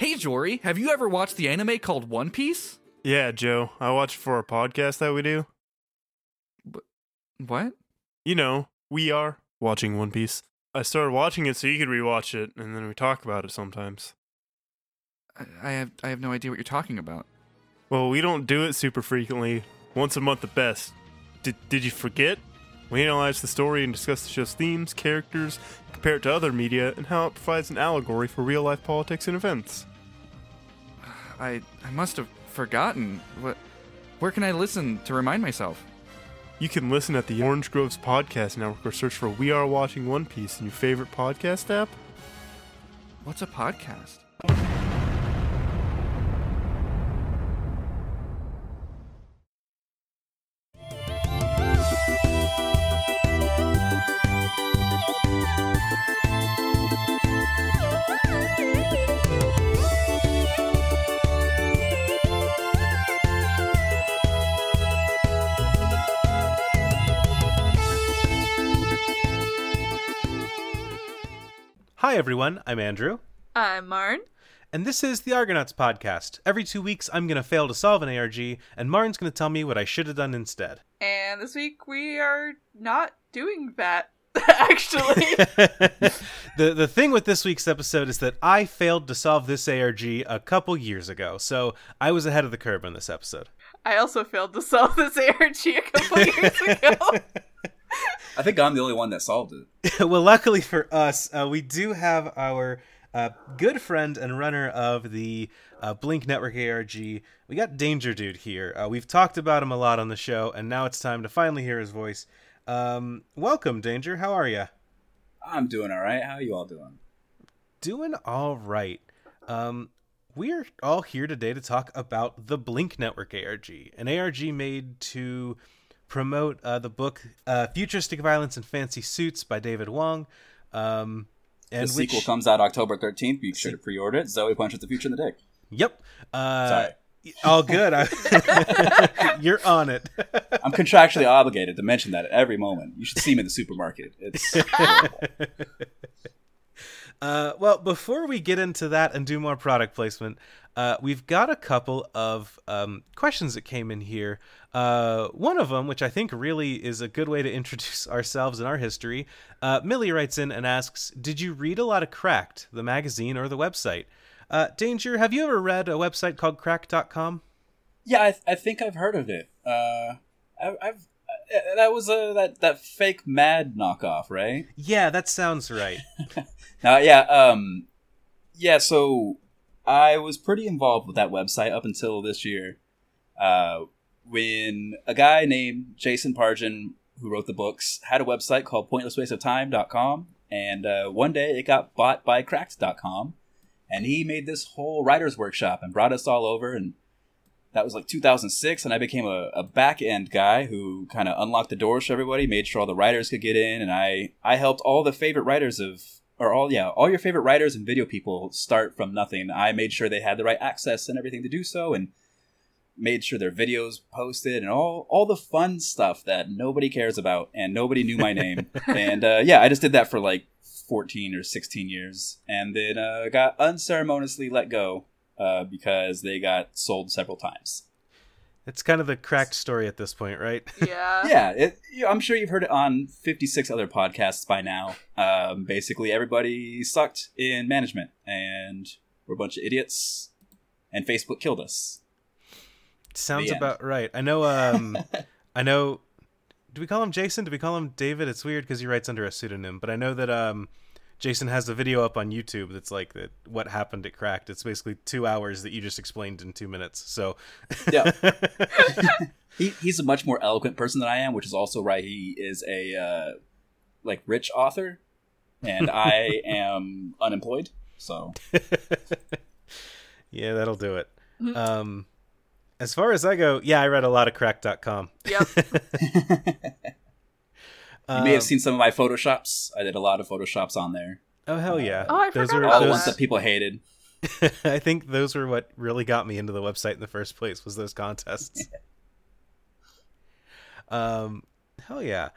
Hey, Jory, have you ever watched the anime called One Piece? Yeah, Joe. I watched it for a podcast that we do. What? You know, We Are Watching One Piece. I started watching it so you could rewatch it, and then we talk about it sometimes. I have no idea what you're talking about. Well, we don't do it super frequently. Once a month at best. Did you forget? We analyze the story and discuss the show's themes, characters, compare it to other media, and how it provides an allegory for real-life politics and events. I must have forgotten. Where can I listen to remind myself? You can listen at the Orange Groves Podcast Network or search for We Are Watching One Piece in your favorite podcast app. What's a podcast? Hi, everyone. I'm Andrew. I'm Marn. And this is the Argonauts Podcast. Every 2 weeks, I'm going to fail to solve an ARG, and Marn's going to tell me what I should have done instead. And this week, we are not doing that, actually. The thing with this week's episode is that I failed to solve this ARG a couple years ago, so I was ahead of the curve on this episode. I also failed to solve this ARG a couple years ago. I think I'm the only one that solved it. Well, luckily for us, we do have our good friend and runner of the Blink Network ARG. We got Danger Dude here. We've talked about him a lot on the show, and now it's time to finally hear his voice. Welcome, Danger. How are you? I'm doing all right. How are you all doing? Doing all right. We're all here today to talk about the Blink Network ARG, an ARG made to promote the book Futuristic Violence and Fancy Suits by David Wong. And the sequel comes out October 13th. Be sure to pre-order it. Zoe Punches the Future in the Dick. Yep. Sorry. All good. You're on it. I'm contractually obligated to mention that at every moment. You should see me in the supermarket. It's well, before we get into that and do more product placement, we've got a couple of questions that came in here. One of them, which I think really is a good way to introduce ourselves and our history, Millie writes in and asks, did you read a lot of Cracked, the magazine or the website? Danger, have you ever read a website called Cracked.com? Yeah, I think I've heard of it. I've that was that fake Mad knockoff, right? Yeah, that sounds right. So I was pretty involved with that website up until this year, when a guy named Jason Pargin, who wrote the books, had a website called PointlessWasteOfTime.com, and one day it got bought by Cracked.com, and he made this whole writer's workshop and brought us all over, and that was like 2006, and I became a back-end guy who kind of unlocked the doors for everybody, made sure all the writers could get in, and I helped all the favorite writers all your favorite writers and video people start from nothing. I made sure they had the right access and everything to do so, and made sure their videos posted, and all the fun stuff that nobody cares about, and nobody knew my name. And I just did that for like 14 or 16 years, and then got unceremoniously let go. Because they got sold several times. It's kind of the Cracked story at this point, right? Yeah. Yeah. I'm sure you've heard it on 56 other podcasts by now. Basically, everybody sucked in management, and we're a bunch of idiots, and Facebook killed us. Sounds about right. I know. I know. Do we call him Jason? Do we call him David? It's weird because he writes under a pseudonym, but I know that Jason has a video up on YouTube that's like what happened at Cracked. It's basically 2 hours that you just explained in 2 minutes. So, yeah, he's a much more eloquent person than I am, which is also right. He is a rich author, and I am unemployed. So, yeah, that'll do it. Mm-hmm. As far as I go, yeah, I read a lot of Cracked.com. Yep. You may have seen some of my Photoshops. I did a lot of Photoshops on there. Oh, hell yeah. All the ones that people hated. I think those were what really got me into the website in the first place, was those contests. Hell yeah.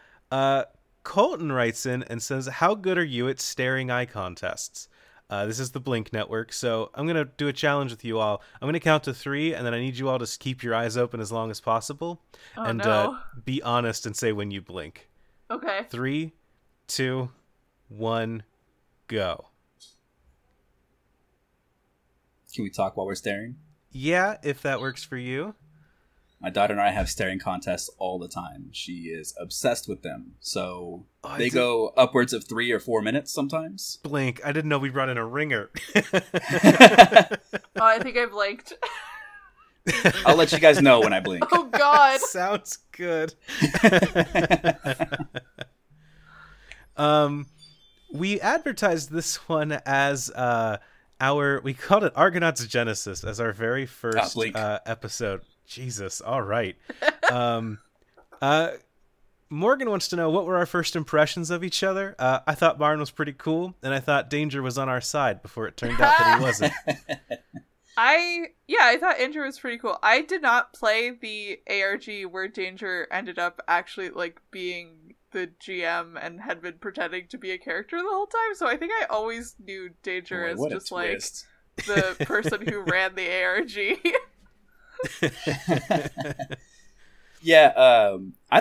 Colton writes in and says, how good are you at staring eye contests? This is the Blink Network, so I'm going to do a challenge with you all. I'm going to count to 3, and then I need you all to keep your eyes open as long as possible. Oh, and be honest and say when you blink. Okay. 3, 2, 1, go. Can we talk while we're staring? Yeah, if that works for you. My daughter and I have staring contests all the time. She is obsessed with them. So they go upwards of 3 or 4 minutes sometimes. Blink. I didn't know we brought in a ringer. I think I blinked. I'll let you guys know when I blink. Oh, God. Sounds good. We advertised this one as... we called it Argonauts Genesis as our very first episode. Jesus, all right. Morgan wants to know, what were our first impressions of each other? I thought Barn was pretty cool, and I thought Danger was on our side before it turned out that he wasn't. I thought Danger was pretty cool. I did not play the ARG where Danger ended up actually like being the GM and had been pretending to be a character the whole time, so I think I always knew Danger as just like the person who ran the ARG. I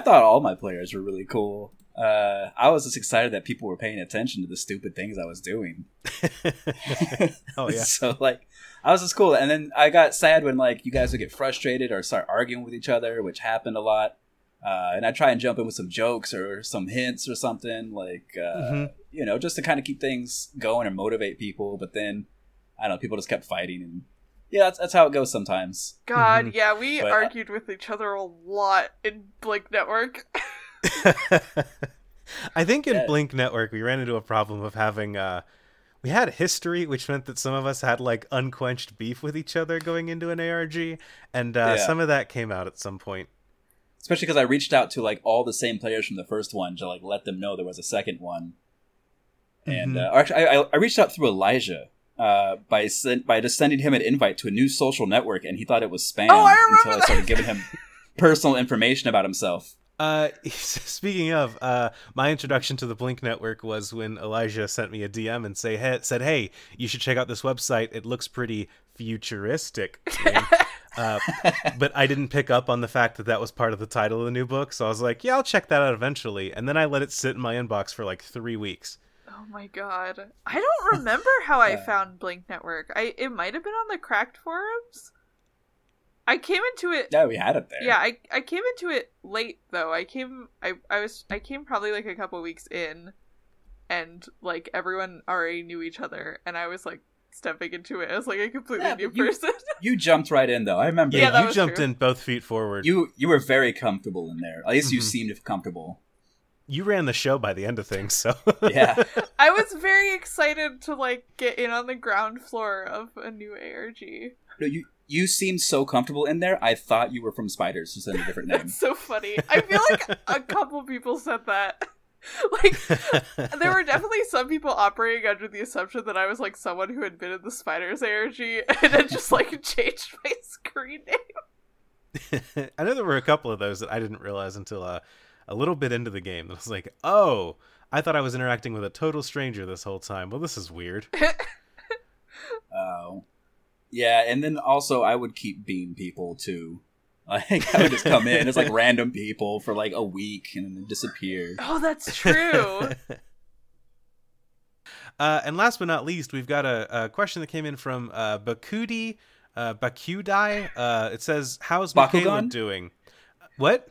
thought all my players were really cool. I was just excited that people were paying attention to the stupid things I was doing. Oh yeah. So like I was just cool, and then I got sad when like you guys would get frustrated or start arguing with each other, which happened a lot. And I try and jump in with some jokes or some hints or something like, just to kind of keep things going and motivate people. But then, I don't know, people just kept fighting. And yeah, that's how it goes sometimes. God, yeah, we argued with each other a lot in Blink Network. I think in Blink Network, we ran into a problem of having, we had history, which meant that some of us had like unquenched beef with each other going into an ARG. And some of that came out at some point. Especially because I reached out to like all the same players from the first one to like let them know there was a second one, and I reached out through Elijah by just sending him an invite to a new social network, and he thought it was spam I started giving him personal information about himself. Speaking of, my introduction to the Blink Network was when Elijah sent me a DM and said, "Hey, you should check out this website. It looks pretty futuristic." But I didn't pick up on the fact that was part of the title of the new book, so I was like, yeah, I'll check that out eventually, and then I let it sit in my inbox for like 3 weeks. Oh my god. I don't remember how I found Blink Network. It might have been on the Cracked forums. I came into it... Yeah, we had it there. Yeah, I came into it late, though. I came probably like a couple weeks in, and like everyone already knew each other, and I was like, stepping into it as like a completely new person. You jumped right in, though. I remember. Yeah, you jumped in both feet forward. You were very comfortable in there. At least you seemed comfortable. You ran the show by the end of things, so yeah. I was very excited to like get in on the ground floor of a new ARG. No, you seemed so comfortly in there. I thought you were from Spiders, just in a different name. That's so funny. I feel like a couple people said that. Like, there were definitely some people operating under the assumption that I was, like, someone who had been in the Spiders ARG and then just, like, changed my screen name. I know there were a couple of those that I didn't realize until a little bit into the game. I was like, oh, I thought I was interacting with a total stranger this whole time. Well, this is weird. Oh. Yeah, and then also I would keep being people, too. Like, I would just come in as, like, random people for, like, a week and then disappear. Oh, that's true. And last but not least, we've got a question that came in from Bakudi. Bakudai. It says, how's Bakugan doing? What?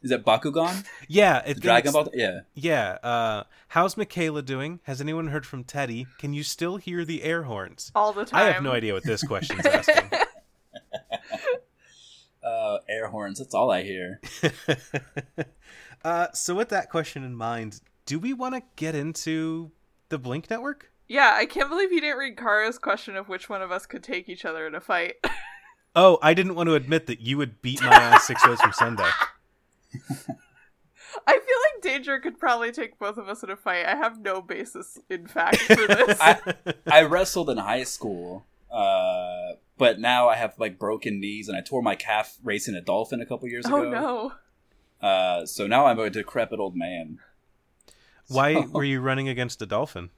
Is that Bakugan? Yeah. Dragon Ball? Yeah. Yeah. How's Michaela doing? Has anyone heard from Teddy? Can you still hear the air horns? All the time. I have no idea what this question's asking. Air horns, that's all I hear. So with that question in mind, do we want to get into the Blink Network? Yeah, I can't believe you didn't read Kara's question of which one of us could take each other in a fight. Oh, I didn't want to admit that you would beat my ass 6 ways from Sunday. I feel like Danger could probably take both of us in a fight. I have no basis in fact for this. I wrestled in high school. But now I have like broken knees, and I tore my calf racing a dolphin a couple years ago. Oh no! So now I'm a decrepit old man. Why were you running against a dolphin?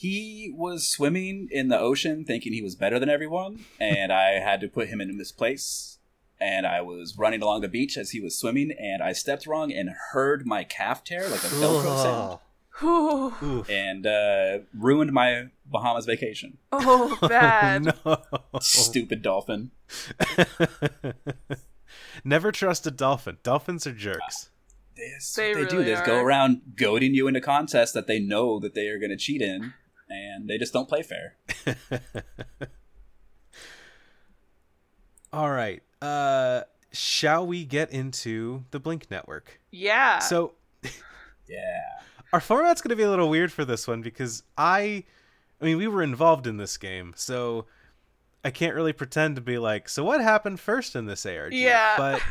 He was swimming in the ocean thinking he was better than everyone, and I had to put him in this place. And I was running along the beach as he was swimming, and I stepped wrong and heard my calf tear like a Velcro sound. Oof. And ruined my Bahamas vacation. Oh, bad. Oh, no. Stupid dolphin. Never trust a dolphin. Dolphins are jerks. They really do. They just go around goading you into contests that they know that they are going to cheat in, and they just don't play fair. All right. Shall we get into the Blink Network? Yeah. So, yeah. Our format's going to be a little weird for this one because I mean, we were involved in this game, so I can't really pretend to be like, so what happened first in this ARG? Yeah. But,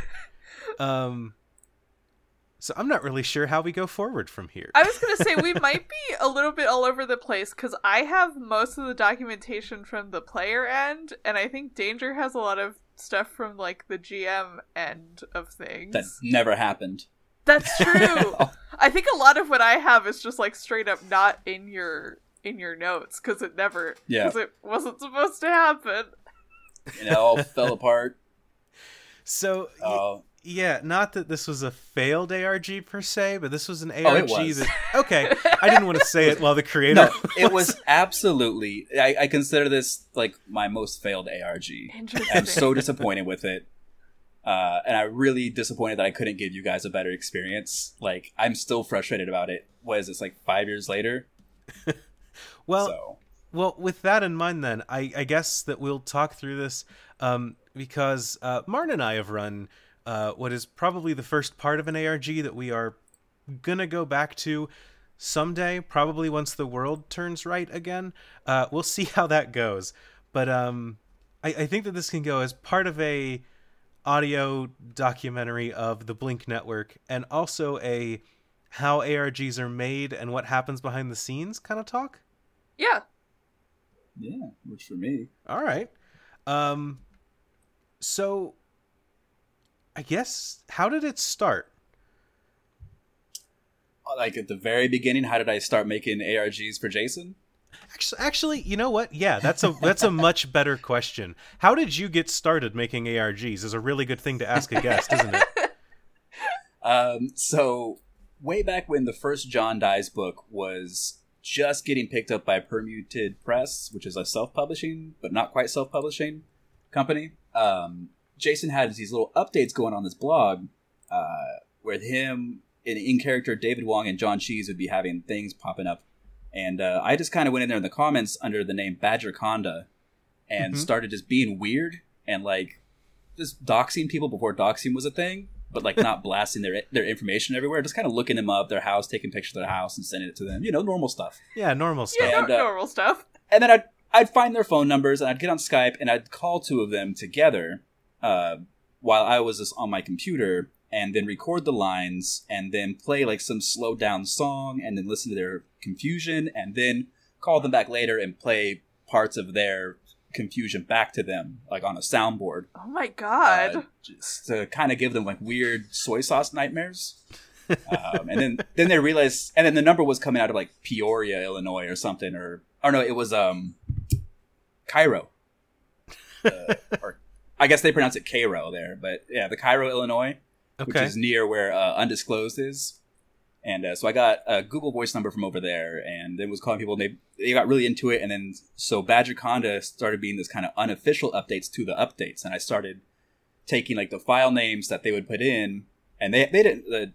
so I'm not really sure how we go forward from here. I was going to say, we might be a little bit all over the place because I have most of the documentation from the player end, and I think Danger has a lot of stuff from, like, the GM end of things. That never happened. That's true. I think a lot of what I have is just like straight up not in your notes because it never, because it wasn't supposed to happen. It all fell apart. So yeah, not that this was a failed ARG per se, but this was an ARG that okay. I didn't want to say it while the creator. No, it was absolutely. I consider this like my most failed ARG. I'm so disappointed with it. And I'm really disappointed that I couldn't give you guys a better experience. Like, I'm still frustrated about it. What is this, like 5 years later? Well, with that in mind, then, I guess that we'll talk through this because Martin and I have run what is probably the first part of an ARG that we are going to go back to someday, probably once the world turns right again. We'll see how that goes. But I think that this can go as part of a audio documentary of the Blink Network, and also a how ARGs are made and what happens behind the scenes kind of talk. Yeah, works for me. All right. So I guess, how did it start? Like at the very beginning, how did I start making ARGs for Jason? Actually, you know what? Yeah, that's a much better question. How did you get started making ARGs is a really good thing to ask a guest, isn't it? So way back when the first John Dies book was just getting picked up by Permuted Press, which is a self-publishing, but not quite self-publishing company, Jason had these little updates going on this blog where him and in-character David Wong and John Cheese would be having things popping up. And I just kind of went in there in the comments under the name BadgerConda and started just being weird and like just doxing people before doxing was a thing, but like not blasting their information everywhere. Just kind of looking them up, their house, taking pictures of their house and sending it to them. You know, normal stuff. Yeah, normal stuff. Yeah, normal stuff. And then I'd find their phone numbers and I'd get on Skype and I'd call two of them together while I was just on my computer and then record the lines and then play like some slowed down song and then listen to their confusion and then call them back later and play parts of their confusion back to them like on a soundboard. Oh my god. Just to kind of give them like weird soy sauce nightmares. And then they realized, and then the number was coming out of like Peoria, Illinois or something, or I don't know, it was Cairo. Or I guess they pronounce it Cairo there, but yeah, the Cairo, Illinois, okay, which is near where Undisclosed is. And so I got a Google Voice number from over there and then was calling people and they got really into it. And then so BadgerConda started being this kind of unofficial updates to the updates. And I started taking like the file names that they would put in, and they didn't,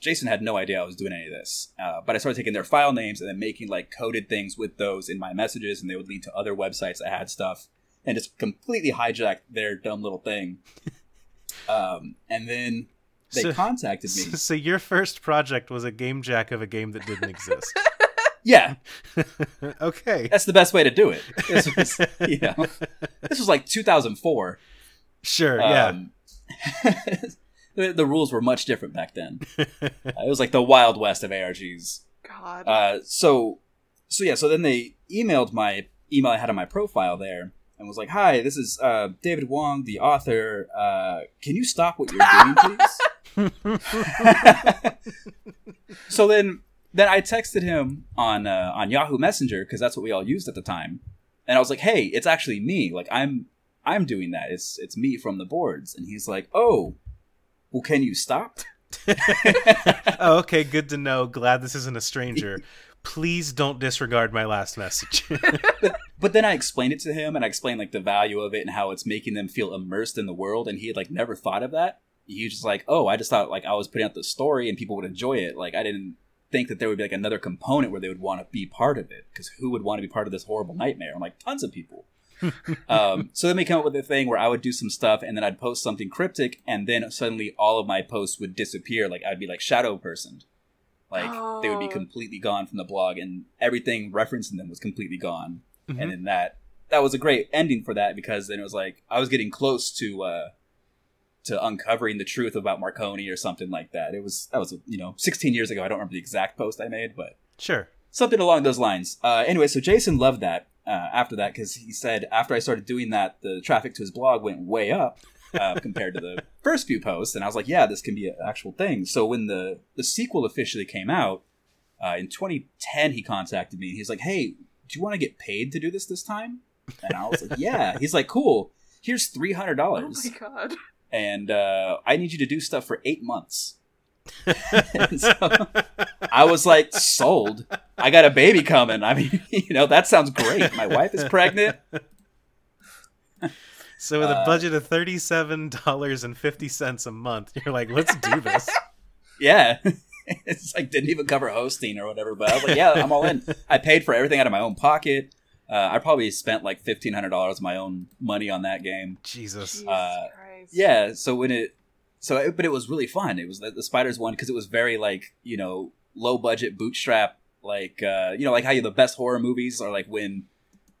Jason had no idea I was doing any of this. But I started taking their file names and then making like coded things with those in my messages, and they would lead to other websites that had stuff and just completely hijacked their dumb little thing. And then they contacted me. So your first project was a game jack of a game that didn't exist. Yeah. Okay. That's the best way to do it. This was, you know, this was like 2004. Sure, yeah. The rules were much different back then. It was like the Wild West of ARGs. God. So then they emailed my email I had on my profile there. And was like, hi, this is David Wong, the author. Can you stop what you're doing, please? So then Then I texted him on Yahoo Messenger, because that's what we all used at the time. And I was like, hey, it's actually me. Like, I'm doing that. It's me from the boards. And he's like, oh, well, can you stop? Oh, okay, good to know. Glad this isn't a stranger. Please don't disregard my last message. But then I explained it to him, and I explained like the value of it and how it's making them feel immersed in the world. And he had like never thought of that. He was just like, oh, I just thought like I was putting out the story and people would enjoy it. Like, I didn't think that there would be like another component where they would want to be part of it, because who would want to be part of this horrible nightmare? I'm like, tons of people. So then they come up with a thing where I would do some stuff, and then I'd post something cryptic, and then suddenly all of my posts would disappear. Like, I'd be like shadow personed. Like, oh. They would be completely gone from the blog, and everything referencing them was completely gone. Mm-hmm. And then that was a great ending for that, because then it was like I was getting close to uncovering the truth about Marconi or something like that. That was 16 years ago. I don't remember the exact post I made, but sure, something along those lines. Anyway, so Jason loved that after that, because he said after I started doing that, the traffic to his blog went way up compared to the first few posts. And I was like, yeah, this can be an actual thing. So when the sequel officially came out in 2010, he contacted me. He's like, hey, do you want to get paid to do this time? And I was like, yeah. He's like, cool. Here's $300. Oh my God. And I need you to do stuff for 8 months. So I was like, sold. I got a baby coming. I mean, that sounds great. My wife is pregnant. So with a budget of $37.50 a month, you're like, let's do this. Yeah. It's like, didn't even cover hosting or whatever, but I was like, yeah, I'm all in. I paid for everything out of my own pocket. I probably spent like $1,500 of my own money on that game. Jesus. Christ. Yeah. But it was really fun. It was the Spiders one, because it was very like, low budget bootstrap, like, like how the best horror movies are like when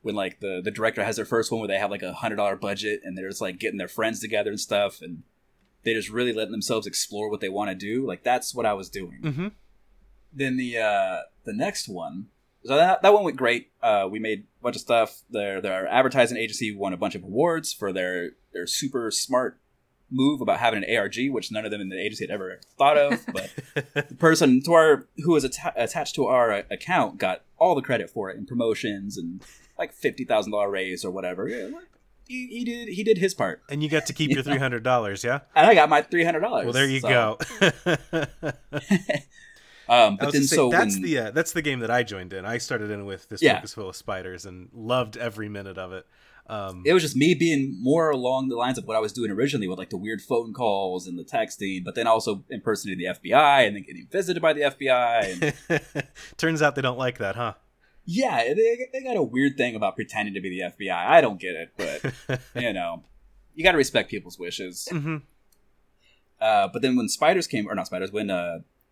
like the director has their first one where they have like $100 budget and they're just like getting their friends together and stuff. And they're just really letting themselves explore what they want to do. Like, that's what I was doing. Mm-hmm. Then the next one, so that one went great. We made a bunch of stuff. Their advertising agency won a bunch of awards for their super smart move about having an ARG, which none of them in the agency had ever thought of. But the person who was attached to our account got all the credit for it in promotions and like $50,000 raise or whatever. Yeah, He did his part, and you got to keep your $300, yeah. And I got my $300. Well, there you go. But then, so that's that's the game that I joined in. I started in with this book is full of spiders and loved every minute of it. It was just me being more along the lines of what I was doing originally, with like the weird phone calls and the texting, but then also impersonating the FBI and then getting visited by the FBI. And... Turns out they don't like that, huh? Yeah, they got a weird thing about pretending to be the FBI. I don't get it, but, you got to respect people's wishes. Mm-hmm. But then when Spiders came, or not Spiders, when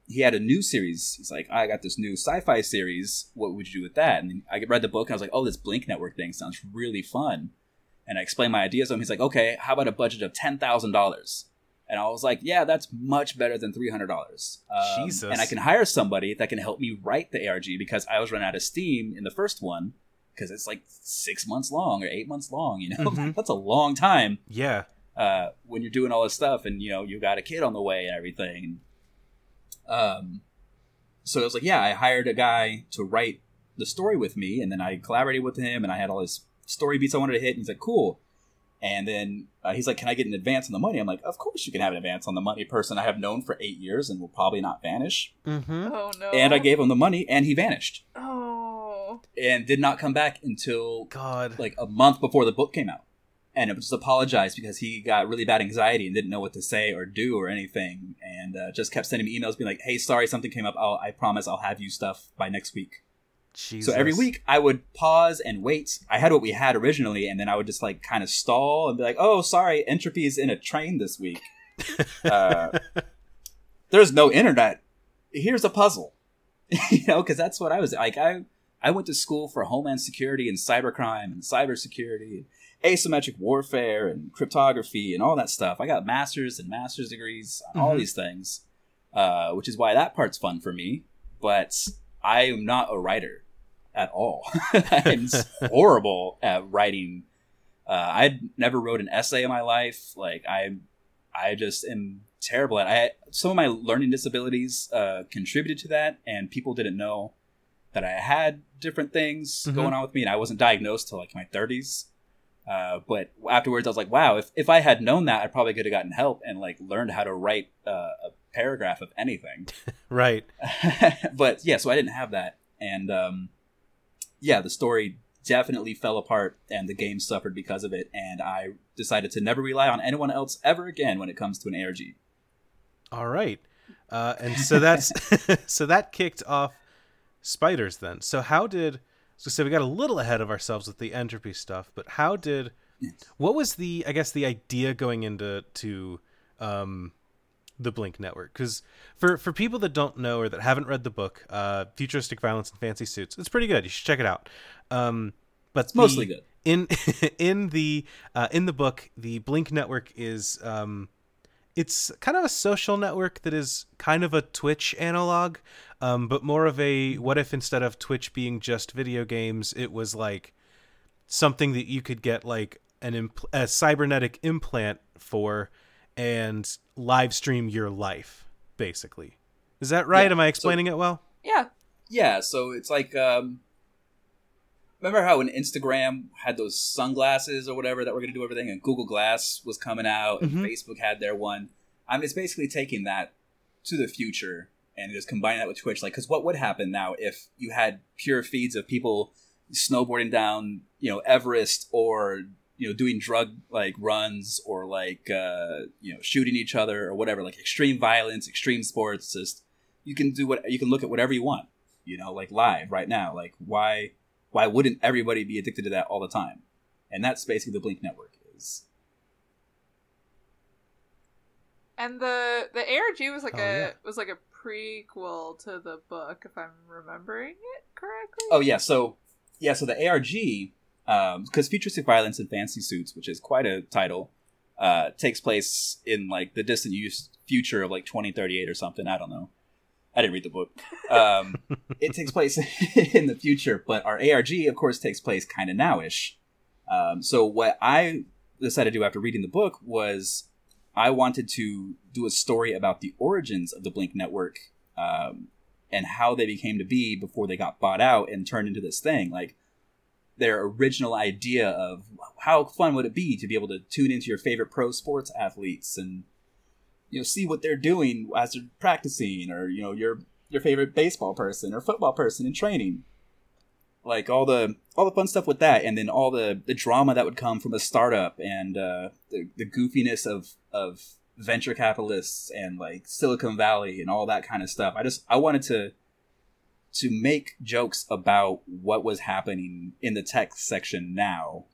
he had a new series, he's like, I got this new sci-fi series. What would you do with that? And I read the book, and I was like, oh, this Blink Network thing sounds really fun. And I explained my ideas to him. He's like, okay, how about a budget of $10,000? And I was like, yeah, that's much better than $300. Jesus. And I can hire somebody that can help me write the ARG, because I was running out of steam in the first one, because it's like 6 months long or 8 months long. Mm-hmm. That's a long time. Yeah. When you're doing all this stuff and, you got a kid on the way and everything. So I was like, yeah, I hired a guy to write the story with me, and then I collaborated with him, and I had all his story beats I wanted to hit. And he's like, cool. And then he's like, can I get an advance on the money? I'm like, of course you can have an advance on the money, person I have known for 8 years and will probably not vanish. Mm-hmm. Oh, no. And I gave him the money, and he vanished. Oh. And did not come back until like a month before the book came out. And it just apologized because he got really bad anxiety and didn't know what to say or do or anything. And just kept sending me emails being like, hey, sorry, something came up. I promise I'll have you stuff by next week. Jesus. So every week I would pause and wait. I had what we had originally, and then I would just like kind of stall and be like, oh, sorry, Entropy is in a train this week. There's no internet. Here's a puzzle. Because that's what I was like. I went to school for Homeland Security and cybercrime and cybersecurity, asymmetric warfare and cryptography and all that stuff. I got masters and master's degrees on all these things, which is why that part's fun for me. But I am not a writer at all. I'm horrible at writing. I never wrote an essay in my life. Like, I I just am terrible at. Some of my learning disabilities contributed to that, and people didn't know that I had different things going on with me, and I wasn't diagnosed till like my 30s. But afterwards, I was like, wow, if I had known that, I probably could have gotten help and like learned how to write a paragraph of anything. Right. But yeah, so I didn't have that. And yeah, the story definitely fell apart and the game suffered because of it. And I decided to never rely on anyone else ever again when it comes to an ARG. All right. And so that's, so that kicked off Spiders then. So how did, so we got a little ahead of ourselves with the entropy stuff, but how did, what was the, I guess the idea going into, the Blink Network? Because for people that don't know or that haven't read the book, Futuristic Violence and Fancy Suits, it's pretty good. You should check it out. But it's mostly good. In the book, the Blink Network is, it's kind of a social network that is kind of a Twitch analog, but more of a what if instead of Twitch being just video games, it was like something that you could get like a cybernetic implant for and live stream your life, basically. Is that right? Yeah. Am I explaining it well? Yeah. Yeah. So it's like, remember how when Instagram had those sunglasses or whatever that were going to do everything, and Google Glass was coming out, and Facebook had their one? I mean, it's basically taking that to the future and just combining that with Twitch. Like, because what would happen now if you had pure feeds of people snowboarding down, you know, Everest, or you know, doing drug like runs, or like you know, shooting each other or whatever, like extreme violence, extreme sports? Just you can do what you can, look at whatever you want, you know, like live right now. Like, why wouldn't everybody be addicted to that all the time? And that's basically the Blink Network is. And the ARG was like was like a prequel to the book, if I'm remembering it correctly. Oh yeah, so the ARG, because Futuristic Violence and Fancy Suits, which is quite a title, takes place in like the distant future of like 2038 or something. I don't know. I didn't read the book. It takes place in the future, but our ARG, of course, takes place kind of nowish. So what I decided to do after reading the book was I wanted to do a story about the origins of the Blink Network, and how they became to be before they got bought out and turned into this thing. Like their original idea of how fun would it be to be able to tune into your favorite pro sports athletes and, you know, see what they're doing as they're practicing, or you know, your favorite baseball person or football person in training, like all the fun stuff with that, and then all the drama that would come from a startup, and the goofiness of venture capitalists and like Silicon Valley and all that kind of stuff. I wanted to make jokes about what was happening in the tech section now,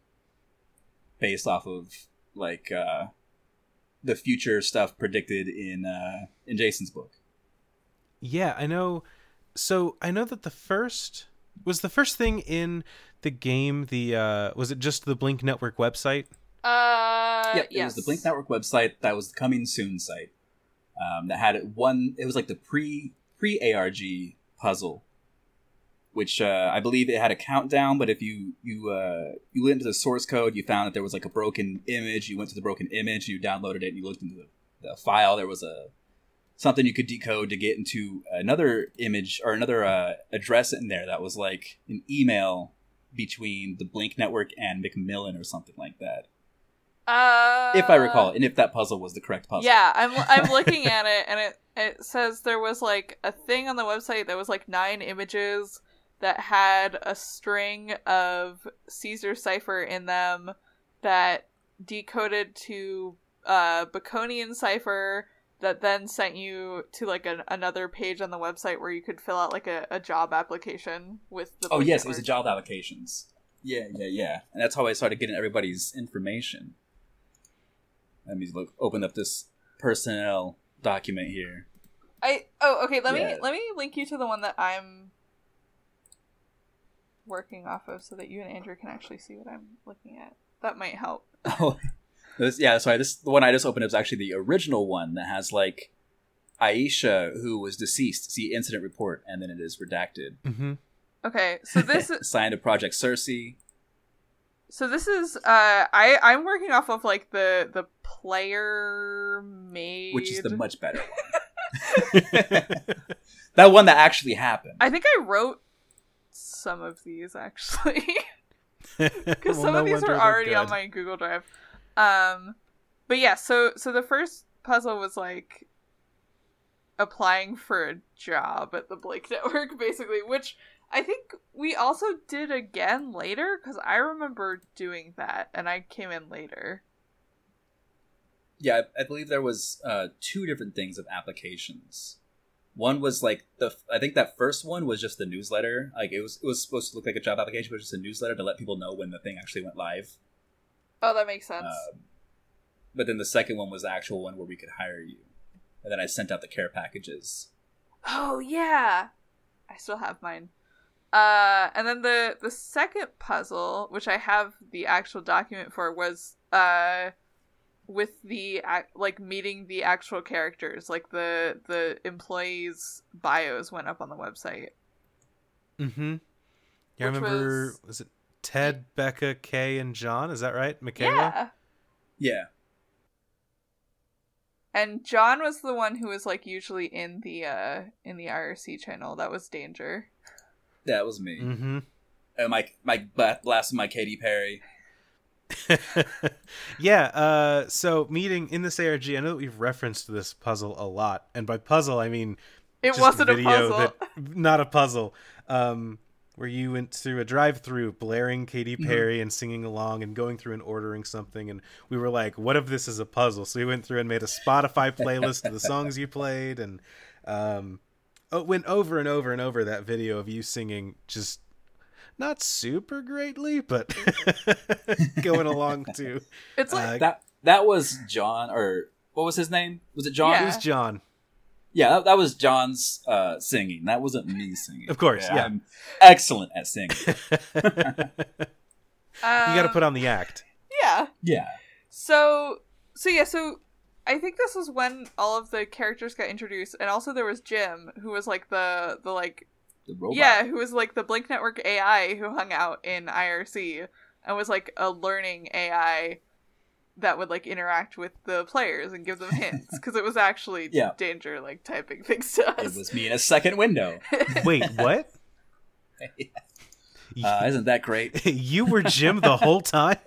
based off of like the future stuff predicted in Jason's book. Yeah, I know. So I know that the first thing in the game, was it just the Blink Network website? It was the Blink Network website that was the coming soon site. That had one, it was like the pre ARG puzzle, which I believe it had a countdown, but if you went into the source code, you found that there was like a broken image. You went to the broken image, you downloaded it, and you looked into the file. There was something you could decode to get into another image or another address in there that was like an email between the Blink Network and Macmillan or something like that. If I recall, and if that puzzle was the correct puzzle. Yeah, I'm looking at it, and it says there was like a thing on the website that was like 9 images that had a string of Caesar cipher in them that decoded to Baconian cipher that then sent you to like another page on the website where you could fill out like a job application with the Blink Network. It was a job applications. Yeah. And that's how I started getting everybody's information. Let me look, open up this personnel document here. Let me link you to the one that I'm working off of so that you and Andrew can actually see what I'm looking at. That might help. The one I just opened up is actually the original one that has like Aisha, who was deceased, see incident report, and then it is redacted. Mm-hmm. Okay, so this is signed to Project Cersei. So this is I'm working off of like the player made, which is the much better one. That one that actually happened. I think I wrote some of these actually, because some of these are already on my Google Drive. But yeah, so the first puzzle was like applying for a job at the Blake Network, basically, which I think we also did again later, because I remember doing that, and I came in later. Yeah, I believe there was two different things of applications. One was like I think that first one was just the newsletter. Like it was supposed to look like a job application, but it was just a newsletter to let people know when the thing actually went live. Oh, that makes sense. But then the second one was the actual one where we could hire you. And then I sent out the care packages. Oh, yeah. I still have mine. And then the second puzzle, which I have the actual document for, was with the like meeting the actual characters. Like the employees' bios went up on the website. Mm-hmm. Yeah, I remember, was it Ted, Becca, Kay, and John? Is that right? Michaela? Yeah. And John was the one who was like usually in the IRC channel. That was Danger. That was me. Mm-hmm. And my blasted my Katy Perry. Yeah. So meeting in this ARG, I know that we've referenced this puzzle a lot, and by puzzle I mean it wasn't a puzzle. Not a puzzle. Where you went through a drive-through blaring Katy Perry and singing along and going through and ordering something. And we were like, what if this is a puzzle? So we went through and made a Spotify playlist of the songs you played. And went over and over and over that video of you singing, just not super greatly, but going along to. It's like that was John, or what was his name? Was it John? Yeah. It was John. Yeah, that was John's singing. That wasn't me singing. Of course, yeah. I'm excellent at singing. You got to put on the act. Yeah. Yeah. So I think this was when all of the characters got introduced, and also there was Jim, who was like the like the robot. Yeah, who was like the Blink Network AI who hung out in IRC and was like a learning AI that would like interact with the players and give them hints, because it was actually Danger like typing things to us. It was me in a second window. Wait, what? Isn't that great? You were Jim the whole time?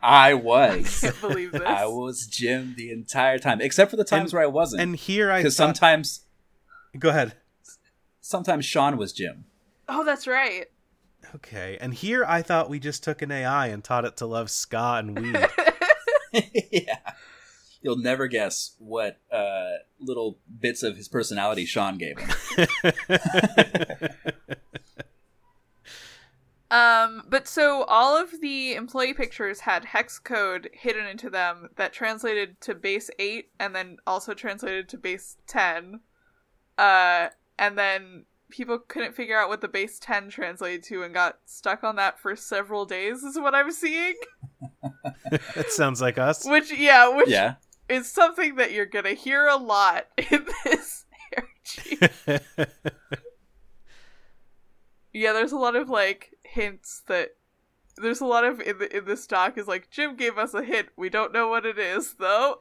I was. I can't believe this. I was Jim the entire time, except for the times where I wasn't. And here I sometimes. Go ahead. Sometimes Sean was Jim. Oh, that's right. Okay, and here I thought we just took an AI and taught it to love ska and weed. Yeah, you'll never guess what little bits of his personality Sean gave him. But so all of the employee pictures had hex code hidden into them that translated to base 8 and then also translated to base 10. And then people couldn't figure out what the base 10 translated to and got stuck on that for several days, is what I'm seeing. That sounds like us. Which is something that you're going to hear a lot in this ARG. Yeah, there's a lot of, like, hints that... There's a lot of... In this doc is like, Jim gave us a hint. We don't know what it is, though.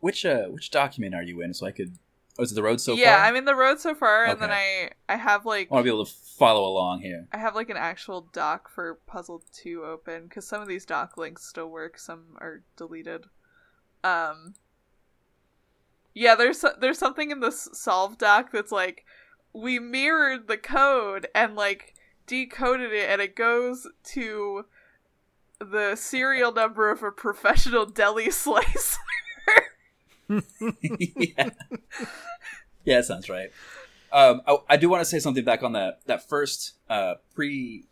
Which document are you in, so I could... Oh, is it the road so far? Yeah, I'm in the road so far, okay. And then I have, like... I want to be able to follow along here. I have, like, an actual doc for Puzzle 2 open, because some of these doc links still work, some are deleted. Yeah, there's something in this solve doc that's, like, we mirrored the code and, like, decoded it, and it goes to the serial number of a professional deli slicer. Yeah, that sounds right. I do want to say something back on that first pre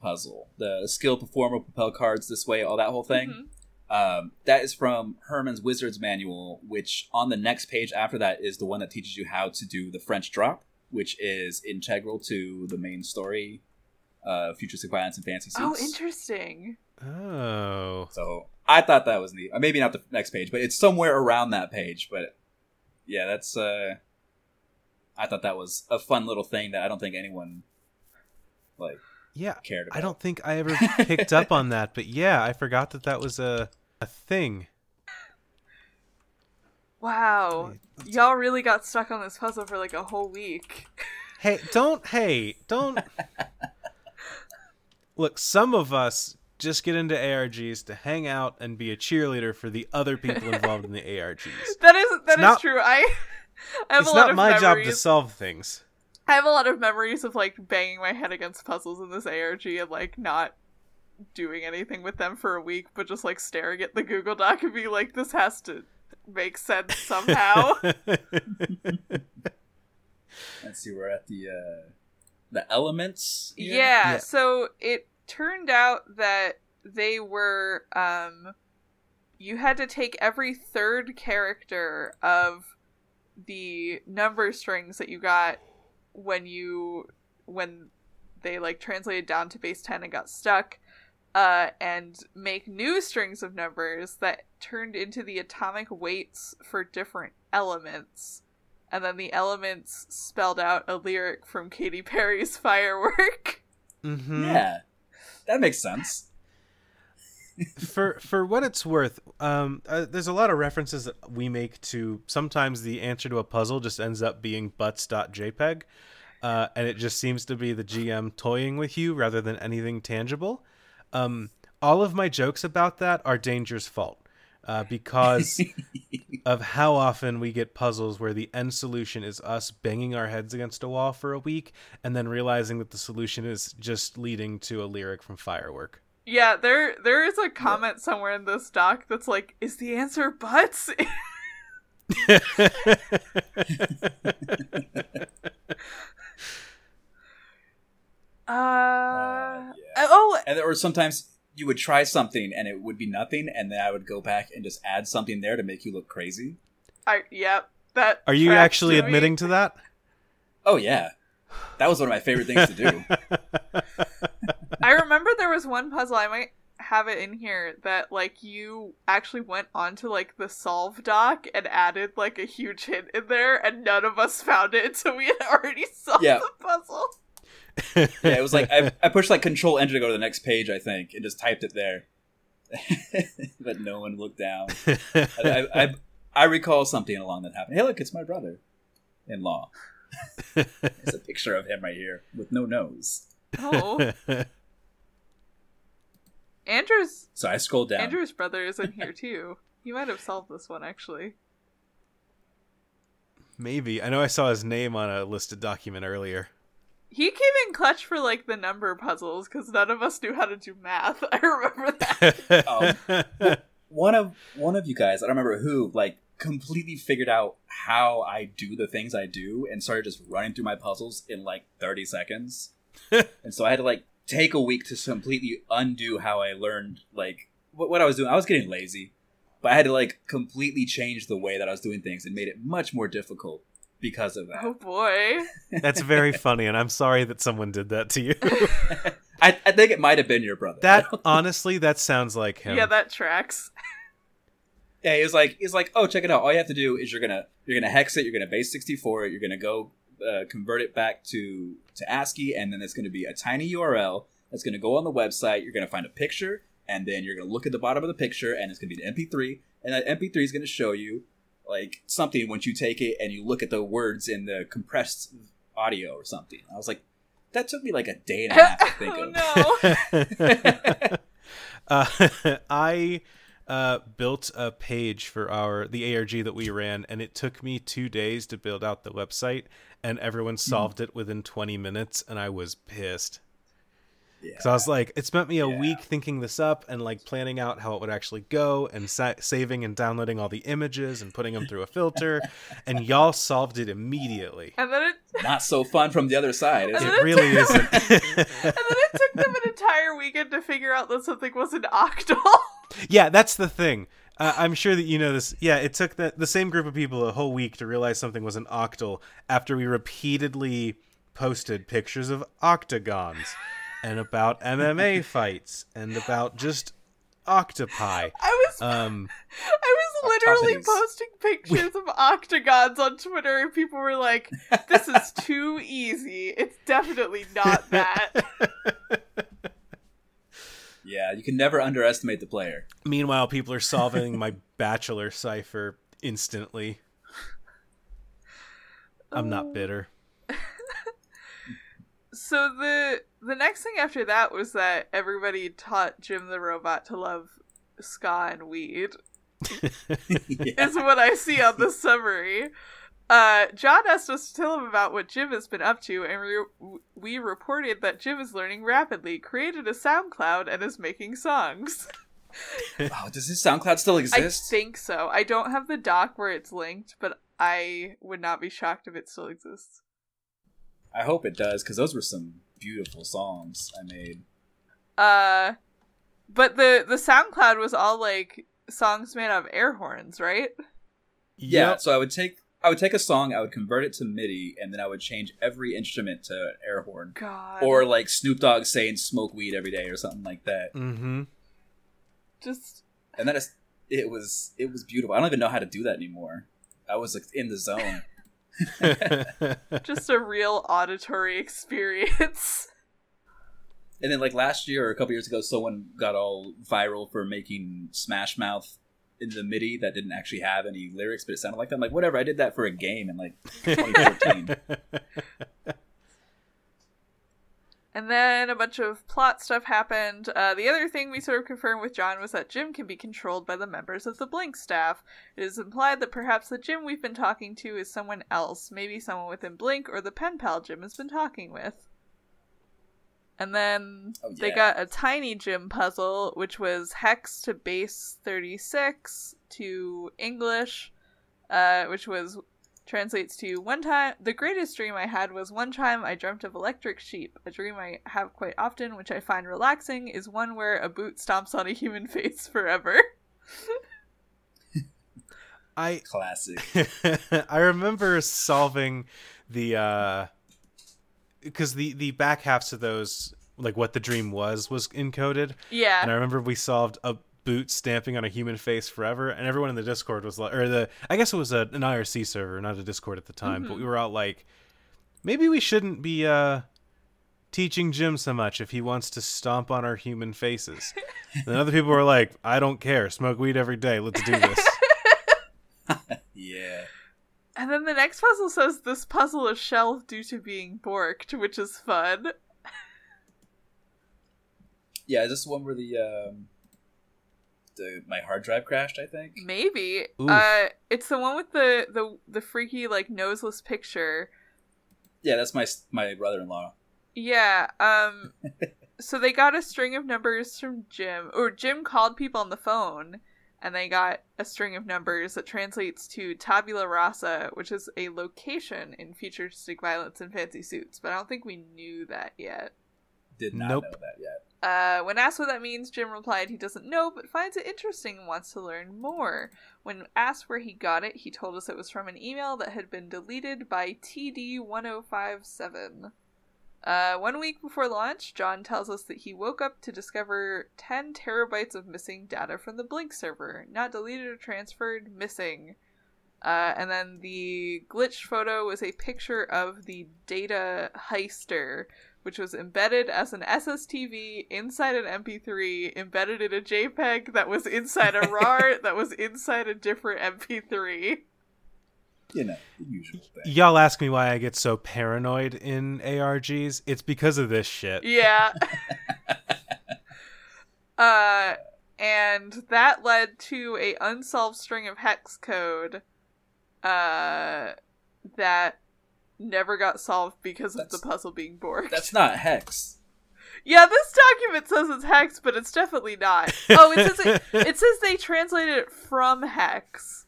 puzzle, the skill performer, propel cards this way, all that whole thing. Mm-hmm. That is from Herman's Wizard's Manual, which on the next page after that is the one that teaches you how to do the French drop, which is integral to the main story, Futuristic Violence and Fancy Suits. Oh, interesting. Oh, so I thought that was neat. Maybe not the next page, but it's somewhere around that page. But yeah, that's I thought that was a fun little thing that I don't think anyone like yeah, cared about. I don't think I ever picked up on that, but yeah, I forgot that that was a thing. Wow. Y'all really got stuck on this puzzle for like a whole week. Hey, don't. Look, some of us just get into ARGs to hang out and be a cheerleader for the other people involved in the ARGs. That is true. I have a lot of memories. It's not my job to solve things. I have a lot of memories of like banging my head against puzzles in this ARG and like not doing anything with them for a week, but just like staring at the Google Doc and being like, this has to make sense somehow. Let's see, we're at the elements here. Yeah, so it turned out that they were you had to take every third character of the number strings that you got when they like translated down to base 10 and got stuck, and make new strings of numbers that turned into the atomic weights for different elements. And then the elements spelled out a lyric from Katy Perry's Firework. Mm-hmm. Yeah, that makes sense. for what it's worth, there's a lot of references that we make to sometimes the answer to a puzzle just ends up being butts.jpg, and it just seems to be the GM toying with you rather than anything tangible. All of my jokes about that are Danger's fault. Because of how often we get puzzles where the end solution is us banging our heads against a wall for a week and then realizing that the solution is just leading to a lyric from Firework. Yeah, there is a comment somewhere in this doc that's like, is the answer butts? Yeah. Oh! And there were sometimes... you would try something and it would be nothing, and then I would go back and just add something there to make you look crazy. That are you actually admitting to that? Oh yeah, that was one of my favorite things to do. I remember there was one puzzle, I might have it in here, that like you actually went onto like the solve doc and added like a huge hint in there, and none of us found it, so we had already solved the puzzle. Yeah, it was like I pushed like Control Enter to go to the next page, I think, and just typed it there. But no one looked down. I recall something along that happened. Hey, look, it's my brother-in-law. There's a picture of him right here with no nose. Oh, Andrew's. So I scrolled down. Andrew's brother is in here too. You might have solved this one actually. Maybe. I know I saw his name on a listed document earlier. He came in clutch for, like, the number puzzles, because none of us knew how to do math. I remember that. One of you guys, I don't remember who, like, completely figured out how I do the things I do and started just running through my puzzles in, like, 30 seconds. And so I had to, like, take a week to completely undo how I learned, like, what I was doing. I was getting lazy, but I had to, like, completely change the way that I was doing things and made it much more difficult. Because of that. Oh boy. That's very funny, and I'm sorry that someone did that to you. I think it might have been your brother. That honestly, that sounds like him. Yeah, that tracks. Yeah, he was like, oh, check it out. All you have to do is you're gonna hex it, you're gonna base 64, you're gonna go convert it back to ASCII, and then it's gonna be a tiny URL that's gonna go on the website, you're gonna find a picture, and then you're gonna look at the bottom of the picture, and it's gonna be an MP3, and that MP3 is gonna show you like something once you take it and you look at the words in the compressed audio or something. I was like, that took me like a day and a half to think of. I built a page for the ARG that we ran, and it took me 2 days to build out the website, and everyone solved it within 20 minutes, and I was pissed. Yeah. So I was like, it spent me a week thinking this up and like planning out how it would actually go and saving and downloading all the images and putting them through a filter, and y'all solved it immediately. And then it not so fun from the other side. It really isn't. And then it took them an entire weekend to figure out that something was an octal. Yeah, that's the thing. I'm sure that you know this. Yeah, it took the same group of people a whole week to realize something was an octal after we repeatedly posted pictures of octagons. And about MMA fights, and about just octopi. I was literally posting pictures of octagons on Twitter, and people were like, this is too easy. It's definitely not that. Yeah, you can never underestimate the player. Meanwhile, people are solving my bachelor cipher instantly. I'm not bitter. So the next thing after that was that everybody taught Jim the Robot to love ska and weed. Yeah. Is what I see on the summary. John asked us to tell him about what Jim has been up to, and we reported that Jim is learning rapidly, created a SoundCloud, and is making songs. Wow, does his SoundCloud still exist? I think so. I don't have the doc where it's linked, but I would not be shocked if it still exists. I hope it does, because those were some beautiful songs I made. But the SoundCloud was all like songs made out of air horns, right? Yeah, yep. So I would take a song, I would convert it to MIDI, and then I would change every instrument to an air horn. God. Or like Snoop Dogg saying "smoke weed every day" or something like that. Mm-hmm. And that is, it was beautiful. I don't even know how to do that anymore. I was like in the zone. Just a real auditory experience. And then like last year or a couple years ago, someone got all viral for making Smash Mouth in the MIDI that didn't actually have any lyrics, but it sounded like that. I'm like, whatever, I did that for a game in like 2014. And then a bunch of plot stuff happened. The other thing we sort of confirmed with John was that Jim can be controlled by the members of the Blink staff. It is implied that perhaps the Jim we've been talking to is someone else, maybe someone within Blink or the pen pal Jim has been talking with. And then they got a tiny Jim puzzle, which was hex to base 36 to English, which was... translates to one time. The greatest dream I had was one time I dreamt of electric sheep. A dream I have quite often, which I find relaxing, is one where a boot stomps on a human face forever. Classic. I remember solving because the back halves of those, like what the dream was encoded. Yeah. And I remember we solved a boot stamping on a human face forever, and everyone in the Discord was like, or I guess it was an IRC server, not a Discord at the time, mm-hmm. But we were all like, maybe we shouldn't be teaching Jim so much if he wants to stomp on our human faces. Then other people were like, I don't care, smoke weed every day, let's do this. Yeah. And then the next puzzle says this puzzle is shelved due to being borked, which is fun. Yeah, is this one where my hard drive crashed, I think? Maybe. It's the one with the freaky, like, noseless picture. Yeah, that's my brother-in-law. Yeah. So they got a string of numbers from Jim, or Jim called people on the phone, and they got a string of numbers that translates to Tabula Rasa, which is a location in Futuristic Violence and Fancy Suits, but I don't think we knew that yet. Did not know that yet. When asked what that means, Jim replied he doesn't know, but finds it interesting and wants to learn more. When asked where he got it, he told us it was from an email that had been deleted by TD1057. 1 week before launch, John tells us that he woke up to discover 10 terabytes of missing data from the Blink server. Not deleted or transferred, missing. And then the glitch photo was a picture of the data heister, which was embedded as an SSTV inside an MP3, embedded in a JPEG that was inside a RAR that was inside a different MP3. You know, the usual thing. Y'all ask me why I get so paranoid in ARGs. It's because of this shit. Yeah. And that led to a unsolved string of hex code that never got solved because of the puzzle being borked. That's not hex. Yeah, this document says it's hex, but it's definitely not. Oh, it says it says they translated it from hex.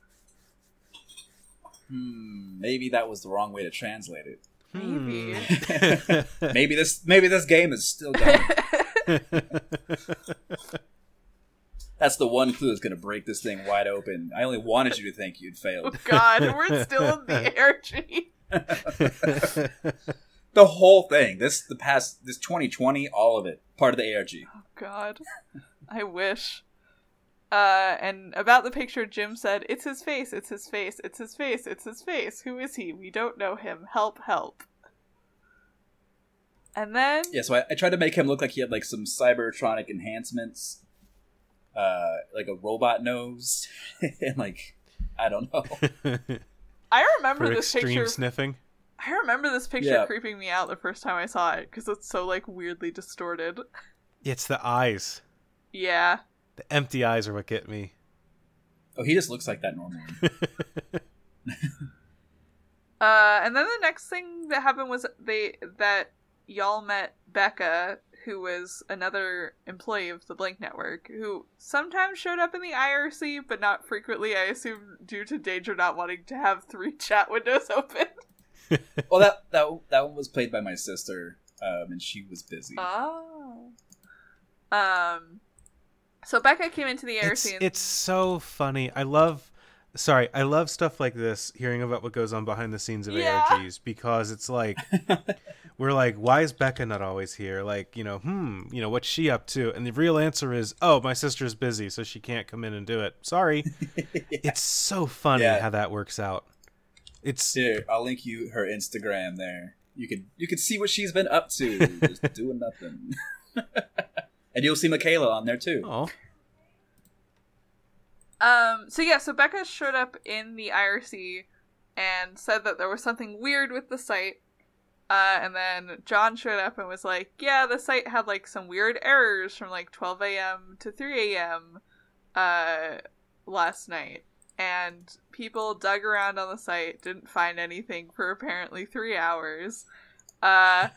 Maybe that was the wrong way to translate it. Maybe. Maybe this game is still going. That's the one clue that's going to break this thing wide open. I only wanted you to think you'd failed. Oh God, we're still in the ARG. The whole thing, this 2020, all of it, part of the ARG. Oh God, I wish. And about the picture, Jim said, "It's his face. It's his face. It's his face. It's his face. Who is he? We don't know him. Help! Help!" And then... yeah, so I tried to make him look like he had, like, some cybertronic enhancements. Like a robot nose. And, like, I don't know. I remember this picture... for extreme sniffing? I remember this picture creeping me out the first time I saw it, because it's so, like, weirdly distorted. It's the eyes. Yeah. The empty eyes are what get me. Oh, he just looks like that normally. And then the next thing that happened was that y'all met Becca, who was another employee of the Blink Network, who sometimes showed up in the IRC, but not frequently, I assume, due to Danger not wanting to have 3 chat windows open. Well, that one was played by my sister, and she was busy. Oh. So Becca came into the IRC. It's so funny. I love stuff like this, hearing about what goes on behind the scenes of ARGs, because it's like, we're like, why is Becca not always here? Like, you know, what's she up to? And the real answer is, oh, my sister's busy, so she can't come in and do it. Sorry. Yeah. It's so funny how that works out. It's Dude, I'll link you her Instagram there. You can see what she's been up to, just doing nothing. And you'll see Michaela on there, too. Oh. So Becca showed up in the IRC and said that there was something weird with the site. And then John showed up and was like, yeah, the site had, like, some weird errors from, like, 12 a.m. to 3 a.m. Last night. And people dug around on the site, didn't find anything for apparently 3 hours. And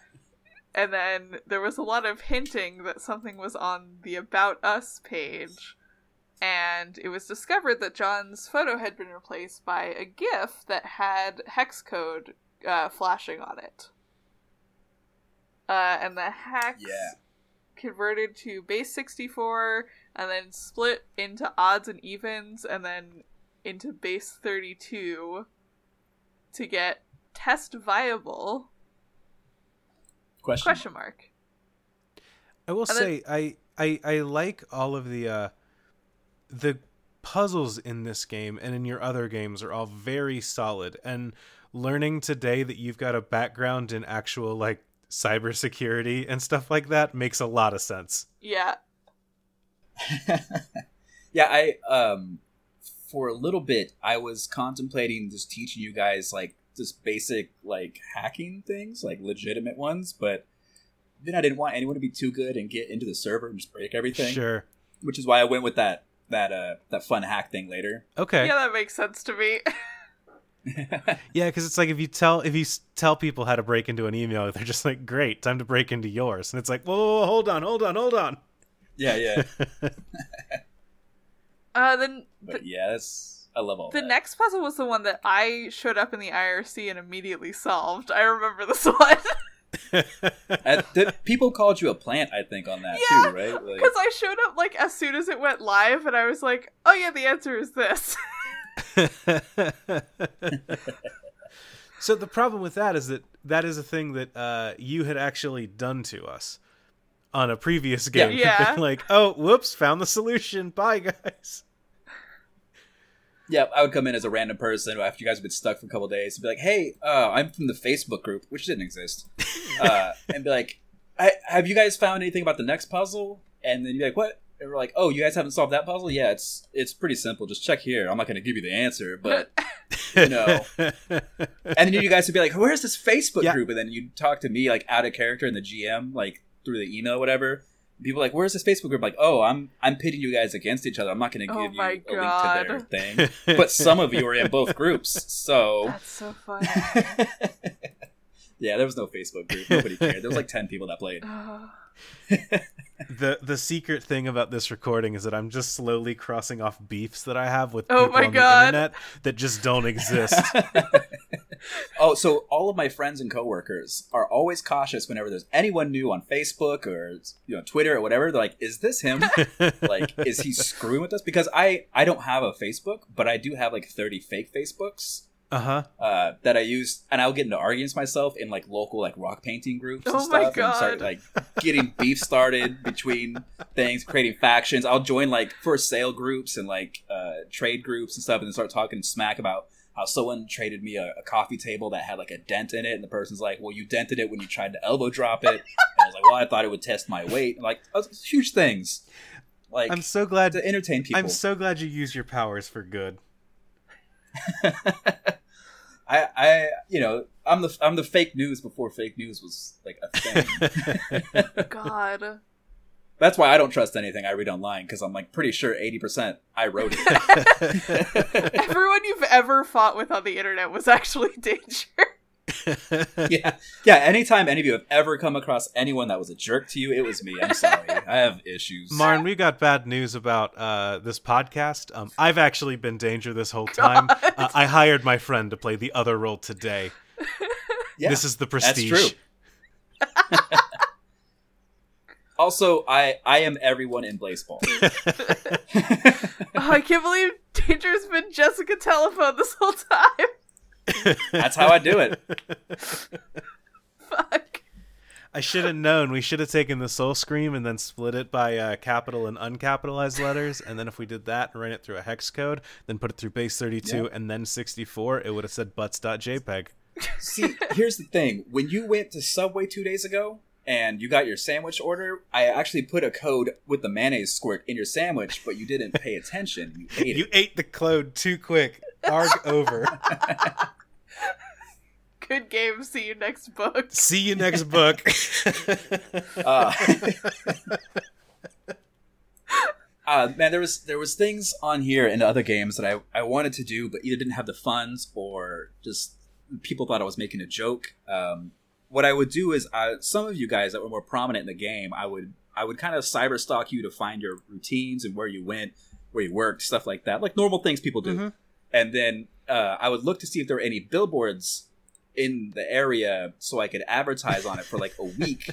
then there was a lot of hinting that something was on the About Us page. And it was discovered that John's photo had been replaced by a GIF that had hex code flashing on it. And the hex converted to base 64, and then split into odds and evens, and then into base 32 to get test viable? Question mark. I will say, I like all of the puzzles in this game and in your other games are all very solid, and learning today that you've got a background in actual, like, cybersecurity and stuff like that makes a lot of sense. Yeah. Yeah. I for a little bit, I was contemplating just teaching you guys, like, just basic, like, hacking things, like, legitimate ones, but then I didn't want anyone to be too good and get into the server and just break everything. Sure. Which is why I went with that fun hack thing later. Okay. Yeah, that makes sense to me. Yeah, because it's like, if you tell people how to break into an email, they're just like, great, time to break into yours. And it's like, whoa, hold on. Yeah. I love all that. The next puzzle was the one that I showed up in the IRC and immediately solved. I remember this one. People called you a plant, I think, on that too, right? Because I showed up, like, as soon as it went live, and I was like, oh yeah, the answer is this. So the problem with that is that is a thing that you had actually done to us on a previous game. Yeah. Like, oh, whoops, found the solution. Bye, guys. Yeah, I would come in as a random person after you guys have been stuck for a couple of days and be like, hey, I'm from the Facebook group, which didn't exist. And be like, have you guys found anything about the next puzzle? And then you're like, what? And we're like, oh, you guys haven't solved that puzzle? Yeah, it's pretty simple. Just check here. I'm not going to give you the answer, but, you know. And then you guys would be like, where's this Facebook group? And then you'd talk to me, like, out of character in the GM, like, through the email, whatever. People are like, where's this Facebook group? Like, oh, I'm pitting you guys against each other. I'm not going to give you a link to their thing. But some of you are in both groups, so... That's so funny. Yeah, there was no Facebook group. Nobody cared. There was like 10 people that played. The secret thing about this recording is that I'm just slowly crossing off beefs that I have with people on the internet that just don't exist. Oh, so all of my friends and coworkers are always cautious whenever there's anyone new on Facebook or, you know, Twitter or whatever. They're like, is this him? Like, is he screwing with us? Because I don't have a Facebook, but I do have like 30 fake Facebooks. Uh-huh. That I use, and I'll get into arguments myself in, like, local, like, rock painting groups and stuff. My God. And start, like, getting beef started between things, creating factions. I'll join, like, for sale groups and, like, trade groups and stuff, and then start talking smack about how someone traded me a coffee table that had like a dent in it, and the person's like, well, you dented it when you tried to elbow drop it. And I was like, well, I thought it would test my weight. And like, huge things. Like, I'm so glad to entertain people. I'm so glad you use your powers for good. I you know, I'm the fake news before fake news was like a thing. God. That's why I don't trust anything I read online, because I'm like pretty sure 80% I wrote it. Everyone you've ever fought with on the internet was actually Danger. Yeah. Anytime any of you have ever come across anyone that was a jerk to you, it was me. I'm sorry. I have issues. Marn, we got bad news about this podcast. I've actually been Danger this whole time. I hired my friend to play the other role today. Yeah, this is the Prestige. That's true. Also, I am everyone in Blaseball. Oh, I can't believe Danger's been Jessica Telephone this whole time. That's how I do it. Fuck. I should have known. We should have taken the Soul Scream and then split it by capital and uncapitalized letters. And then if we did that and ran it through a hex code, then put it through base 32 and then 64, it would have said butts.jpg. See, here's the thing. When you went to Subway 2 days ago, and you got your sandwich order, I actually put a code with the mayonnaise squirt in your sandwich, but you didn't pay attention. You ate it. You ate the code too quick. Arg over. Good game. See you next book. See you next book. Man, there was things on here and other games that I wanted to do, but either didn't have the funds or just people thought I was making a joke. What I would do is, some of you guys that were more prominent in the game, I would kind of cyber stalk you to find your routines and where you went, where you worked, stuff like that, like normal things people do. Mm-hmm. And then I would look to see if there were any billboards in the area so I could advertise on it for like a week.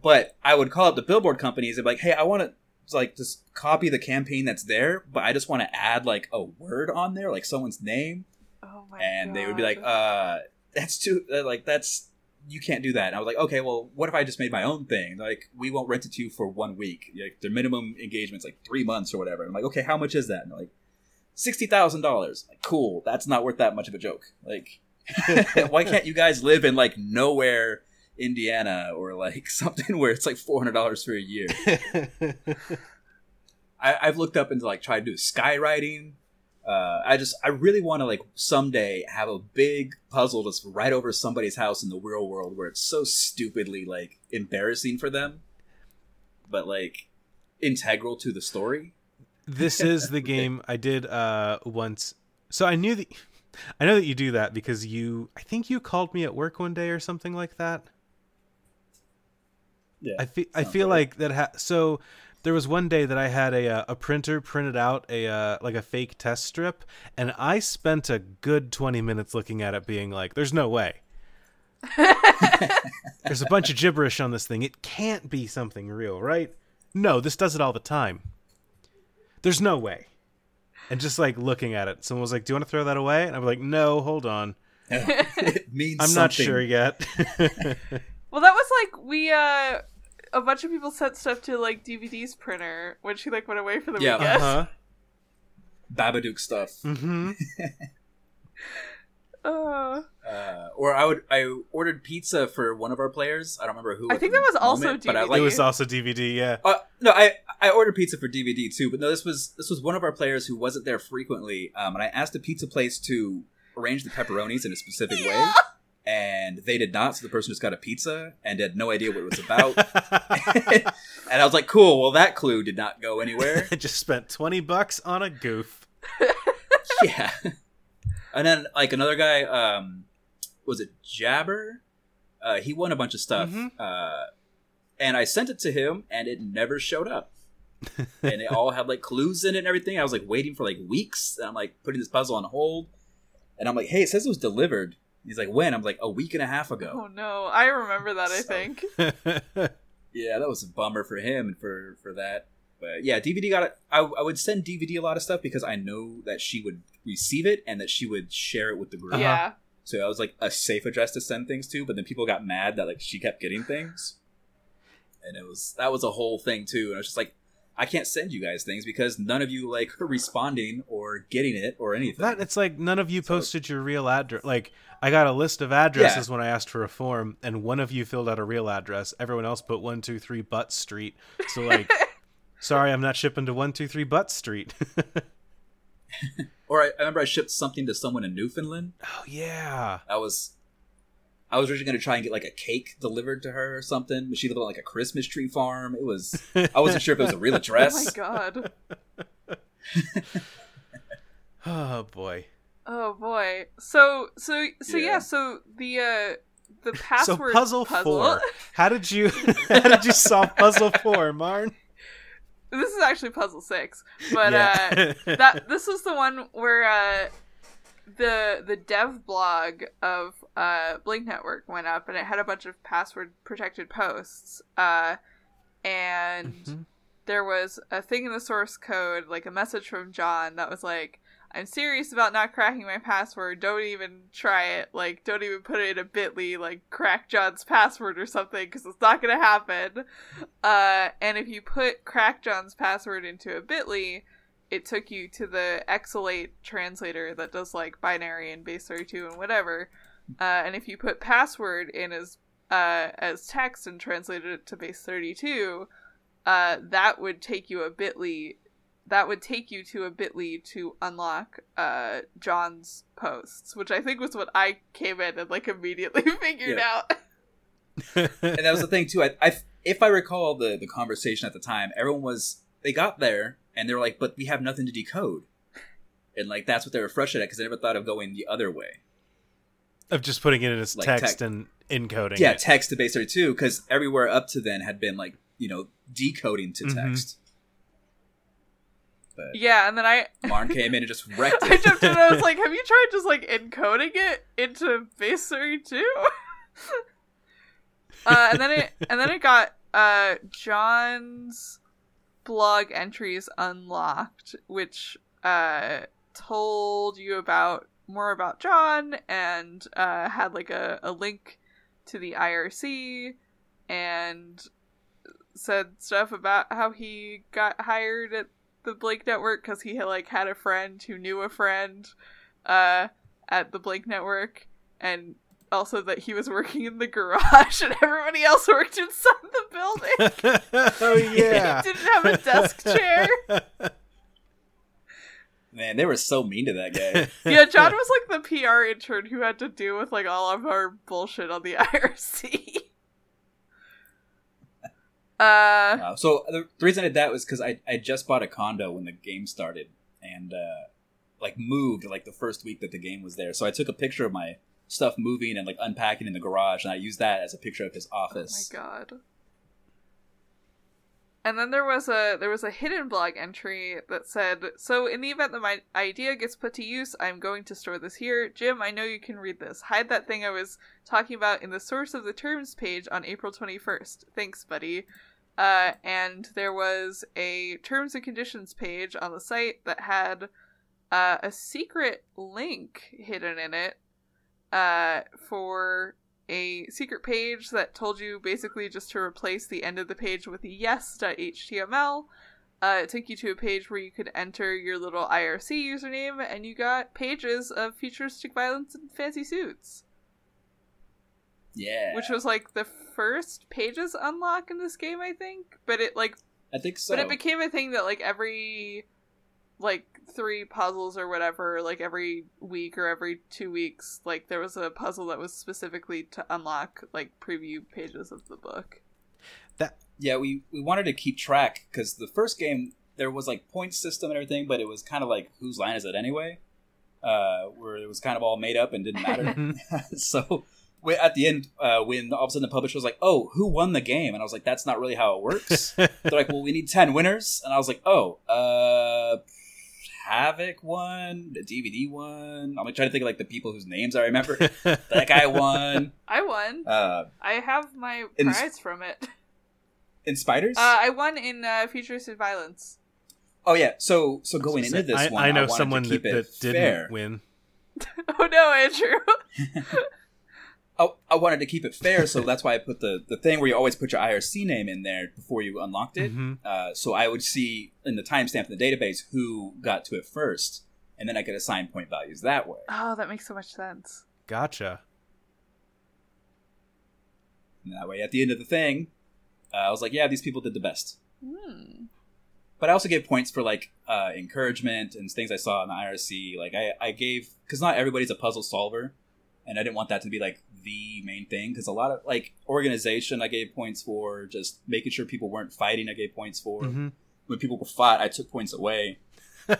But I would call up the billboard companies and be like, hey, I want to like just copy the campaign that's there, but I just want to add like a word on there, like someone's name. Oh my and God. They would be like, that's too like that's. You can't do that. And I was like, okay, well, what if I just made my own thing? Like, we won't rent it to you for 1 week. Like, their minimum engagement's like 3 months or whatever. And I'm like, okay, how much is that? And they're like, $60,000. Like, cool. That's not worth that much of a joke. Like, why can't you guys live in like nowhere, Indiana, or like something where it's like $400 for a year? I've looked up and like tried to do skywriting. I really want to like someday have a big puzzle just right over somebody's house in the real world where it's so stupidly like embarrassing for them, but like integral to the story. This is the game I did once. So I know that you do that because I think you called me at work one day or something like that. Yeah, I feel right. Like that. So. There was one day that I had a printer printed out a fake test strip, and I spent a good 20 minutes looking at it being like, there's no way. There's a bunch of gibberish on this thing. It can't be something real, right? No, this does it all the time. There's no way. And just like looking at it, someone was like, do you want to throw that away? And I'm like, no, hold on. It means I'm something. Not sure yet. Well, that was like a bunch of people sent stuff to like DVD's printer when she like went away for the weekend. Uh-huh. Babadook stuff. Mm-hmm. Or I ordered pizza for one of our players. I don't remember who. I think that was also DVD. It was also DVD. Yeah. No, I ordered pizza for DVD too, but no, this was one of our players who wasn't there frequently. And I asked the pizza place to arrange the pepperonis in a specific way. And they did not, so the person just got a pizza and had no idea what it was about. And I was like, cool, well, that clue did not go anywhere. I just spent $20 on a goof. Yeah. And then, like, another guy, was it Jabber? He won a bunch of stuff. Mm-hmm. And I sent it to him, and it never showed up. And it all had, like, clues in it and everything. I was, like, waiting for, like, weeks. And I'm, like, putting this puzzle on hold. And I'm like, hey, it says it was delivered. He's like, when? I'm like, a week and a half ago. Oh, no. I remember that, I think. Yeah, that was a bummer for him and for that. But yeah, DVD got it. I would send DVD a lot of stuff because I know that she would receive it and that she would share it with the group. Yeah. So that was like a safe address to send things to. But then people got mad that like she kept getting things. And that was a whole thing, too. And I was just like, I can't send you guys things because none of you like are responding or getting it or anything. That, it's like none of you posted your real address. Like I got a list of addresses when I asked for a form, and one of you filled out a real address. Everyone else put 123 Butt Street. So like, sorry, I'm not shipping to 123 Butt Street. Or I remember I shipped something to someone in Newfoundland. Oh yeah, I was originally going to try and get like a cake delivered to her or something. She lived on like a Christmas tree farm. It was, I wasn't sure if it was a real address. Oh my god. Oh boy. So yeah. So the password. So puzzle 4. How did you solve puzzle 4, Marn? This is actually puzzle 6, but yeah. This is the one where the dev blog of Blink Network went up, and it had a bunch of password protected posts, and there was a thing in the source code, like a message from John that was like, I'm serious about not cracking my password, don't even try it, like don't even put it in a bit.ly, like crack John's password or something, because it's not gonna happen. And if you put crack John's password into a bit.ly, it took you to the Xolate translator that does like binary and base32 and whatever. And if you put password in as text and translated it to base32, that would take you a bit.ly. That would take you to a bit.ly to unlock John's posts, which I think was what I came in and like immediately figured out. And that was the thing too. I if I recall the conversation at the time, everyone was, they got there and they were like, but we have nothing to decode. And like, that's what they were frustrated at, because they never thought of going the other way. Of just putting it as like text and encoding. Yeah, text to base32, because everywhere up to then had been like, you know, decoding to text. But yeah, and then Marn came in and just wrecked it. I jumped in and I was like, have you tried just like encoding it into base32? and then it got John's blog entries unlocked, which told you about more about John, and had like a link to the IRC, and said stuff about how he got hired at the Blink Network because he like had a friend who knew a friend at the Blink Network, and also that he was working in the garage and everybody else worked inside the building. Oh yeah. He didn't have a desk chair. Man, they were so mean to that guy. Yeah, John was like the PR intern who had to deal with like all of our bullshit on the IRC. Wow. So the reason I did that was because I just bought a condo when the game started, and like moved like the first week that the game was there. So I took a picture of my stuff moving and like unpacking in the garage, and I used that as a picture of his office. Oh my god. And then there was a hidden blog entry that said, so in the event that my idea gets put to use, I'm going to store this here. Jim, I know you can read this. Hide that thing I was talking about in the source of the terms page on April 21st. Thanks, buddy. And there was a terms and conditions page on the site that had a secret link hidden in it for a secret page that told you basically just to replace the end of the page with yes.html. It took you to a page where you could enter your little IRC username, and you got pages of Futuristic Violence and Fancy Suits. Yeah. Which was like the first pages unlock in this game, I think. But it like, I think so. But it became a thing that like every like 3 puzzles or whatever, like every week or every 2 weeks, like there was a puzzle that was specifically to unlock like preview pages of the book. That, yeah, we wanted to keep track, because the first game there was like point system and everything, but it was kind of like, whose line is it anyway, where it was kind of all made up and didn't matter. So at the end, when all of a sudden the publisher was like, oh, who won the game? And I was like, that's not really how it works. They're like, well, we need 10 winners. And I was like, oh, Havoc won, the DVD won. I'm like trying to think of like the people whose names I remember. That guy won. I won. I have my prize from it. In Spiders? I won in Futuristic Violence. Oh yeah. So going into this, I know someone that didn't win. Oh no, Andrew. I wanted to keep it fair, so that's why I put the thing where you always put your IRC name in there before you unlocked it. Mm-hmm. So I would see in the timestamp in the database who got to it first, and then I could assign point values that way. Oh, that makes so much sense. Gotcha. And that way, at the end of the thing, I was like, yeah, these people did the best. Mm. But I also gave points for, like, encouragement and things I saw in the IRC. Like, I gave... Because not everybody's a puzzle solver. And I didn't want that to be, like, the main thing. Because a lot of, like, organization I gave points for. Just making sure people weren't fighting I gave points for. Mm-hmm. When people fought, I took points away. Yeah.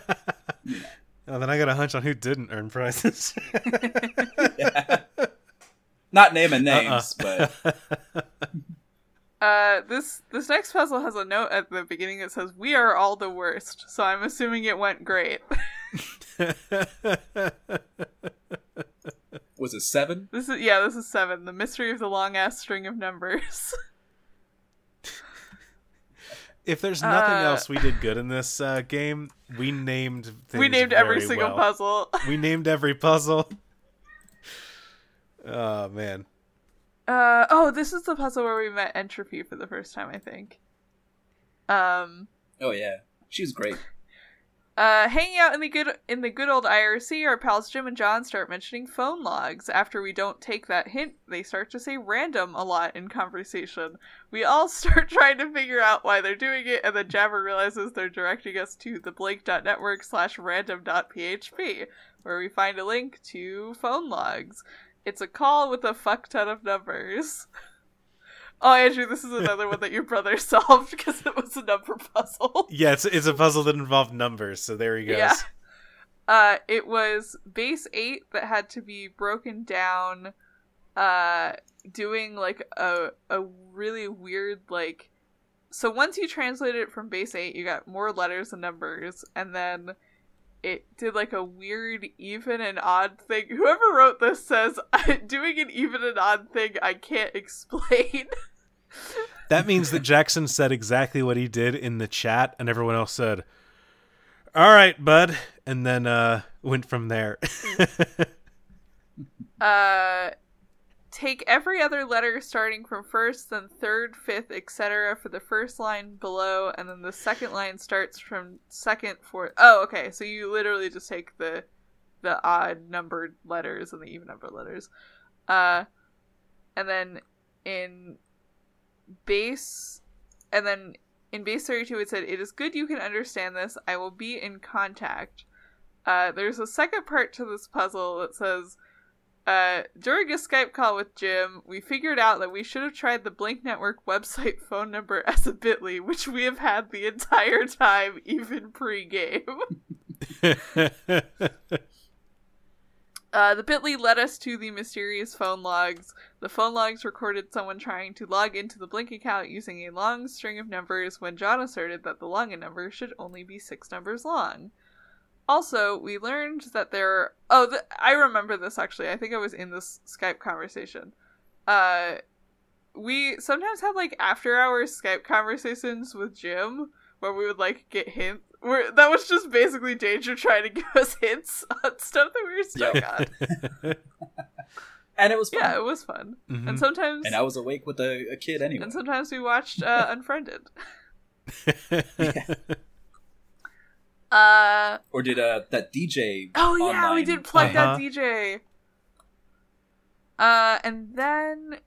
Oh, then I got a hunch on who didn't earn prizes. Yeah. Not naming names, but... This next puzzle has a note at the beginning that says, "We are all the worst," so I'm assuming it went great. Was it 7? This is 7. The mystery of the long ass string of numbers. If there's nothing else we did good in this game, we named things. We named every single puzzle. We named every puzzle. Oh man. This is the puzzle where we met Entropy for the first time, I think. Oh yeah, she was great. Hanging out in the good old IRC, our pals Jim and John start mentioning phone logs. After we don't take that hint, they start to say random a lot in conversation. We all start trying to figure out why they're doing it, and then Jabber realizes they're directing us to the blink.network/random.php, where we find a link to phone logs. It's a call with a fuck ton of numbers. Oh, Andrew, this is another one that your brother solved because it was a number puzzle. Yeah, it's a puzzle that involved numbers, so there he goes. Yeah. It was base 8 that had to be broken down, doing, like, a really weird, like... So once you translated it from base 8, you got more letters and numbers, and then... It did, like, a weird even and odd thing. Whoever wrote this says, doing an even and odd thing I can't explain. That means that Jackson said exactly what he did in the chat, and everyone else said, all right, bud, and then went from there. Take every other letter starting from first, then third, fifth, etc. for the first line below, and then the second line starts from second, fourth. Oh, okay. So you literally just take the odd numbered letters and the even numbered letters. And then in base 32 it said, "It is good you can understand this. I will be in contact." There's a second part to this puzzle that says, during a Skype call with Jim, we figured out that we should have tried the Blink Network website phone number as a bit.ly, which we have had the entire time, even pre-game. The bit.ly led us to the mysterious phone logs. The phone logs recorded someone trying to log into the Blink account using a long string of numbers when John asserted that the login number should only be 6 numbers long. Also, we learned that I remember this, actually. I think I was in this Skype conversation. We sometimes had, like, after-hours Skype conversations with Jim where we would, like, get hints. That was just basically Danger trying to give us hints on stuff that we were stuck on. And it was fun. Yeah, it was fun. Mm-hmm. And sometimes... And I was awake with a kid anyway. And sometimes we watched Unfriended. Yeah. Or did that DJ? Oh yeah, we did plug that DJ. And then,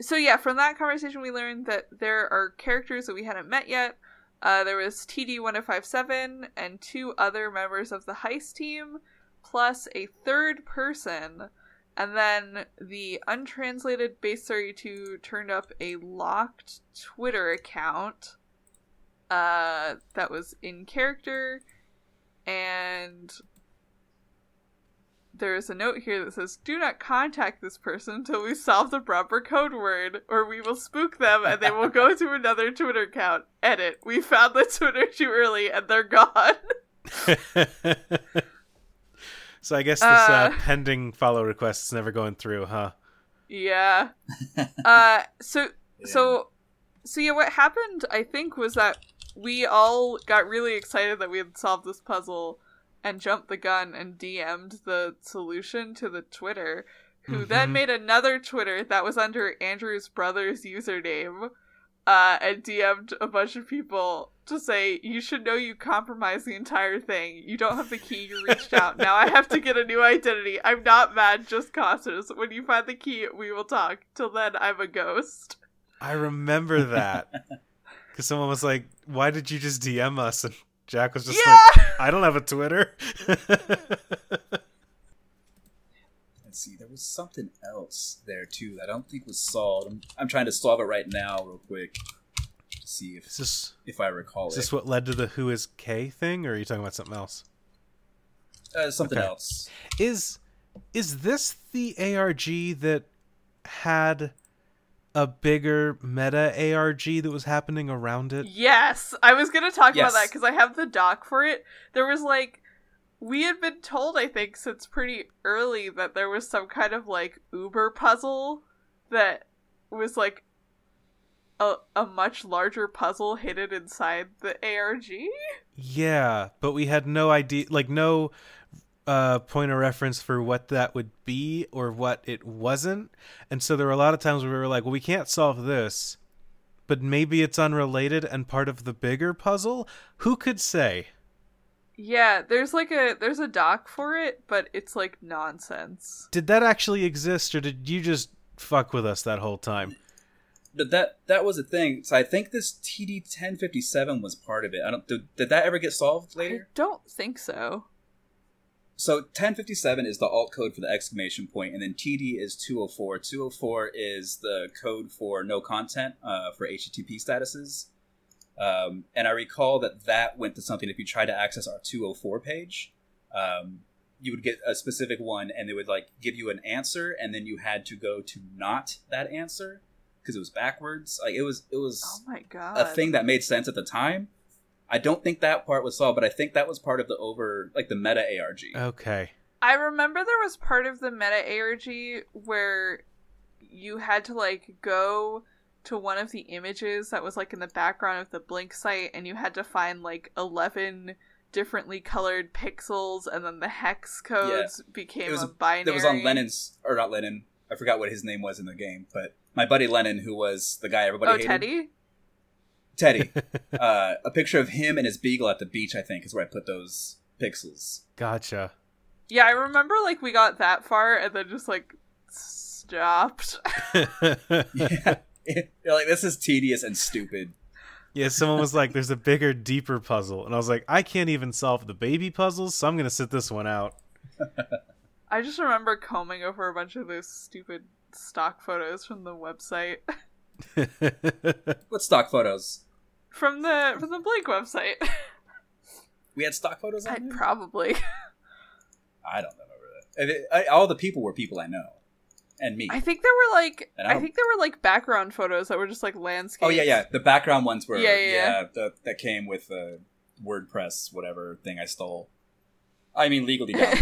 so yeah, from that conversation we learned that there are characters that we hadn't met yet. There was TD1057 and 2 other members of the heist team, plus a third person. And then the untranslated Base 32 turned up a locked Twitter account. That was in character. And there's a note here that says, "Do not contact this person until we solve the proper code word, or we will spook them and they will go to another Twitter account. Edit. We found the Twitter too early and they're gone." So I guess this pending follow request is never going through, huh? Yeah. So yeah, what happened, I think, was that we all got really excited that we had solved this puzzle and jumped the gun and DM'd the solution to the Twitter, who then made another Twitter that was under Andrew's brother's username, and DM'd a bunch of people to say, you should know you compromised the entire thing. You don't have the key, you reached out. Now I have to get a new identity. I'm not mad, just cautious. When you find the key, we will talk. Till then, I'm a ghost. I remember that. Because someone was like, why did you just DM us? And Jack was just like, I don't have a Twitter. Let's see, there was something else there too that I don't think was solved. I'm trying to solve it right now real quick to see if I recall it. Is this what led to the Who Is K thing, or are you talking about something else? Something else. Is this the ARG that had a bigger meta ARG that was happening around it? Yes! I was going to talk about that because I have the doc for it. There was like... We had been told, I think, since pretty early that there was some kind of, like, Uber puzzle that was, like, a much larger puzzle hidden inside the ARG. Yeah, but we had no idea, like, no point of reference for what that would be or what it wasn't. And so there were a lot of times where we were like, well, we can't solve this, but maybe it's unrelated and part of the bigger puzzle. Who could say? Yeah, there's a doc for it, but it's like nonsense. Did that actually exist, or did you just fuck with us that whole time? But that was a thing. So I think this TD1057 was part of it. I don't. Did that ever get solved later? I don't think so. So 1057 is the alt code for the exclamation point, and then TD is 204. 204 is the code for no content for HTTP statuses. And I recall that went to something. If you tried to access our 204 page, you would get a specific one, and they would like give you an answer, and then you had to go to not that answer because it was backwards. Like it was oh my God. A thing that made sense at the time. I don't think that part was solved, but I think that was part of the the meta ARG. Okay. I remember there was part of the meta ARG where you had to like go to one of the images that was, like, in the background of the Blink site, and you had to find, like, 11 differently colored pixels, and then the hex codes became a binary. That was on Lennon's, or not Lennon, I forgot what his name was in the game, but my buddy Lennon, who was the guy everybody hated. Oh, Teddy. A picture of him and his beagle at the beach, I think, is where I put those pixels. Gotcha. Yeah, I remember, like, we got that far, and then just, like, stopped. Yeah. They're like, this is tedious and stupid. Yeah, someone was like, there's a bigger, deeper puzzle. And I was like, I can't even solve the baby puzzles, so I'm going to sit this one out. I just remember combing over a bunch of those stupid stock photos from the website. What stock photos? From the Blink website. We had stock photos on there? Probably. I don't remember that. All the people were people I know. And me. I think there were like background photos that were just like landscapes. Oh yeah. The background ones were that came with the WordPress whatever thing I stole. I mean legally down.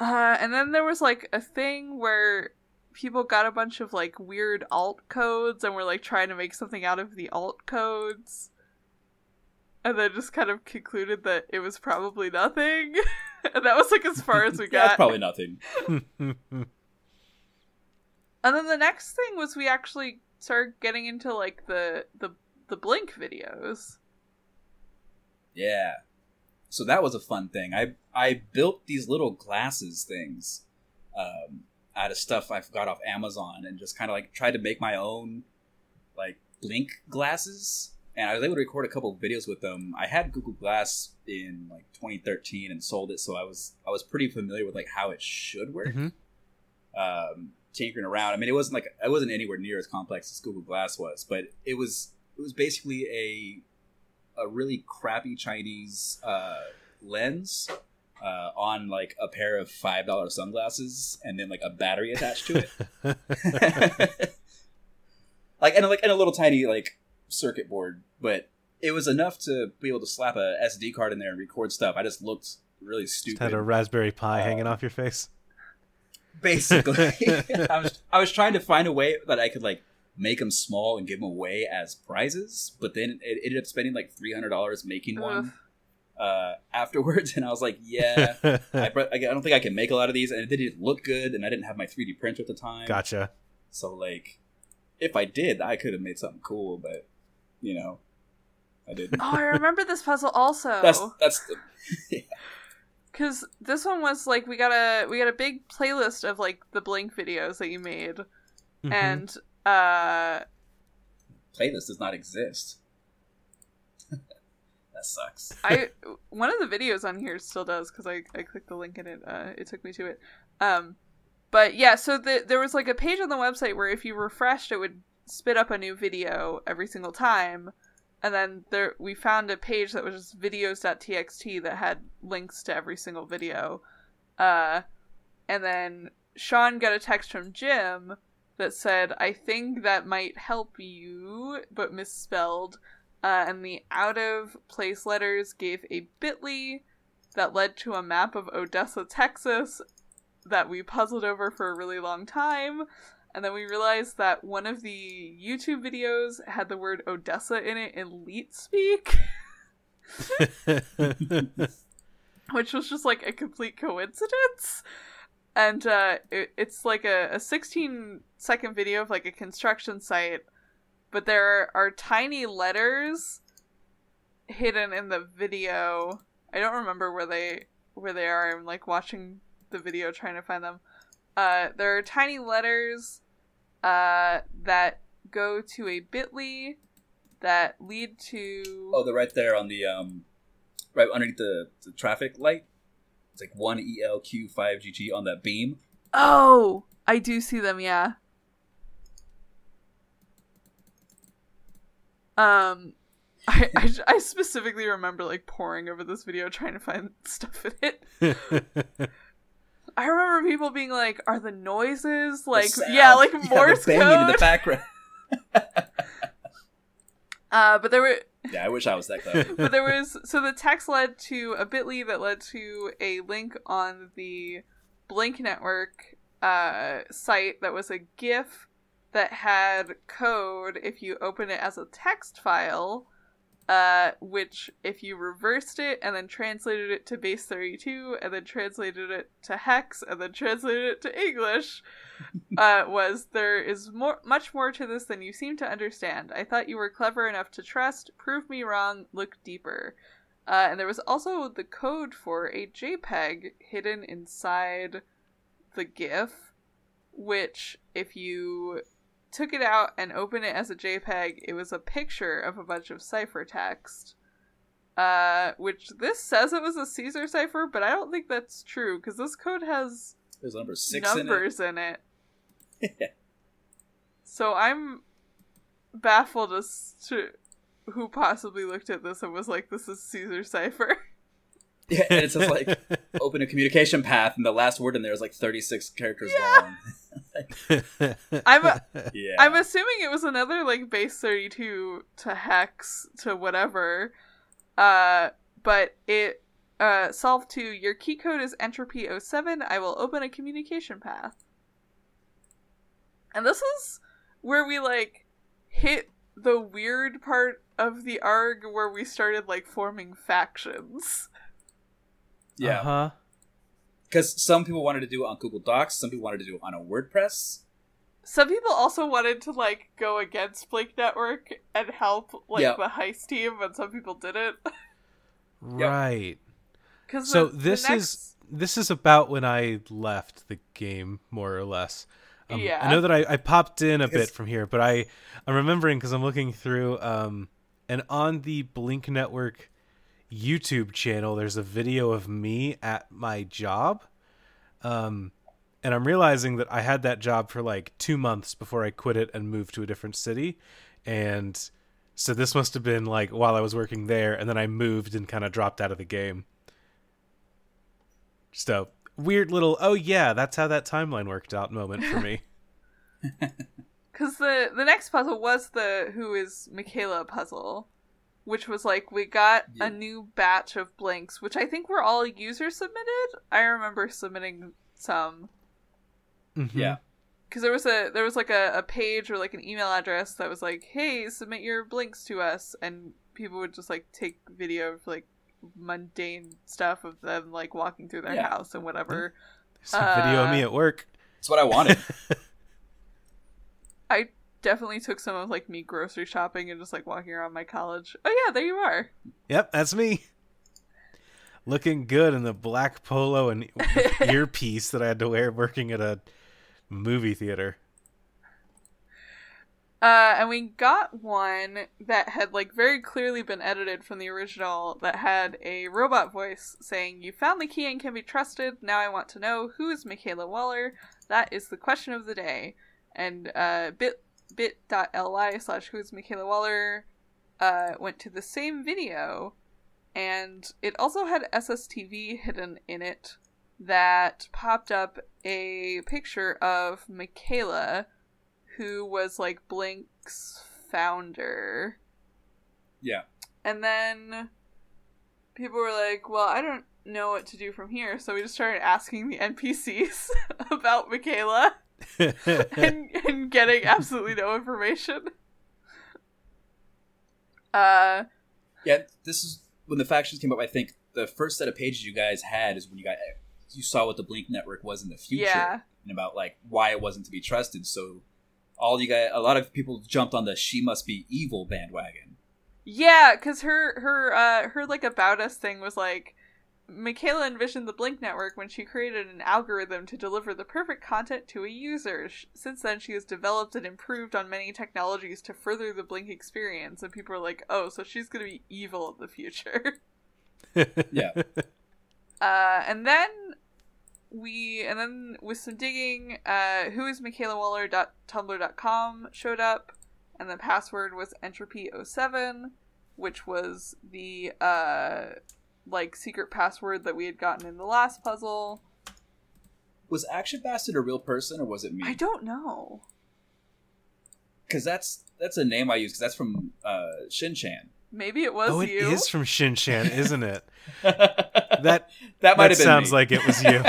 And then there was like a thing where people got a bunch of like weird alt codes and were like trying to make something out of the alt codes. And then just kind of concluded that it was probably nothing. And that was like as far as we got. That's probably nothing. And then the next thing was we actually started getting into like the Blink videos. Yeah. So that was a fun thing. I built these little glasses things out of stuff I got off Amazon and just kind of like tried to make my own like Blink glasses. And I was able to record a couple of videos with them. I had Google Glass in like 2013 and sold it, so I was pretty familiar with like how it should work. Tinkering around. I mean, it wasn't anywhere near as complex as Google Glass was, but it was basically a really crappy Chinese lens on like a pair of $5 sunglasses, and then like a battery attached to it, and a little tiny like circuit board, but it was enough to be able to slap a SD card in there and record stuff. I just looked really stupid. Just had a Raspberry Pi hanging off your face. Basically. I was trying to find a way that I could like make them small and give them away as prizes, but then it ended up spending like $300 making one. afterwards, and I was like, yeah, I don't think I can make a lot of these, and it didn't look good, and I didn't have my 3D printer at the time. Gotcha. So, like, if I did, I could have made something cool, but, you know, I didn't. Oh, I remember this puzzle also. That's the... Yeah. Because this one was, like, we got a big playlist of, like, the Blink videos that you made, mm-hmm. and, Playlist does not exist. That sucks. One of the videos on here still does, because I clicked the link and it took me to it. But yeah, so there was like a page on the website where if you refreshed, it would spit up a new video every single time. And then we found a page that was just videos.txt that had links to every single video. And then Sean got a text from Jim that said, I think that might help you, but misspelled. And the out-of-place letters gave a bit.ly that led to a map of Odessa, Texas, that we puzzled over for a really long time. And then we realized that one of the YouTube videos had the word Odessa in it in Leet speak. Which was just like a complete coincidence. And it's like a 16-second video of like a construction site, but there are tiny letters hidden in the video. I don't remember where they are. I'm like watching the video trying to find them. There are tiny letters that go to a bit.ly that lead to... Oh, they're right there on the, right underneath the traffic light. It's like 1ELQ5GG on that beam. Oh, I do see them, yeah. I specifically remember like poring over this video trying to find stuff in it. I remember people being like, "Are the noises like like Morse code in the background?" But there were. Yeah, I wish I was that clever. But there was the text led to a bit.ly that led to a link on the Blink Network site that was a GIF that had code if you open it as a text file, which if you reversed it and then translated it to base 32 and then translated it to hex and then translated it to English, was there is much more to this than you seem to understand. I thought you were clever enough to trust. Prove me wrong. Look deeper. And there was also the code for a JPEG hidden inside the GIF, which if you took it out and opened it as a JPEG, it was a picture of a bunch of ciphertext, which this says it was a Caesar cipher, but I don't think that's true, because this code has there's number six numbers in it. Yeah. So I'm baffled as to who possibly looked at this and was like, this is Caesar cipher. Yeah, and it says, like, open a communication path, and the last word in there is, like, 36 characters long. I'm assuming it was another, like, base 32 to hex to whatever, but it solved to, your key code is Entropy 07, I will open a communication path. And this is where we, like, hit the weird part of the ARG where we started, like, forming factions. Yeah, because some people wanted to do it on Google Docs, some people wanted to do it on a WordPress. Some people also wanted to, like, go against Blink Network and help, like, the heist team, but some people didn't. Right. Cause so this is about when I left the game, more or less. Yeah. I know that I popped in a bit from here, but I'm remembering because I'm looking through, and on the Blink Network YouTube channel there's a video of me at my job, and I'm realizing that I had that job for like 2 months before I quit it and moved to a different city, and so this must have been like while I was working there, and then I moved and kind of dropped out of the game. Just a weird little that's how that timeline worked out moment for me. Because the next puzzle was the Who is Michaela puzzle, which was like, we got a new batch of blinks, which I think were all user submitted. I remember submitting some. Mm-hmm. Yeah. Because there was like a page or like an email address that was like, hey, submit your blinks to us. And people would just like take video of like mundane stuff of them like walking through their house and whatever. There's some video of me at work. That's what I wanted. I definitely took some of like me grocery shopping and just like walking around my college. Oh yeah, there you are. Yep, that's me. Looking good in the black polo and earpiece that I had to wear working at a movie theater. And we got one that had like very clearly been edited from the original that had a robot voice saying, "You found the key and can be trusted. Now I want to know, who is Michaela Waller? That is the question of the day." And bit.ly/whoismichaelawaller went to the same video, and it also had SSTV hidden in it that popped up a picture of Michaela, who was like Blink's founder. Yeah. And then people were like, well, I don't know what to do from here, so we just started asking the NPCs about Michaela and getting absolutely no information. Yeah, this is when the factions came up. I think the first set of pages you guys had is when you saw what the Blink Network was in the future, and about like why it wasn't to be trusted. So all you guys, a lot of people jumped on the "she must be evil" bandwagon. Yeah, because her like about us thing was like, Michaela envisioned the Blink Network when she created an algorithm to deliver the perfect content to a user. Since then, she has developed and improved on many technologies to further the Blink experience. And people are like, oh, so she's going to be evil in the future. Yeah. And then with some digging, whoismichaelawaller.tumblr.com showed up. And the password was Entropy07, which was the... like secret password that we had gotten in the last puzzle. Was Action Bastard a real person or was it me? I don't know. Because that's a name I use. Because that's from Shin-Chan. Maybe it was you. Oh, it is from Shin-Chan, isn't it? that might have been. Sounds me. Like it was you.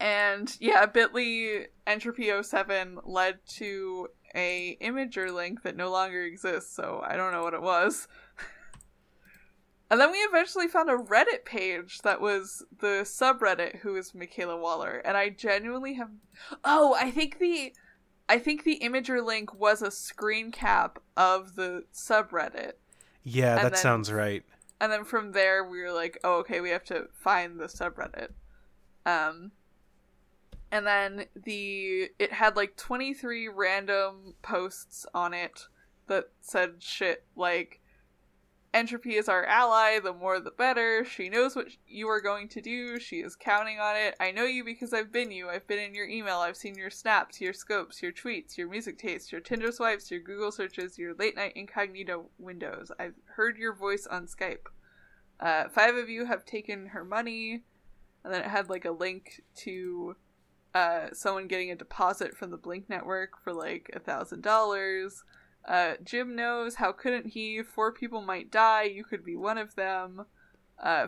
And yeah, bit.ly Entropy07 led to a imager link that no longer exists, so I don't know what it was. And then we eventually found a Reddit page that was the subreddit "Who is Michaela Waller?" And I genuinely have... Oh, I think the imager link was a screen cap of the subreddit. Yeah, and that sounds right. And then from there we were like, oh, okay, we have to find the subreddit. And then it had like 23 random posts on it that said shit like, "Entropy is our ally, the more the better. She knows what you are going to do. She is counting on it. I know you because I've been you. I've been in your email. I've seen your snaps, your scopes, your tweets, your music tastes, your Tinder swipes, your Google searches, your late night incognito windows. I've heard your voice on Skype. 5 of you have taken her money." And then it had like a link to... someone getting a deposit from the Blink Network for like $1,000. Jim knows, how couldn't he? 4 people might die, you could be one of them.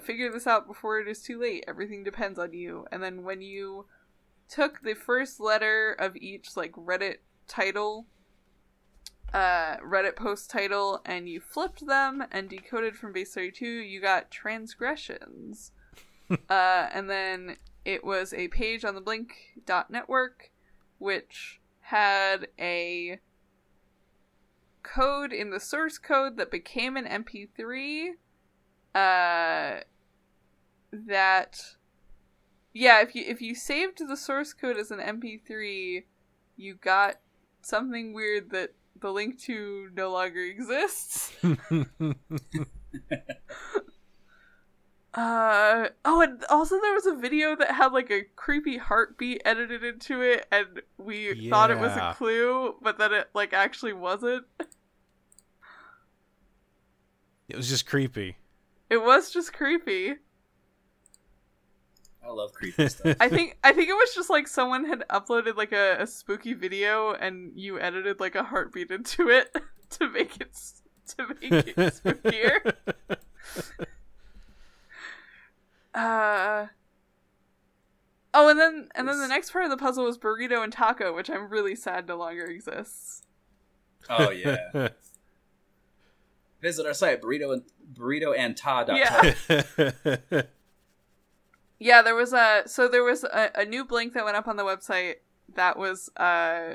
Figure this out before it is too late. Everything depends on you. And then when you took the first letter of each like Reddit title, Reddit post title, and you flipped them and decoded from base 32, you got transgressions. And then it was a page on the blink.network which had a code in the source code that became an MP3 if you saved the source code as an MP3, you got something weird that the link to no longer exists. And also there was a video that had like a creepy heartbeat edited into it, and we thought it was a clue, but then it like actually wasn't. It was just creepy. It was just creepy. I love creepy stuff. I think it was just like someone had uploaded like a spooky video, and you edited like a heartbeat into it to make it spookier. And then the next part of the puzzle was Burrito and Taco, which I'm really sad no longer exists. Oh yeah. Visit our site, burritoandta.com. Yeah. Yeah, there was a new Blink that went up on the website that was I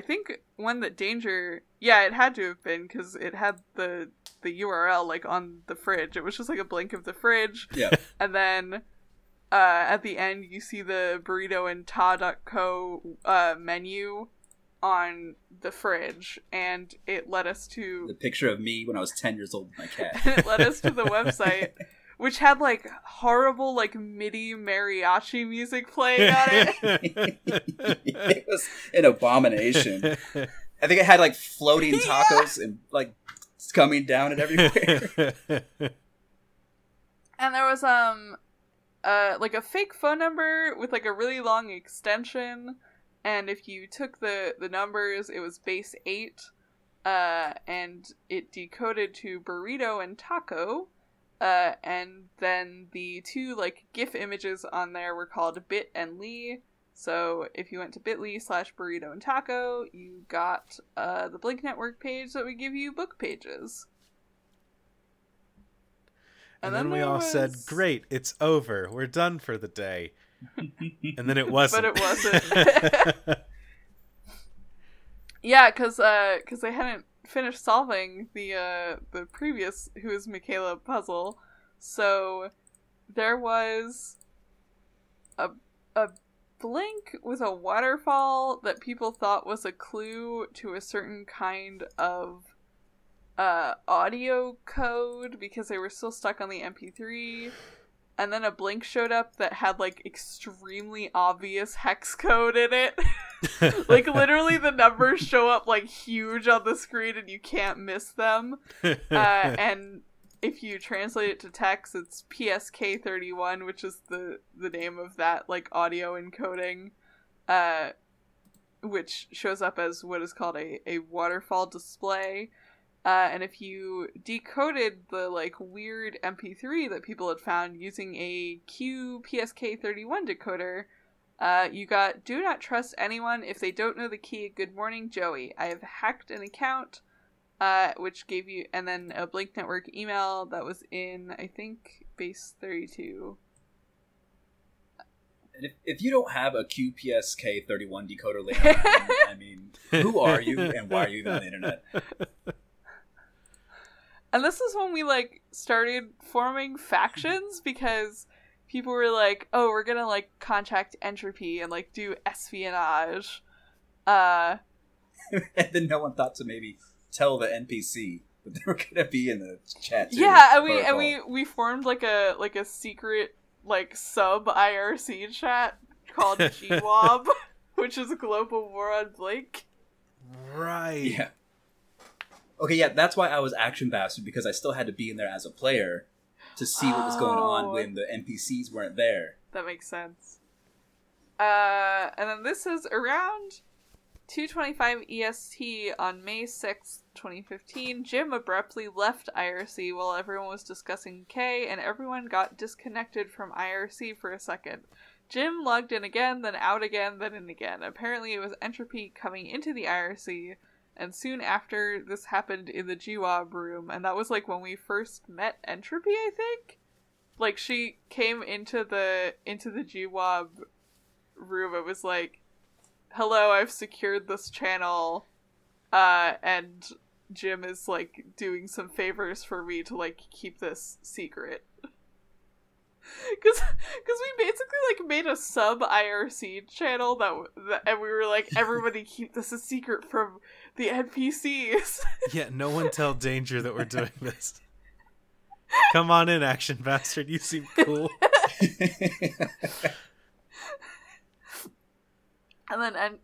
think one that Danger, yeah, it had to have been, cuz it had the URL like on the fridge. It was just like a Blink of the fridge. Yeah. And then at the end you see the burritoandta.co menu on the fridge, and it led us to the picture of me when I was 10 years old with my cat. It led us to the website, which had like horrible like MIDI mariachi music playing on it. It was an abomination. I think it had like floating tacos and like coming down and everywhere. And there was like a fake phone number with like a really long extension. And if you took the numbers, it was base 8, and it decoded to burrito and taco, and then the two, like, GIF images on there were called Bit and Lee, so if you went to bit.ly/burritoandtaco, you got the Blink Network page that would give you book pages. And then we all said, great, it's over, we're done for the day. And then it wasn't. But it wasn't. Yeah, because they hadn't finished solving the previous Who is Michaela puzzle, so there was a Blink with a waterfall that people thought was a clue to a certain kind of audio code because they were still stuck on the MP3. And then a Blink showed up that had, like, extremely obvious hex code in it. Like, literally the numbers show up, like, huge on the screen and you can't miss them. And if you translate it to text, it's PSK31, which is the name of that, like, audio encoding. Which shows up as what is called a waterfall display. And if you decoded the, like, weird MP3 that people had found using a QPSK31 decoder, you got, do not trust anyone if they don't know the key. Good morning, Joey. I have hacked an account, which gave you, and then a Blink Network email that was in, I think, base 32. And if you don't have a QPSK31 decoder later on, I mean, who are you and why are you even on the internet? And this is when we, like, started forming factions, because people were like, oh, we're gonna, like, contact Entropy and, like, do espionage. And then no one thought to maybe tell the NPC that they were gonna be in the chat. Yeah, and we formed, like, a secret, like, sub-IRC chat called GWOB, which is Global War on Blink. Right. Yeah. Okay, yeah, that's why I was Action Bastard, because I still had to be in there as a player to see what was going on when the NPCs weren't there. That makes sense. And then this is around 2:25 EST on May 6th, 2015. Jim abruptly left IRC while everyone was discussing K, and everyone got disconnected from IRC for a second. Jim logged in again, then out again, then in again. Apparently it was Entropy coming into the IRC. And soon after, this happened in the GWOB room, and that was, like, when we first met Entropy, I think? Like, she came into the GWOB room and was like, hello, I've secured this channel, and Jim is, like, doing some favors for me to, like, keep this secret. Because we basically, like, made a sub-IRC channel that and we were like, everybody keep this a secret from the NPCs. Yeah, no one tell Danger that we're doing this. Come on in, Action Bastard, you seem cool. And then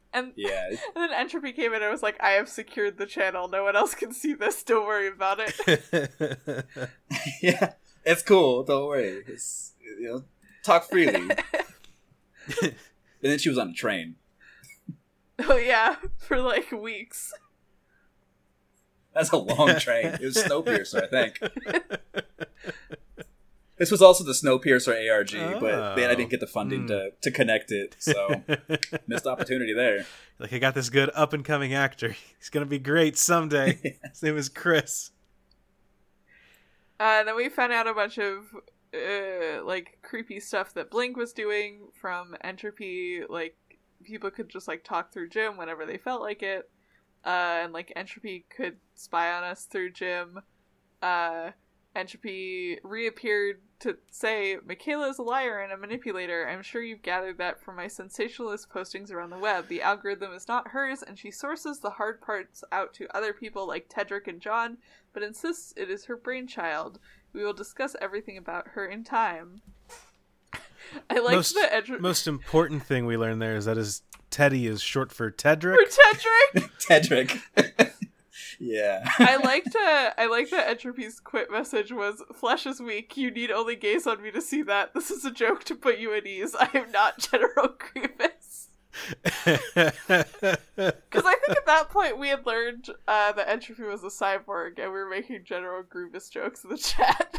Entropy came in and was like, I have secured the channel, no one else can see this, don't worry about it. Yeah. It's cool, don't worry. It's, you know, talk freely. And then she was on a train. Oh yeah, for like weeks. That's a long train. It was Snowpiercer, I think. This was also the Snowpiercer ARG, but then I didn't get the funding to connect it, so missed opportunity there. Like, I got this good up-and-coming actor. He's going to be great someday. His name is Chris. Then we found out a bunch of creepy stuff that Blink was doing from Entropy. Like, people could just talk through Jim whenever they felt like it, and Entropy could spy on us through Jim. Entropy reappeared to say, Michaela's a liar and a manipulator. I'm sure you've gathered that from my sensationalist postings around the web. The algorithm is not hers, and she sources the hard parts out to other people like Tedric and John, but insists it is her brainchild. We will discuss everything about her in time. I like the most important thing we learned there is that his Teddy is short for Tedric. For Tedric. Tedric. Yeah. I liked that Entropy's quit message was, flesh is weak, you need only gaze on me to see that. This is a joke to put you at ease. I am not General Grievous. Because I think at that point we had learned that Entropy was a cyborg and we were making General Grievous jokes in the chat.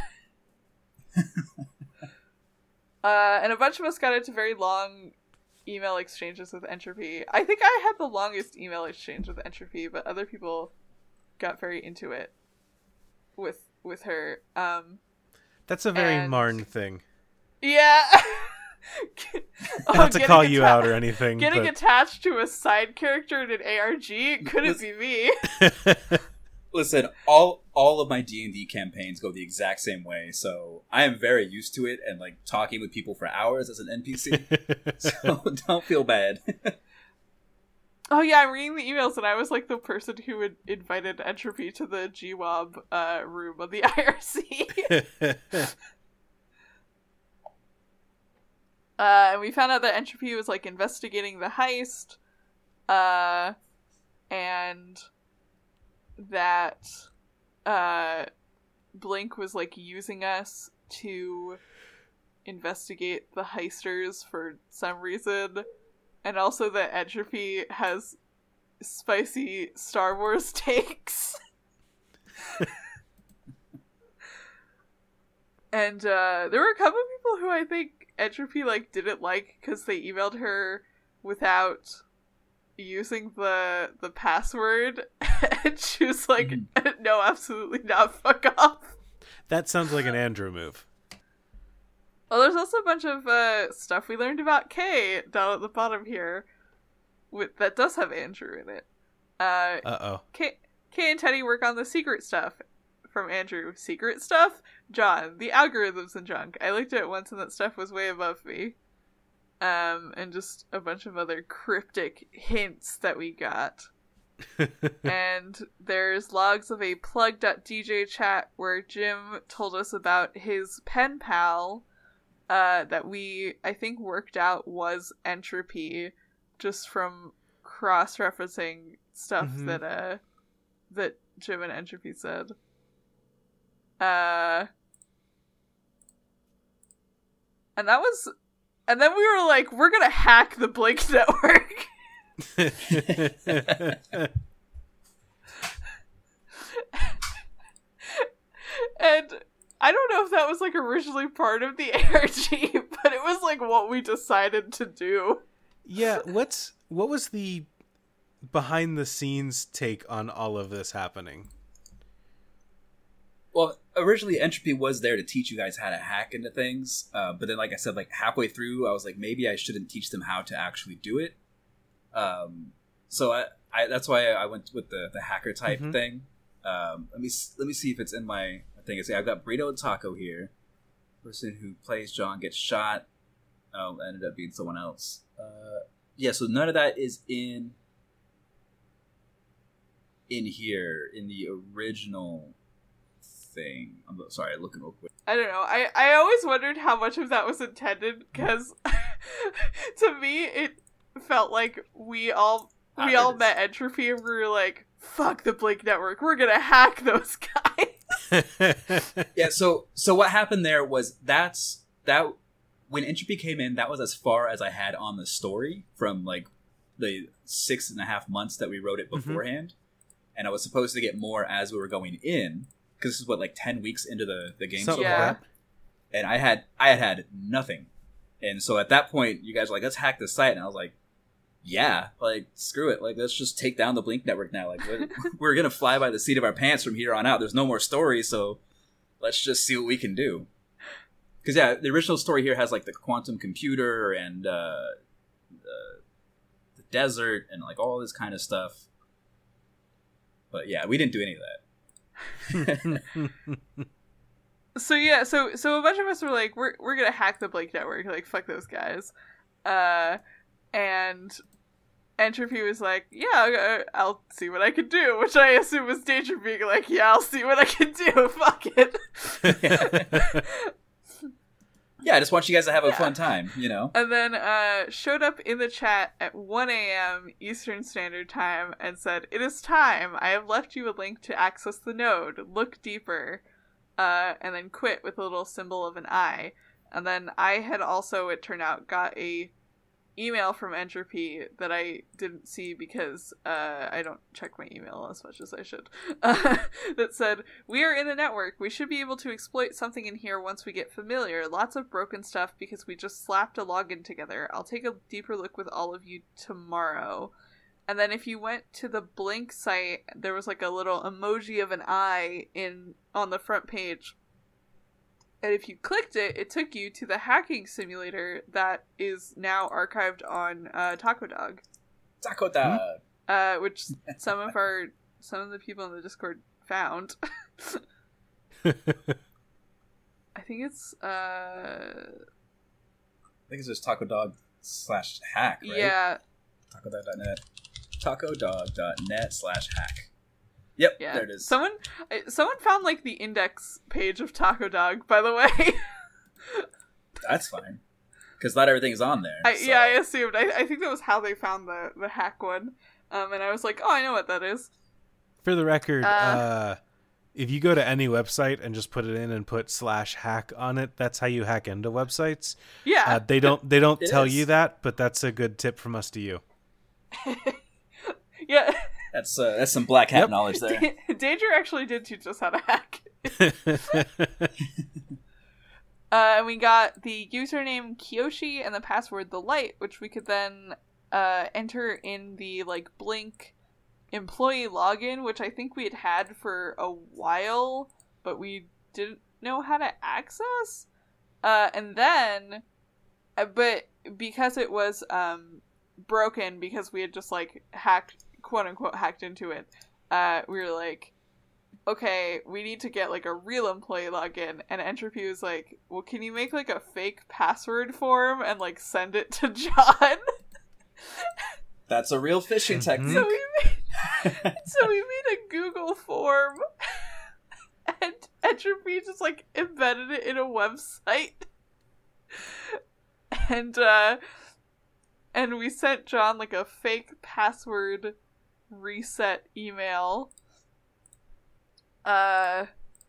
And a bunch of us got into very long email exchanges with Entropy. I think I had the longest email exchange with Entropy, but other people got very into it with her. That's a very Marn thing. Yeah. Not to call you out or anything. Getting attached to a side character in an ARG couldn't be me. Listen, all of my D&D campaigns go the exact same way, so I am very used to it and talking with people for hours as an NPC. So don't feel bad. Oh yeah, I'm reading the emails and I was the person who had invited Entropy to the GWOB room of the IRC. And we found out that Entropy was investigating the heist, and that Blink was using us to investigate the heisters for some reason, and also that Entropy has spicy Star Wars takes. And there were a couple of people who I think Entropy didn't like because they emailed her without using the password, and she was no, absolutely not, fuck off. That sounds like an Andrew move. Well, there's also a bunch of stuff we learned about Kay down at the bottom here that does have Andrew in it. Kay and Teddy work on the secret stuff from Andrew. Secret stuff? John. The algorithms and junk. I looked at it once and that stuff was way above me. And just a bunch of other cryptic hints that we got. And there's logs of a plug.dj chat where Jim told us about his pen pal that we, I think, worked out was Entropy just from cross-referencing stuff that Jim and Entropy said. And that was... And then we were we're going to hack the Blink Network. And I don't know if that was, originally part of the ARG, but it was, what we decided to do. Yeah, what was the behind-the-scenes take on all of this happening? Well, originally Entropy was there to teach you guys how to hack into things, but then, I said, halfway through, I was maybe I shouldn't teach them how to actually do it. So I that's why I went with the hacker type thing. Let me see if it's in my thing. I've got Burrito and Taco here. The person who plays John gets shot. Oh, ended up being someone else. Yeah, so none of that is in here in the original thing. I'm sorry, looking real quick. I don't know. I always wondered how much of that was intended, because to me it felt like we all met Entropy and we were fuck the Blink Network, we're gonna hack those guys. Yeah, so what happened there was that when Entropy came in, that was as far as I had on the story from the 6.5 months that we wrote it beforehand. And I was supposed to get more as we were going in, because this is what 10 weeks into the game so far, and I had nothing, and so at that point you guys were let's hack this site, and I was screw it, let's just take down the Blink Network now. We're gonna fly by the seat of our pants from here on out. There's no more story, so let's just see what we can do. Because, yeah, the original story here has, like, the quantum computer and the desert and, like, all this kind of stuff. But, yeah, we didn't do any of that. So, yeah, so a bunch of us were like, we're going to hack the Blink Network. Like, fuck those guys. And Entropy was like, yeah, I'll see what I can do. Which I assume was Danger being like, yeah, I'll see what I can do. Fuck it. Yeah, I just want you guys to have a fun time, you know? And then showed up in the chat at 1 a.m. Eastern Standard Time and said, "It is time. I have left you a link to access the node. Look deeper." And then quit with a little symbol of an eye. And then I had also, it turned out, got a email from Entropy that I didn't see because I don't check my email as much as I should, that said, "We are in a network. We should be able to exploit something in here once we get familiar. Lots of broken stuff because we just slapped a login together. I'll take a deeper look with all of you tomorrow." And then if you went to the Blink site, there was like a little emoji of an eye on the front page. And if you clicked it, it took you to the hacking simulator that is now archived on Taco Dog. Taco Dog. Which some of the people in the Discord found. I think it's just Taco Dog /hack, right? Yeah. TacoDog.net. TacoDog.net/hack. Yep, yeah. There it is. Someone found, like, the index page of Taco Dog, by the way. That's fine. Because not everything is on there. Yeah, I assumed. I think that was how they found the hack one. And I was like, oh, I know what that is. For the record, if you go to any website and just put it in and put /hack on it, that's how you hack into websites. Yeah. They don't tell you that, but that's a good tip from us to you. Yeah. That's some black hat knowledge there. Danger actually did teach us how to hack. And we got the username Kyoshi and the password The Light, which we could then enter in the like Blink employee login, which I think we had for a while, but we didn't know how to access. And then, but because it was broken, because we had just like hacked, quote unquote, hacked into it, we were like, okay, we need to get like a real employee login. And Entropy was like, well, can you make like a fake password form and like send it to John? That's a real phishing technique. So we made a Google form, and Entropy just like embedded it in a website, and we sent John like a fake password reset email,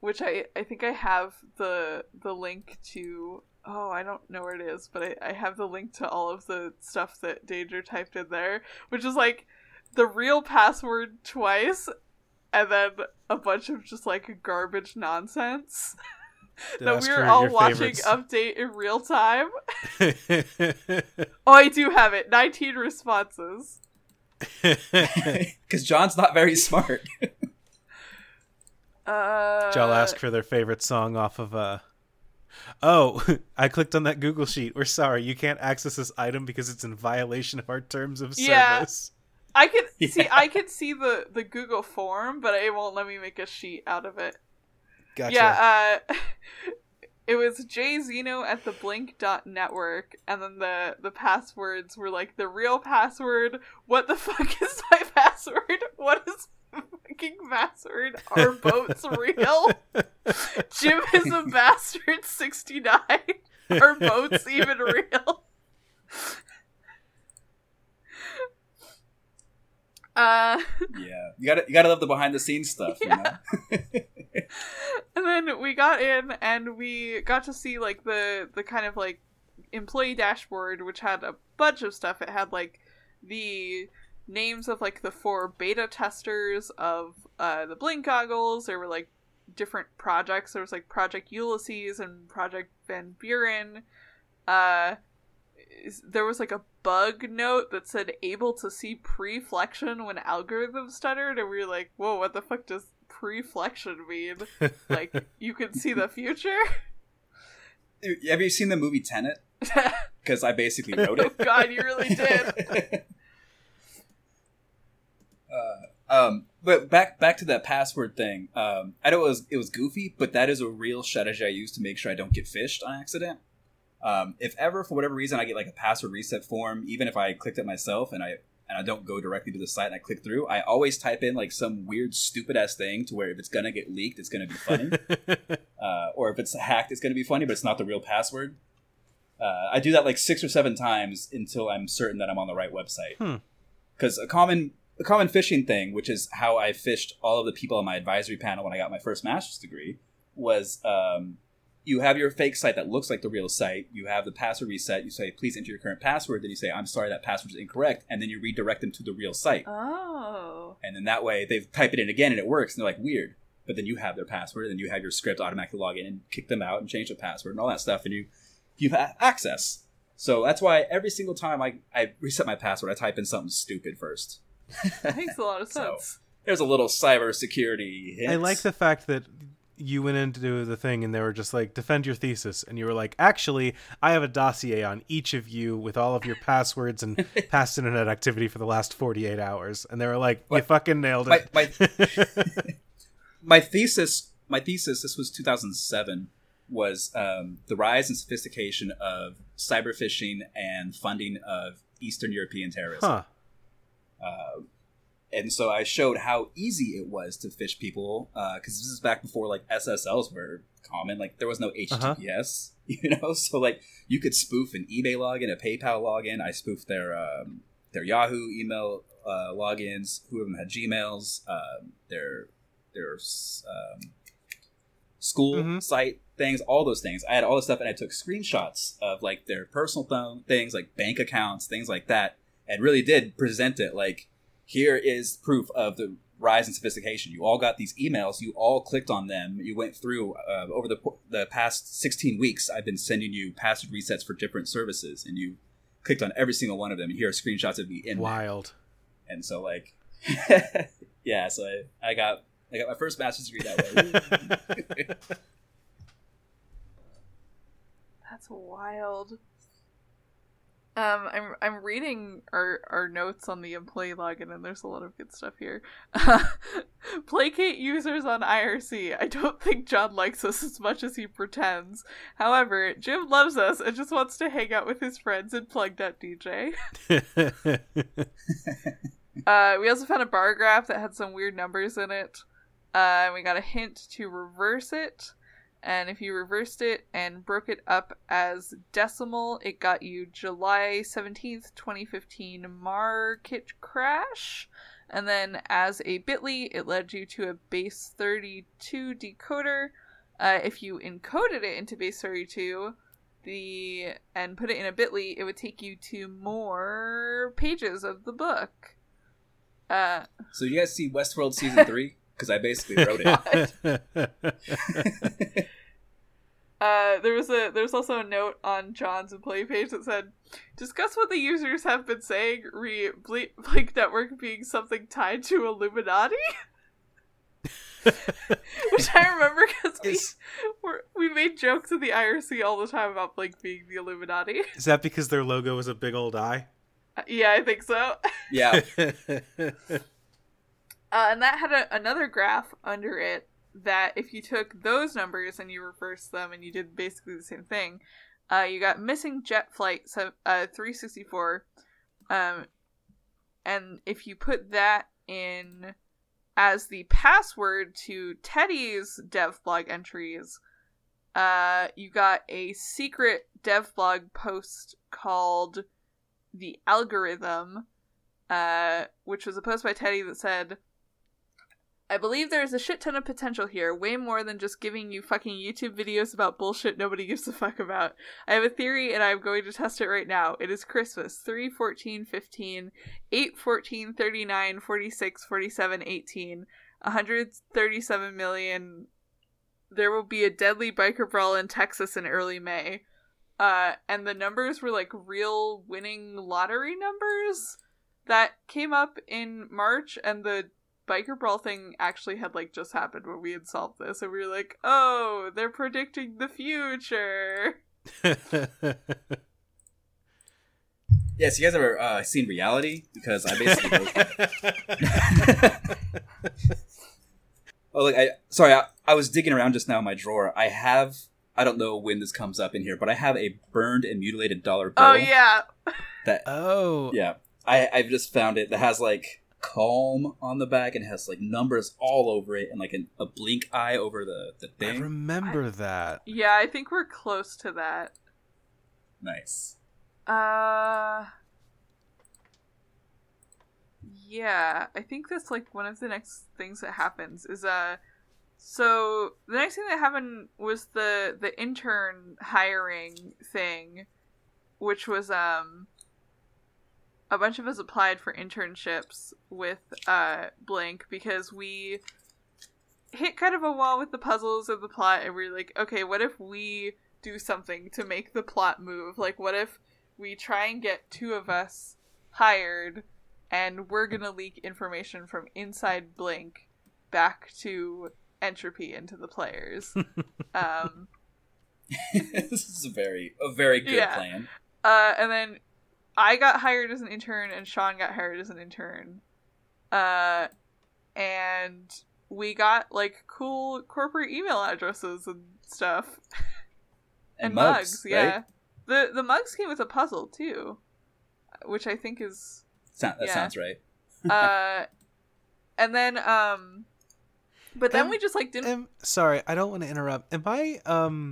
which I think I have the link to. Oh, I don't know where it is, but I have the link to all of the stuff that Danger typed in there, which is like the real password twice, and then a bunch of just like garbage nonsense that we were all watching update in real time. Oh, I do have it. 19 responses. Because John's not very smart. I'll ask for their favorite song off of Oh, I clicked on that Google sheet. We're sorry, you can't access this item because it's in violation of our terms of service. I could see the Google form, but it won't let me make a sheet out of it. Gotcha. Yeah, it was jzeno@theblink.network, and then the passwords were like the real password, what the fuck is my password, what is my fucking password, are boats real, Jim is a bastard 69, are boats even real? Yeah, you gotta love the behind the scenes stuff, yeah. You know? And then we got in and we got to see like the kind of like employee dashboard, which had a bunch of stuff. It had like the names of like the 4 beta testers of the Blink goggles. There were like different projects. There was like Project Ulysses and Project Van Buren. There was like a bug note that said able to see preflection when algorithm stuttered, and we were like, whoa, what the fuck does preflection mean? Like, you can see the future? Have you seen the movie Tenet? Because I basically wrote it. Oh God, you really did. But back to that password thing. I know it was goofy, but that is a real strategy I use to make sure I don't get fished on accident. If ever, for whatever reason, I get like a password reset form, even if I clicked it myself and I don't go directly to the site and I click through, I always type in like some weird stupid ass thing to where if it's going to get leaked, it's going to be funny. Or if it's hacked, it's going to be funny, but it's not the real password. I do that like 6 or 7 times until I'm certain that I'm on the right website. Because a common phishing thing, which is how I phished all of the people on my advisory panel when I got my first master's degree, was you have your fake site that looks like the real site. You have the password reset. You say, please enter your current password. Then you say, I'm sorry, that password is incorrect. And then you redirect them to the real site. Oh. And then that way they type it in again and it works. And they're like, weird. But then you have their password. And then you have your script automatically log in and kick them out and change the password and all that stuff. And you have access. So that's why every single time I reset my password, I type in something stupid first. That makes a lot of sense. So, there's a little cybersecurity hint. I like the fact that you went into the thing and they were just like, defend your thesis. And you were like, actually, I have a dossier on each of you with all of your passwords and past internet activity for the last 48 hours. And they were like, you fucking nailed it. My thesis, this was 2007, was the rise and sophistication of cyber phishing and funding of Eastern European terrorism. Huh. And so I showed how easy it was to phish people, because this is back before like SSLs were common. Like there was no HTTPS, So like you could spoof an eBay login, a PayPal login. I spoofed their Yahoo email logins. Who of them had Gmails? Their school site things, all those things. I had all this stuff, and I took screenshots of like their personal things, like bank accounts, things like that. And really did present it like, here is proof of the rise in sophistication. You all got these emails. You all clicked on them. You went through over the past 16 weeks. I've been sending you password resets for different services, and you clicked on every single one of them. And here are screenshots of me in wild. There. And so like, yeah. So I got my first master's degree that way. That's wild. I'm reading our notes on the employee login, and there's a lot of good stuff here. Placate users on IRC. I don't think John likes us as much as he pretends. However, Jim loves us and just wants to hang out with his friends and plug.dj. We also found a bar graph that had some weird numbers in it. We got a hint to reverse it. And if you reversed it and broke it up as decimal, it got you July 17th, 2015 market crash. And then as a bit.ly, it led you to a base 32 decoder. If you encoded it into base 32 and put it in a bit.ly, it would take you to more pages of the book. So you guys see Westworld Season 3? Because I basically wrote it. There was also a note on John's employee page that said, discuss what the users have been saying, Blink Network being something tied to Illuminati? Which I remember because we made jokes at the IRC all the time about Blink being the Illuminati. Is that because their logo is a big old eye? Yeah, I think so. Yeah. And that had another graph under it that if you took those numbers and you reversed them and you did basically the same thing, you got missing jet flight 364. And if you put that in as the password to Teddy's dev blog entries, you got a secret dev blog post called The Algorithm, which was a post by Teddy that said, I believe there is a shit ton of potential here, way more than just giving you fucking YouTube videos about bullshit nobody gives a fuck about. I have a theory and I'm going to test it right now. It is Christmas, 3/14/15, 8/14, 39, 46, 47, 18, 137 million. There will be a deadly biker brawl in Texas in early May. And the numbers were like real winning lottery numbers that came up in March, and the biker brawl thing actually had, like, just happened when we had solved this, and we were like, oh, they're predicting the future. Yeah, so you guys ever seen Reality? Because I basically... Oh, look, I was digging around just now in my drawer. I have... I don't know when this comes up in here, but I have a burned and mutilated dollar bill. Oh, yeah. That, oh. Yeah. I've just found it that has, like, calm on the back and has, like, numbers all over it and, like, a blink eye over the thing. I remember that. Yeah, I think we're close to that. Nice. Yeah, I think that's, like, one of the next things that happens is, so the next thing that happened was the intern hiring thing, which was a bunch of us applied for internships with Blink because we hit kind of a wall with the puzzles of the plot, and we were like, okay, what if we do something to make the plot move? Like, what if we try and get two of us hired, and we're gonna leak information from inside Blink back to Entropy into the players. This is a very good plan. And then I got hired as an intern and Sean got hired as an intern. And we got, like, cool corporate email addresses and stuff. And mugs, yeah. Right? The mugs came with a puzzle too, which I think is... Sounds right. And then... But then we just, like, didn't... Sorry, I don't want to interrupt. Am I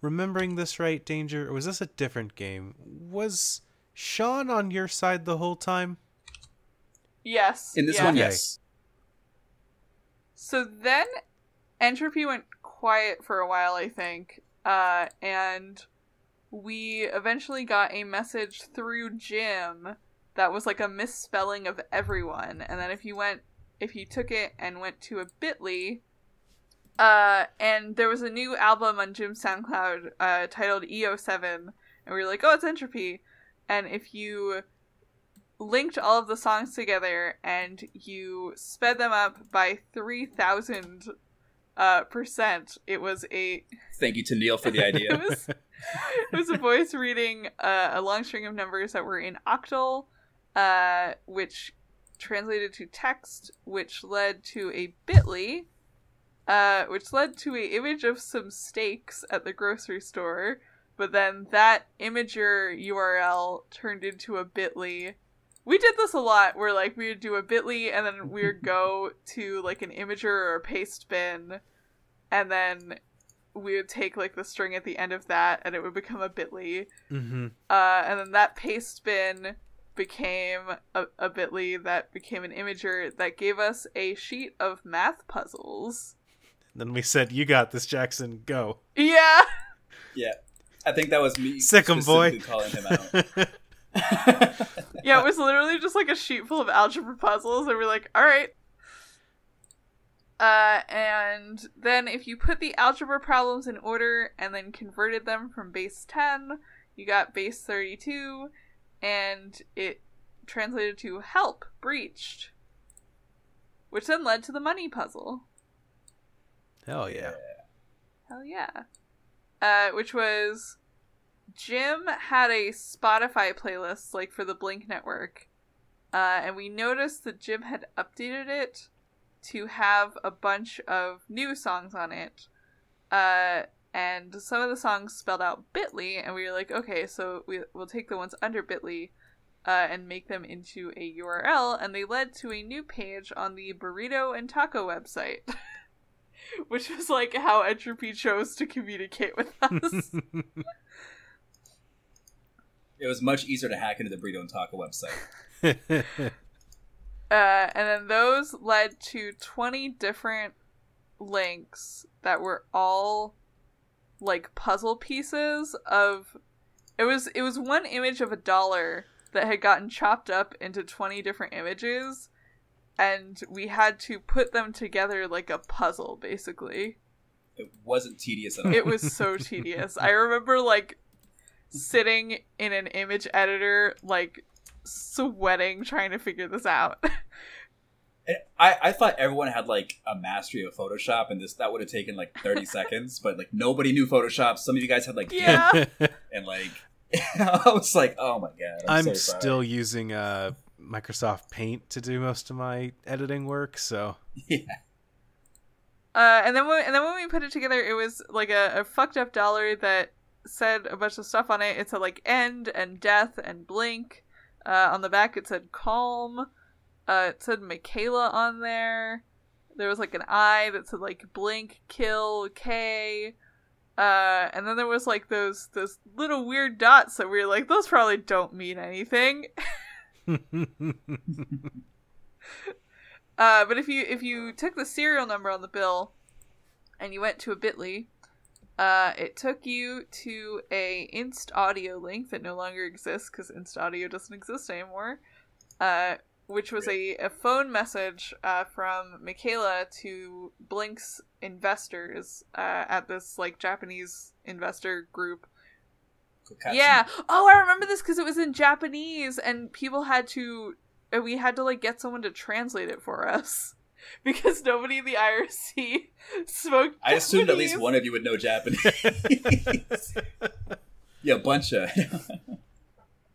remembering this right, Danger? Or was this a different game? Was Sean on your side the whole time? Yes. In this one, yes. So then Entropy went quiet for a while, I think. And we eventually got a message through Jim that was, like, a misspelling of everyone. And then if you took it and went to a bit.ly, and there was a new album on Jim's SoundCloud titled EO7, and we were like, oh, it's Entropy. And if you linked all of the songs together and you sped them up by 3,000%, it was a... Thank you to Neil for the idea. it was a voice reading a long string of numbers that were in octal, which... translated to text, which led to a bit.ly, which led to an image of some steaks at the grocery store, but then that imager URL turned into a bit.ly. We did this a lot, where, like, we would do a bit.ly, and then we would go to, like, an imager or a paste bin, and then we would take, like, the string at the end of that, and it would become a bit.ly. Mm-hmm. And then that paste bin... became a bit.ly that became an imager that gave us a sheet of math puzzles. Then we said, you got this, Jackson, go. Yeah. I think that was me. Sick 'em, boy. Calling him out. Yeah, it was literally just like a sheet full of algebra puzzles, and we're like, all right. And then if you put the algebra problems in order and then converted them from base 10, you got base 32, and it translated to help, breached. Which then led to the money puzzle. Hell yeah. Hell yeah. Which was... Jim had a Spotify playlist, like, for the Blink Network. And we noticed that Jim had updated it to have a bunch of new songs on it. And some of the songs spelled out bit.ly, and we were like, okay, so we'll take the ones under bit.ly and make them into a URL, and they led to a new page on the Burrito and Taco website, which was, like, how Entropy chose to communicate with us. It was much easier to hack into the Burrito and Taco website. And then those led to 20 different links that were all... like puzzle pieces of it was one image of a dollar that had gotten chopped up into 20 different images, and we had to put them together like a puzzle, basically. It wasn't tedious at all. It was so tedious. I remember, like, sitting in an image editor, like, sweating trying to figure this out. I thought everyone had like a mastery of Photoshop, and that would have taken like 30 seconds, but like nobody knew Photoshop. Some of you guys had like and like I was like, oh my god, I'm so still using Microsoft Paint to do most of my editing work, so yeah. And then when we put it together, it was like a fucked up dollar that said a bunch of stuff on it. It said like end and death and blink. On the back, it said calm. It said Michaela on there. There was like an I that said like blink, kill, K. And then there was like those little weird dots that we were like, those probably don't mean anything. But if you took the serial number on the bill and you went to a bit.ly, it took you to a Inst Audio link that no longer exists because Inst Audio doesn't exist anymore. Which was a phone message from Michaela to Blink's investors at this like Japanese investor group. Kokatsu. Yeah. Oh, I remember this because it was in Japanese, and we had to like get someone to translate it for us because nobody in the IRC spoke Japanese. I assumed at least one of you would know Japanese. Yeah, buncha.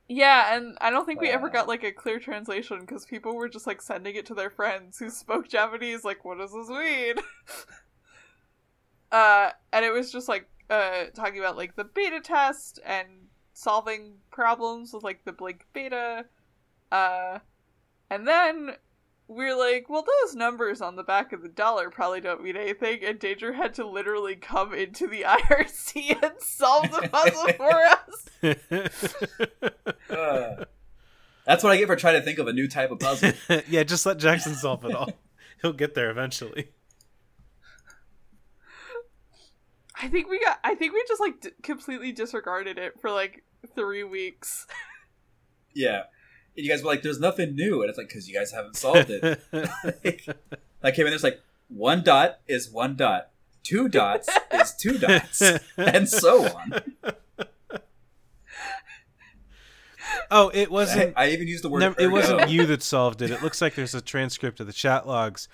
Yeah, and I don't think we ever got, like, a clear translation, because people were just, like, sending it to their friends who spoke Japanese, like, what does this mean? And it was just, like, talking about, like, the beta test and solving problems with, like, the Blink beta. And then we're like, well, those numbers on the back of the dollar probably don't mean anything, and Danger had to literally come into the IRC and solve the puzzle for us. That's what I get for trying to think of a new type of puzzle. Yeah, just let Jackson solve it all. He'll get there eventually. I think we just like completely disregarded it for like 3 weeks. Yeah. And you guys were like, there's nothing new. And it's like, because you guys haven't solved it. I came in, there's like, one dot is one dot. Two dots is two dots. And so on. Oh, it wasn't. I even used the word. It wasn't you that solved it. It looks like there's a transcript of the chat logs.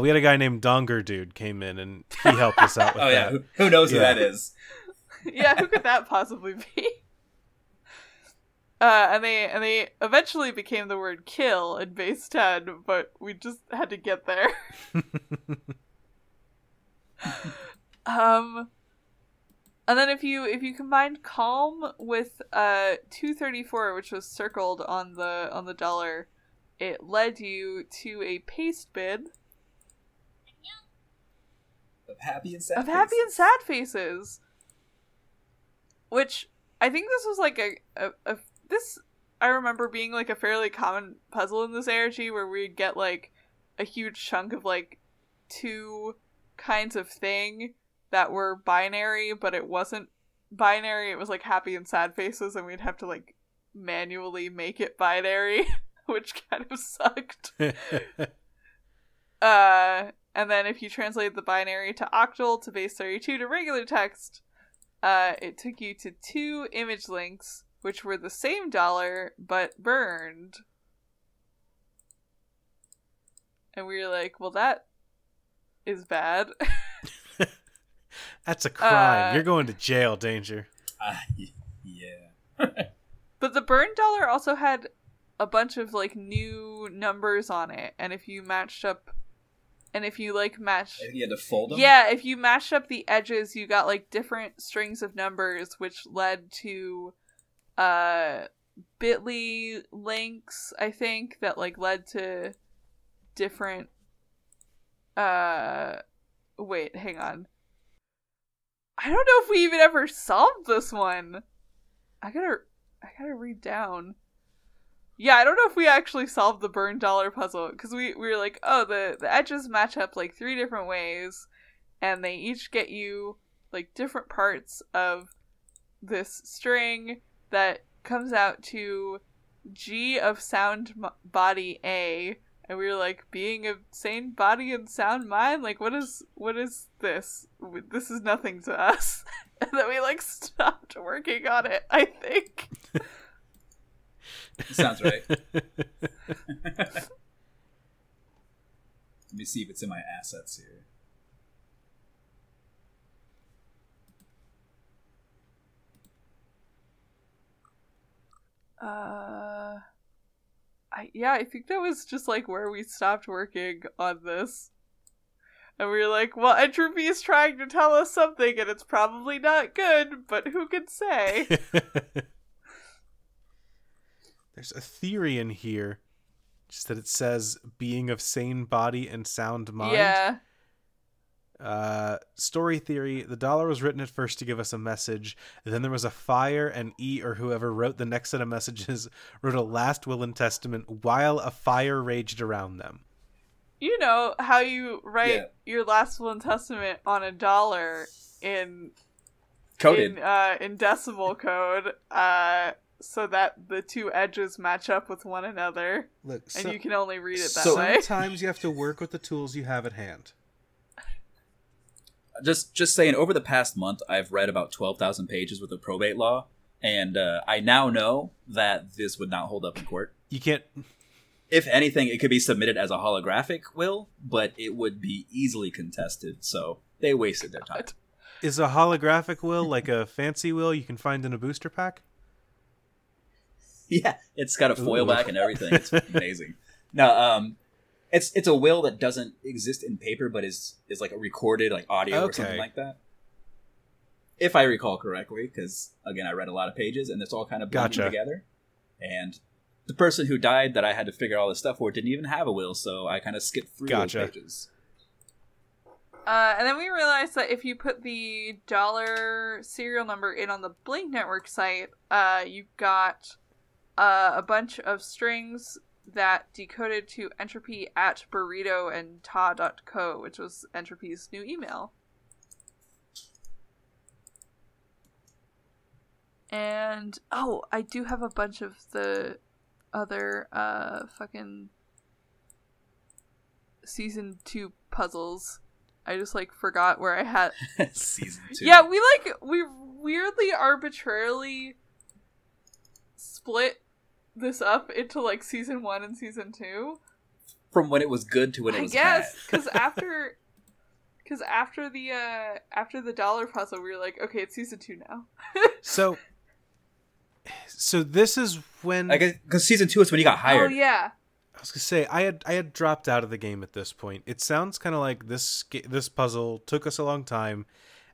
We had a guy named Danger Dude came in, and he helped us out with that. Oh, yeah. Who knows who that is? Yeah, who could that possibly be? And they eventually became the word kill in base 10, but we just had to get there. And then if you combined calm with 234, which was circled on the dollar, it led you to a paste bid of happy and sad faces, which I think this was like This, I remember being, like, a fairly common puzzle in this ARG where we'd get, like, a huge chunk of, like, two kinds of thing that were binary, but it wasn't binary. It was, like, happy and sad faces, and we'd have to, like, manually make it binary, which kind of sucked. And then if you translate the binary to octal, to base 32, to regular text, it took you to two image links, which were the same dollar, but burned. And we were like, well, that is bad. That's a crime. You're going to jail, Danger. Yeah. But the burned dollar also had a bunch of, like, new numbers on it. And if you matched up... And if you, like, matched... You had to fold them? Yeah, if you matched up the edges, you got, like, different strings of numbers, which led to... bit.ly links, I think, that like led to different wait, hang on. I don't know if we even ever solved this one. I gotta read down. Yeah, I don't know if we actually solved the burn dollar puzzle, because we were like, oh, the edges match up like three different ways, and they each get you like different parts of this string that comes out to G of sound body A, and we were like, being a sane body and sound mind, like what is this is nothing to us. And then we like stopped working on it, I think. Sounds right. Let me see if it's in my assets here. I think that was just like where we stopped working on this. And we were like, well, Entropy is trying to tell us something and it's probably not good, but who can say? There's a theory in here, just that it says being of sane body and sound mind. Yeah. Story theory: the dollar was written at first to give us a message, then there was a fire, and E, or whoever wrote the next set of messages, wrote a last will and testament while a fire raged around them. You know how you write your last will and testament on a dollar in coded in decimal code, so that the two edges match up with one another. Look, so, and you can only read it that way. Sometimes you have to work with the tools you have at hand. Just saying, over the past month, I've read about 12,000 pages with the probate law, and I now know that this would not hold up in court. You can't... If anything, it could be submitted as a holographic will, but it would be easily contested, so they wasted their time. Is a holographic will like a fancy will you can find in a booster pack? Yeah, it's got a foil back and everything. It's amazing. No, It's a will that doesn't exist in paper, but is like a recorded like audio or something like that. If I recall correctly, because again I read a lot of pages and it's all kind of blending together. And the person who died that I had to figure all this stuff for didn't even have a will, so I kind of skipped through those pages. And then we realized that if you put the dollar serial number in on the Blink Network site, you got a bunch of strings that decoded to entropy@burritoandta.co, which was Entropy's new email. And, I do have a bunch of the other fucking Season 2 puzzles. I just, forgot where I had... Season 2. Yeah, we weirdly arbitrarily split this up into season 1 and season 2 from when it was good to when it was bad. I guess because after the dollar puzzle we were like, okay, it's season 2 now. so this is when I guess, because season 2 is when you got hired. I was gonna say I had dropped out of the game at this point. It sounds kind of like this puzzle took us a long time,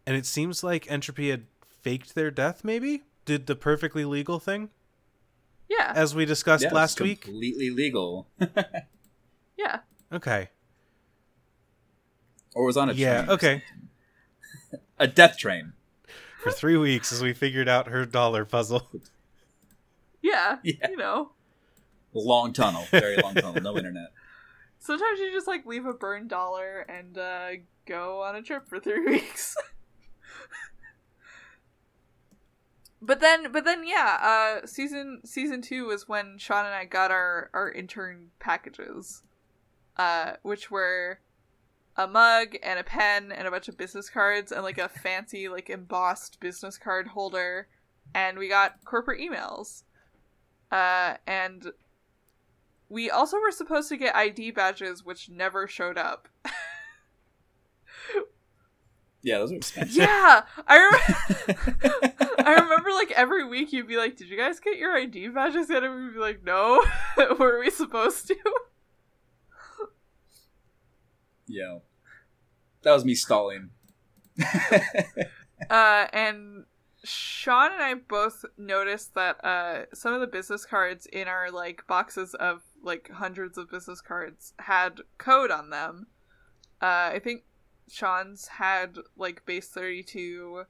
and it seems like Entropy had faked their death, maybe did the perfectly legal thing. Yeah. As we discussed last week. Completely legal. Yeah. Okay. Or was on a train. Yeah, okay. A death train. For 3 weeks as we figured out her dollar puzzle. Yeah. You know. Long tunnel. Very long tunnel. No internet. Sometimes you just leave a burned dollar and go on a trip for 3 weeks. But then, season 2 was when Sean and I got our intern packages, which were a mug and a pen and a bunch of business cards and a fancy embossed business card holder, and we got corporate emails, and we also were supposed to get ID badges, which never showed up. Yeah, those are expensive. Yeah, I remember every week you'd be like, did you guys get your ID badges yet? And we'd be like, no, were we supposed to? Yeah. That was me stalling. And Sean and I both noticed that some of the business cards in our boxes of hundreds of business cards had code on them. I think Sean's had base 32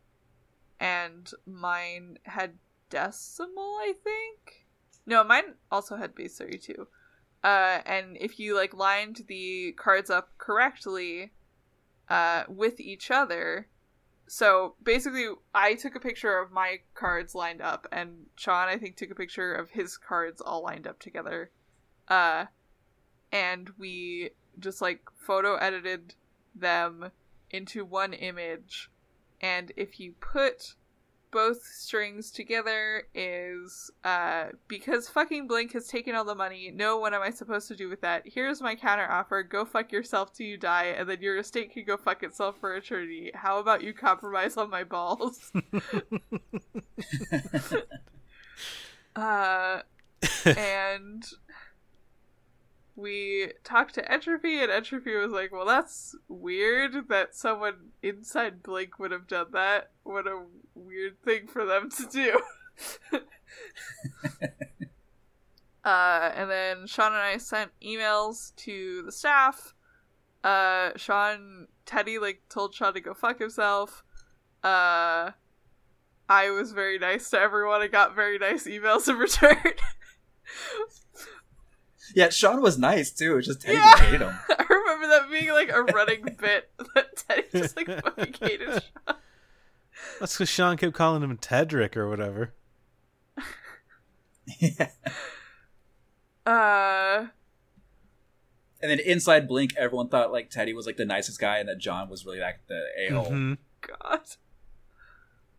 and mine had decimal, I think. No, mine also had base 32. And if you lined the cards up correctly with each other, so basically I took a picture of my cards lined up and Sean, I think, took a picture of his cards all lined up together. And we just photo edited them into one image, and if you put both strings together is, because fucking Blink has taken all the money, no, what am I supposed to do with that? Here's my counteroffer, go fuck yourself till you die, and then your estate can go fuck itself for eternity. How about you compromise on my balls? And we talked to Entropy, and Entropy was like, well, that's weird that someone inside Blink would have done that. What a weird thing for them to do. And then Sean and I sent emails to the staff. Teddy, told Sean to go fuck himself. I was very nice to everyone. I got very nice emails in return. Yeah, Sean was nice, too. Just Teddy hated him. I remember that being, a running bit that Teddy just, fucking hated Sean. That's because Sean kept calling him Tedric or whatever. Yeah. And then inside Blink, everyone thought, Teddy was, the nicest guy and that John was really, the a-hole. Mm-hmm. God.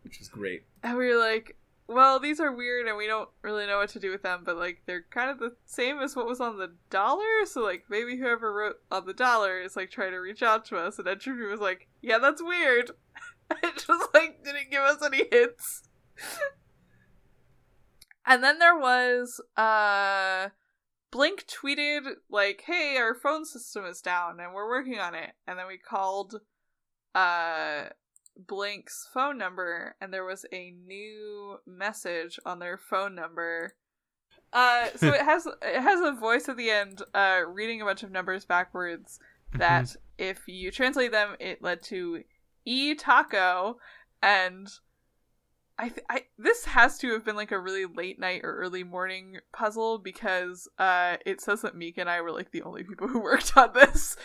Which was great. And we were like, well, these are weird and we don't really know what to do with them, but, they're kind of the same as what was on the dollar, so, maybe whoever wrote on the dollar is, trying to reach out to us, and Entropy was like, yeah, that's weird. It just, didn't give us any hints. And then there was, Blink tweeted, hey, our phone system is down and we're working on it. And then we called, Blink's phone number, and there was a new message on their phone number. So it has a voice at the end reading a bunch of numbers backwards that if you translate them, it led to E-Taco, and I this has to have been a really late night or early morning puzzle, because it says that Meek and I were the only people who worked on this.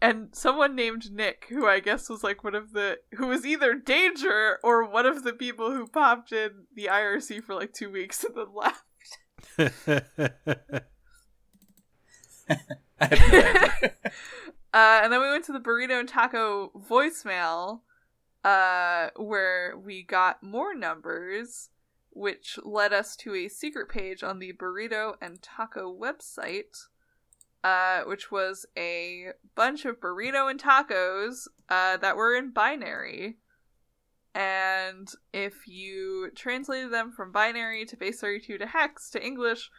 And someone named Nick, who I guess was who was either Danger or one of the people who popped in the IRC for 2 weeks and then left. I have no idea. And then we went to the Burrito and Taco voicemail, where we got more numbers, which led us to a secret page on the Burrito and Taco website. Which was a bunch of burrito and tacos that were in binary. And if you translated them from binary to base 32 to hex to English,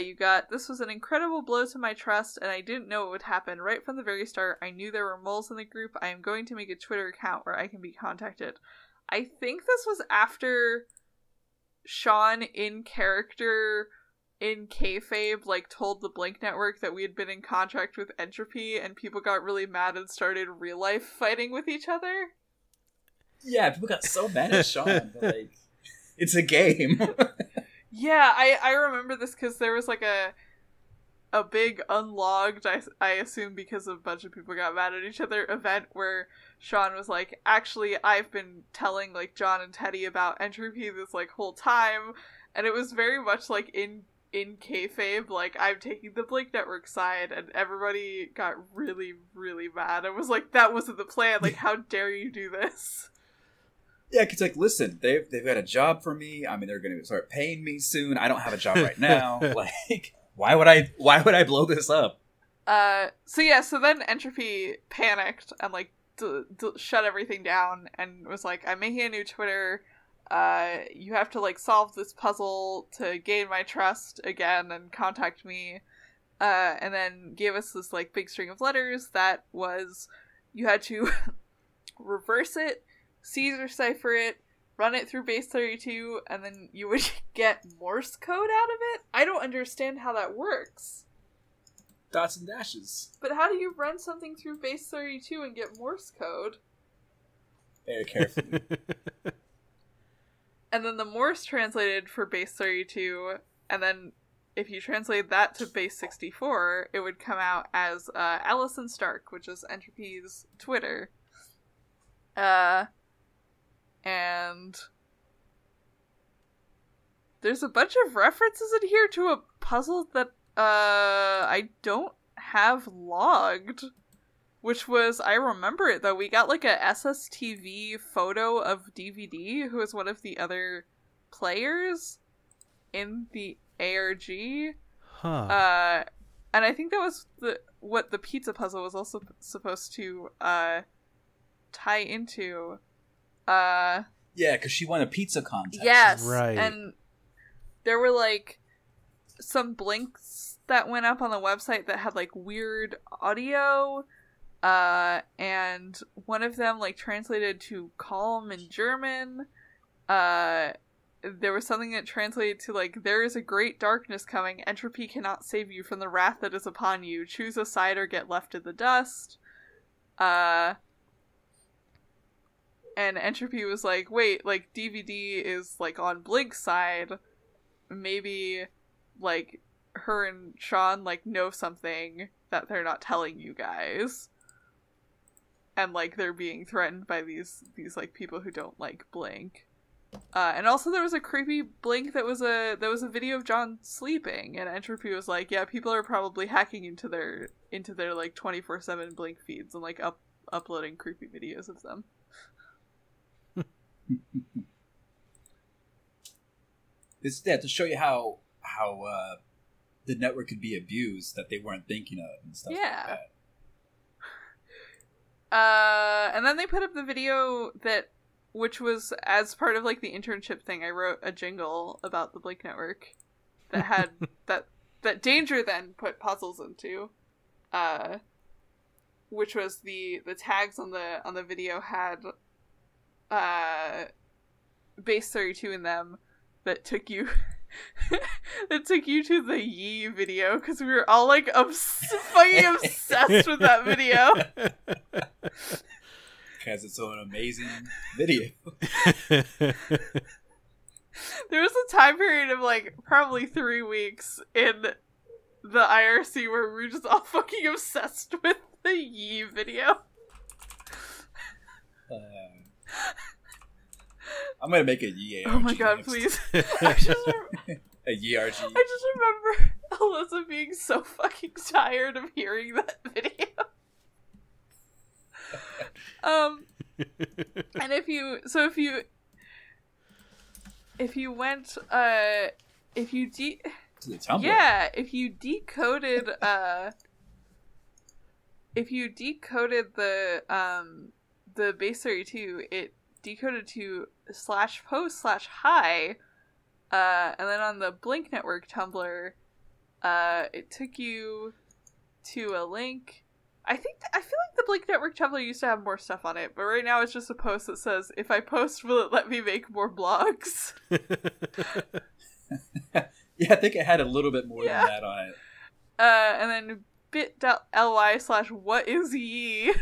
you got, this was an incredible blow to my trust, and I didn't know it would happen. Right from the very start, I knew there were moles in the group. I am going to make a Twitter account where I can be contacted. I think this was after Sean in character in kayfabe told the Blink Network that we had been in contract with Entropy, and people got really mad and started real life fighting with each other. Yeah, people got so mad at Sean. It's a game. Yeah, I remember this because there was a big unlogged, I assume because a bunch of people got mad at each other, event where Sean was like, actually, I've been telling John and Teddy about Entropy this whole time, and it was very much in kayfabe, I'm taking the Blink Network side, and everybody got really, really mad. I was like, that wasn't the plan. How dare you do this? Yeah, because, listen, they've got a job for me. I mean, they're going to start paying me soon. I don't have a job right now. Why would I blow this up? So then Entropy panicked and, shut everything down and was like, I'm making a new Twitter. You have to solve this puzzle to gain my trust again and contact me, and then gave us this big string of letters that was, you had to reverse it, Caesar cipher it, run it through base 32, and then you would get Morse code out of it. I don't understand how that works. Dots and dashes. But how do you run something through base 32 and get Morse code? Very carefully. And then the Morse translated for base 32, and then if you translate that to base 64, it would come out as Allison Stark, which is Entropy's Twitter. And there's a bunch of references in here to a puzzle that I don't have logged. which was, I remember it though, we got like a SSTV photo of DVD, who was one of the other players in the ARG. Huh. And I think that was what the pizza puzzle was also supposed to tie into. Yeah, because she won a pizza contest. Yes, right. And there were like some blinks that went up on the website that had like weird audio, and one of them like translated to calm in German. There was something that translated to like, there is a great darkness coming. Entropy cannot save you from the wrath that is upon you. Choose a side or get left in the dust. And Entropy was like, wait, like DVD is like on Blink's side. Maybe like her and Sean like know something that they're not telling you guys. And like they're being threatened by these like people who don't like Blink. And also there was a creepy Blink that was a video of John sleeping, and Entropy was like, yeah, people are probably hacking into their like 24/7 Blink feeds and like uploading creepy videos of them. It's that to show you how the network could be abused that they weren't thinking of and stuff like that. And then they put up the video that, which was as part of like the internship thing, I wrote a jingle about the Blink Network that had that Danger then put puzzles into, which was the tags on the video had base 32 in them that took you to the Yee video, because we were all like fucking obsessed with that video. Has its own amazing video. There was a time period of like probably 3 weeks in the IRC where we were just all fucking obsessed with the Yee video. I'm gonna make a Yee ARG. Oh my god, please. A Yee ARG. I just remember Alyssa being so fucking tired of hearing that video. And if you went, to the Tumblr. Yeah, if you decoded the base 32, it decoded to /post/hi, and then on the Blink Network Tumblr, it took you to a link. I feel like the Blink Network Tumblr used to have more stuff on it, but right now it's just a post that says, if I post, will it let me make more blogs? Yeah, I think it had a little bit more than that on it. And then bit.ly/whatisye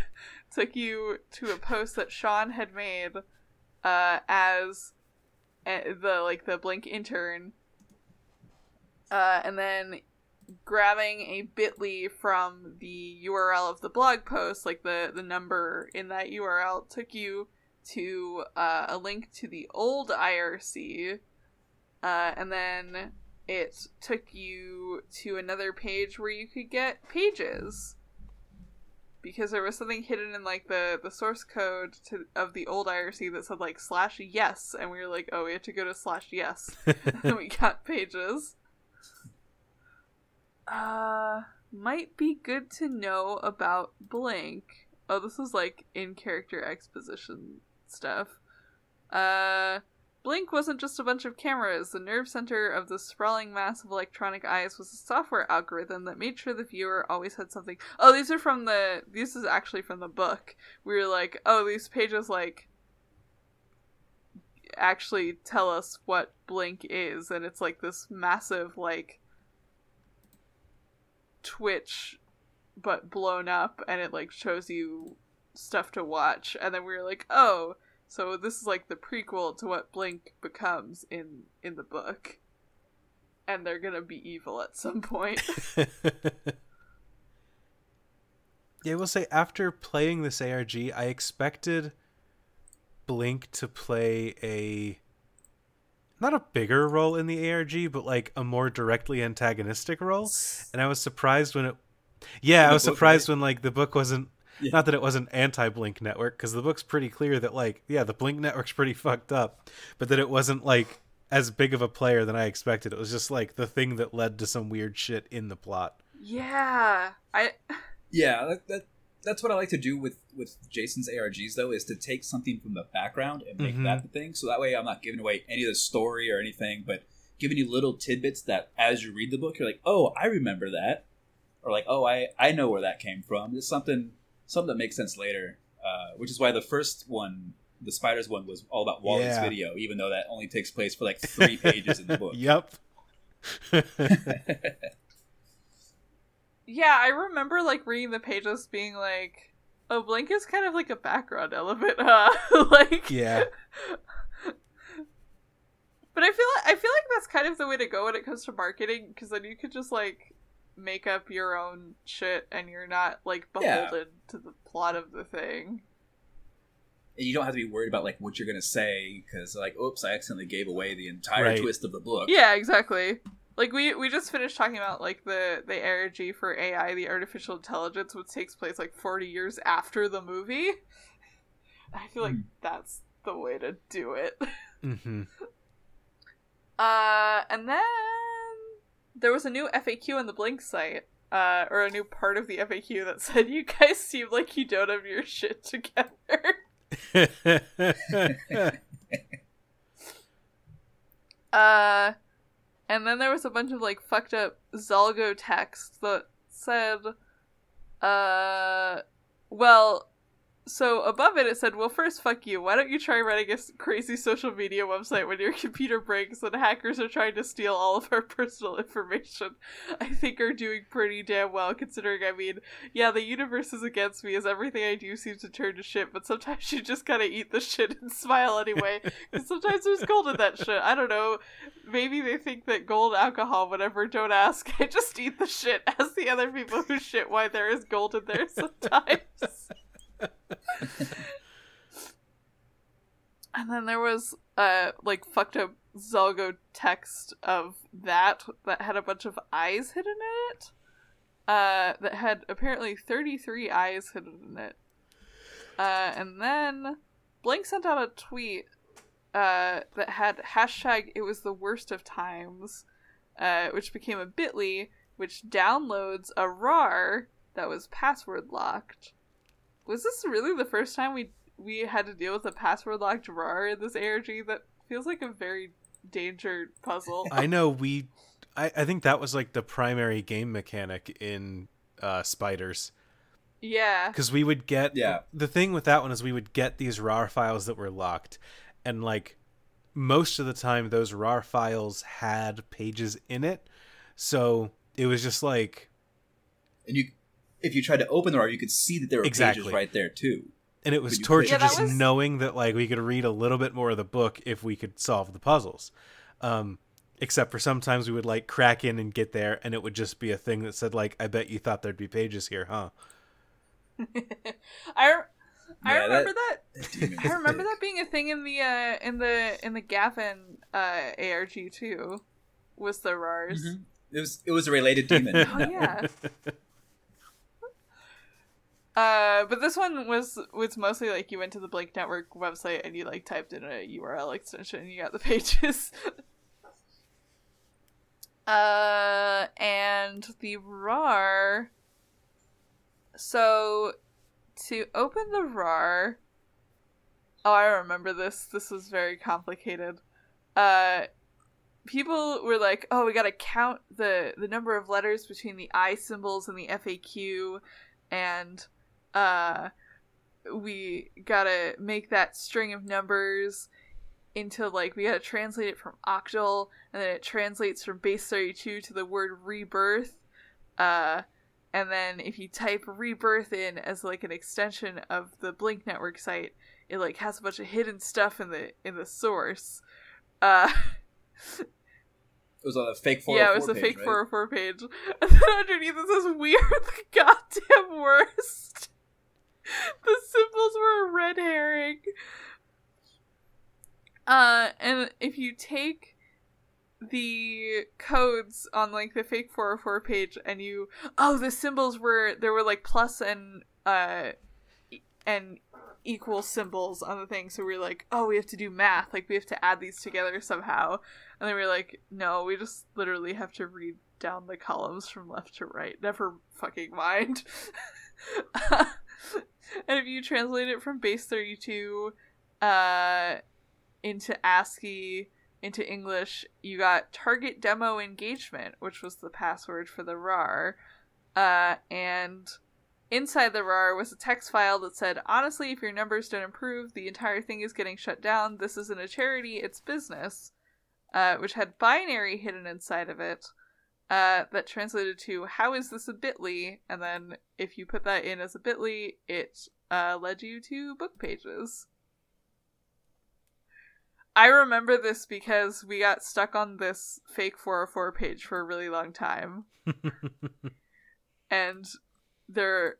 took you to a post that Sean had made as the Blink intern. And then grabbing a bit.ly from the URL of the blog post, like the number in that URL, took you to a link to the old IRC, and then it took you to another page where you could get pages, because there was something hidden in like the source code of the old IRC that said like /yes, and we were like, oh, we have to go to /yes, and we got pages. Might be good to know about Blink. Oh, this is like in-character exposition stuff. Blink wasn't just a bunch of cameras. The nerve center of the sprawling mass of electronic eyes was a software algorithm that made sure the viewer always had something. Oh, this is actually from the book. We were like, oh, these pages like actually tell us what Blink is, and it's like this massive like Twitch but blown up, and it like shows you stuff to watch. And then we were like, oh, so this is like the prequel to what Blink becomes in the book, and they're gonna be evil at some point. Yeah, I will say, after playing this ARG, I expected Blink to play not a bigger role in the ARG, but like a more directly antagonistic role. And I was surprised when like the book wasn't Yeah. Not that it wasn't anti-Blink Network, because the book's pretty clear that, like, yeah, the Blink Network's pretty fucked up, but that it wasn't, like, as big of a player than I expected. It was just, like, the thing that led to some weird shit in the plot. Yeah. That's what I like to do with Jason's ARGs, though, is to take something from the background and make that the thing. So that way I'm not giving away any of the story or anything, but giving you little tidbits that as you read the book, you're like, oh, I remember that. Or like, oh, I know where that came from. It's something that makes sense later, which is why the first one, the Spiders one, was all about Waller's video, even though that only takes place for like 3 pages in the book. Yep. Yeah, I remember, like, reading the pages being like, oh, Blink is kind of like a background element, like... Yeah. But I feel like that's kind of the way to go when it comes to marketing, because then you could just, like, make up your own shit, and you're not, like, beholden to the plot of the thing. And you don't have to be worried about, like, what you're gonna say, because, like, oops, I accidentally gave away the entire twist of the book. Yeah, exactly. Like, we just finished talking about, like, the ARG for AI, the artificial intelligence, which takes place, like, 40 years after the movie. I feel like that's the way to do it. Mm-hmm. And then there was a new FAQ on the Blink site, or a new part of the FAQ that said, you guys seem like you don't have your shit together. And then there was a bunch of, like, fucked up Zalgo text that said, so above it said, well, first, fuck you. Why don't you try running a crazy social media website when your computer breaks and hackers are trying to steal all of our personal information? I think are doing pretty damn well, considering, I mean, yeah, the universe is against me as everything I do seems to turn to shit, but sometimes you just gotta eat the shit and smile anyway, because sometimes there's gold in that shit. I don't know. Maybe they think that gold, alcohol, whatever, don't ask. I just eat the shit. Ask the other people who shit why there is gold in there sometimes. And then there was like fucked up Zalgo text of that had a bunch of eyes hidden in it, that had apparently 33 eyes hidden in it, and then Blink sent out a tweet that had hashtag it was the worst of times, which became a bit.ly, which downloads a RAR that was password locked. Was this really the first time we had to deal with a password-locked RAR in this ARG? That feels like a very Danger puzzle. I know, I think that was, like, the primary game mechanic in Spiders. Yeah. Because we would get... Yeah. The thing with that one is we would get these RAR files that were locked, and, like, most of the time those RAR files had pages in it, so it was just, like... And you... If you tried to open the RAR, you could see that there were pages right there, too. And it was torture knowing that, like, we could read a little bit more of the book if we could solve the puzzles. Except for sometimes we would, like, crack in and get there, and it would just be a thing that said, like, I bet you thought there'd be pages here, huh? I remember that being a thing in the Gavin ARG, too, was the RARs. Mm-hmm. It was a related demon. Oh, yeah. But this one was mostly, like, you went to the Blink Network website and you, like, typed in a URL extension and you got the pages. And the RAR... So, to open the RAR... Oh, I remember this. This was very complicated. People were like, oh, we gotta count the number of letters between the I symbols and the FAQ... and we gotta make that string of numbers into, like, we gotta translate it from octal, and then it translates from base 32 to the word rebirth, and then if you type rebirth in as, like, an extension of the Blink Network site, it, like, has a bunch of hidden stuff in the source. It was a fake 404 page, right? 404 page. And then underneath it says, we are the goddamn worst. The symbols were a red herring. And if you take the codes on, like, the fake 404 page and the symbols were, there were, like, plus and and equal symbols on the thing, so we were like, oh, we have to do math, like we have to add these together somehow. And then we were like, no, we just literally have to read down the columns from left to right. Never fucking mind. And if you translate it from base 32 into ASCII into English, you got target demo engagement, which was the password for the RAR, and inside the RAR was a text file that said, honestly, if your numbers don't improve, the entire thing is getting shut down. This isn't a charity, it's business, which had binary hidden inside of it, that translated to, how is this a bit.ly? And then if you put that in as a bit.ly, it led you to book pages. I remember this because we got stuck on this fake 404 page for a really long time. And there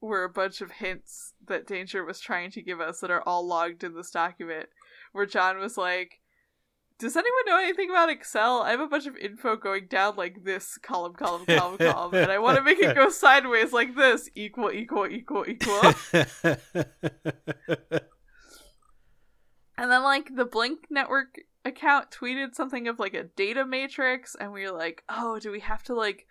were a bunch of hints that Danger was trying to give us that are all logged in this document, where John was like, does anyone know anything about Excel? I have a bunch of info going down like this, column, column, column, column, and I want to make it go sideways like this, equal, equal, equal, equal. And then, like, the Blink Network account tweeted something of, like, a data matrix, and we were like, oh, do we have to, like,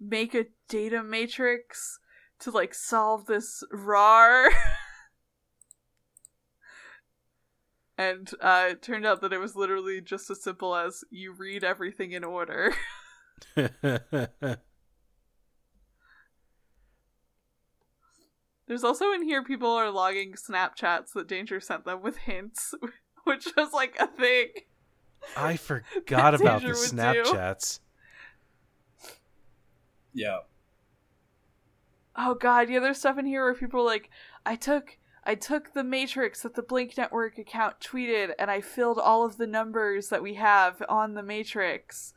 make a data matrix to, like, solve this RAR? And it turned out that it was literally just as simple as, you read everything in order. There's also in here, people are logging Snapchats that Danger sent them with hints, which was like a thing. I forgot about the Snapchats. Yeah. Oh god, yeah, there's stuff in here where people are like, I took the matrix that the Blink Network account tweeted and I filled all of the numbers that we have on the matrix.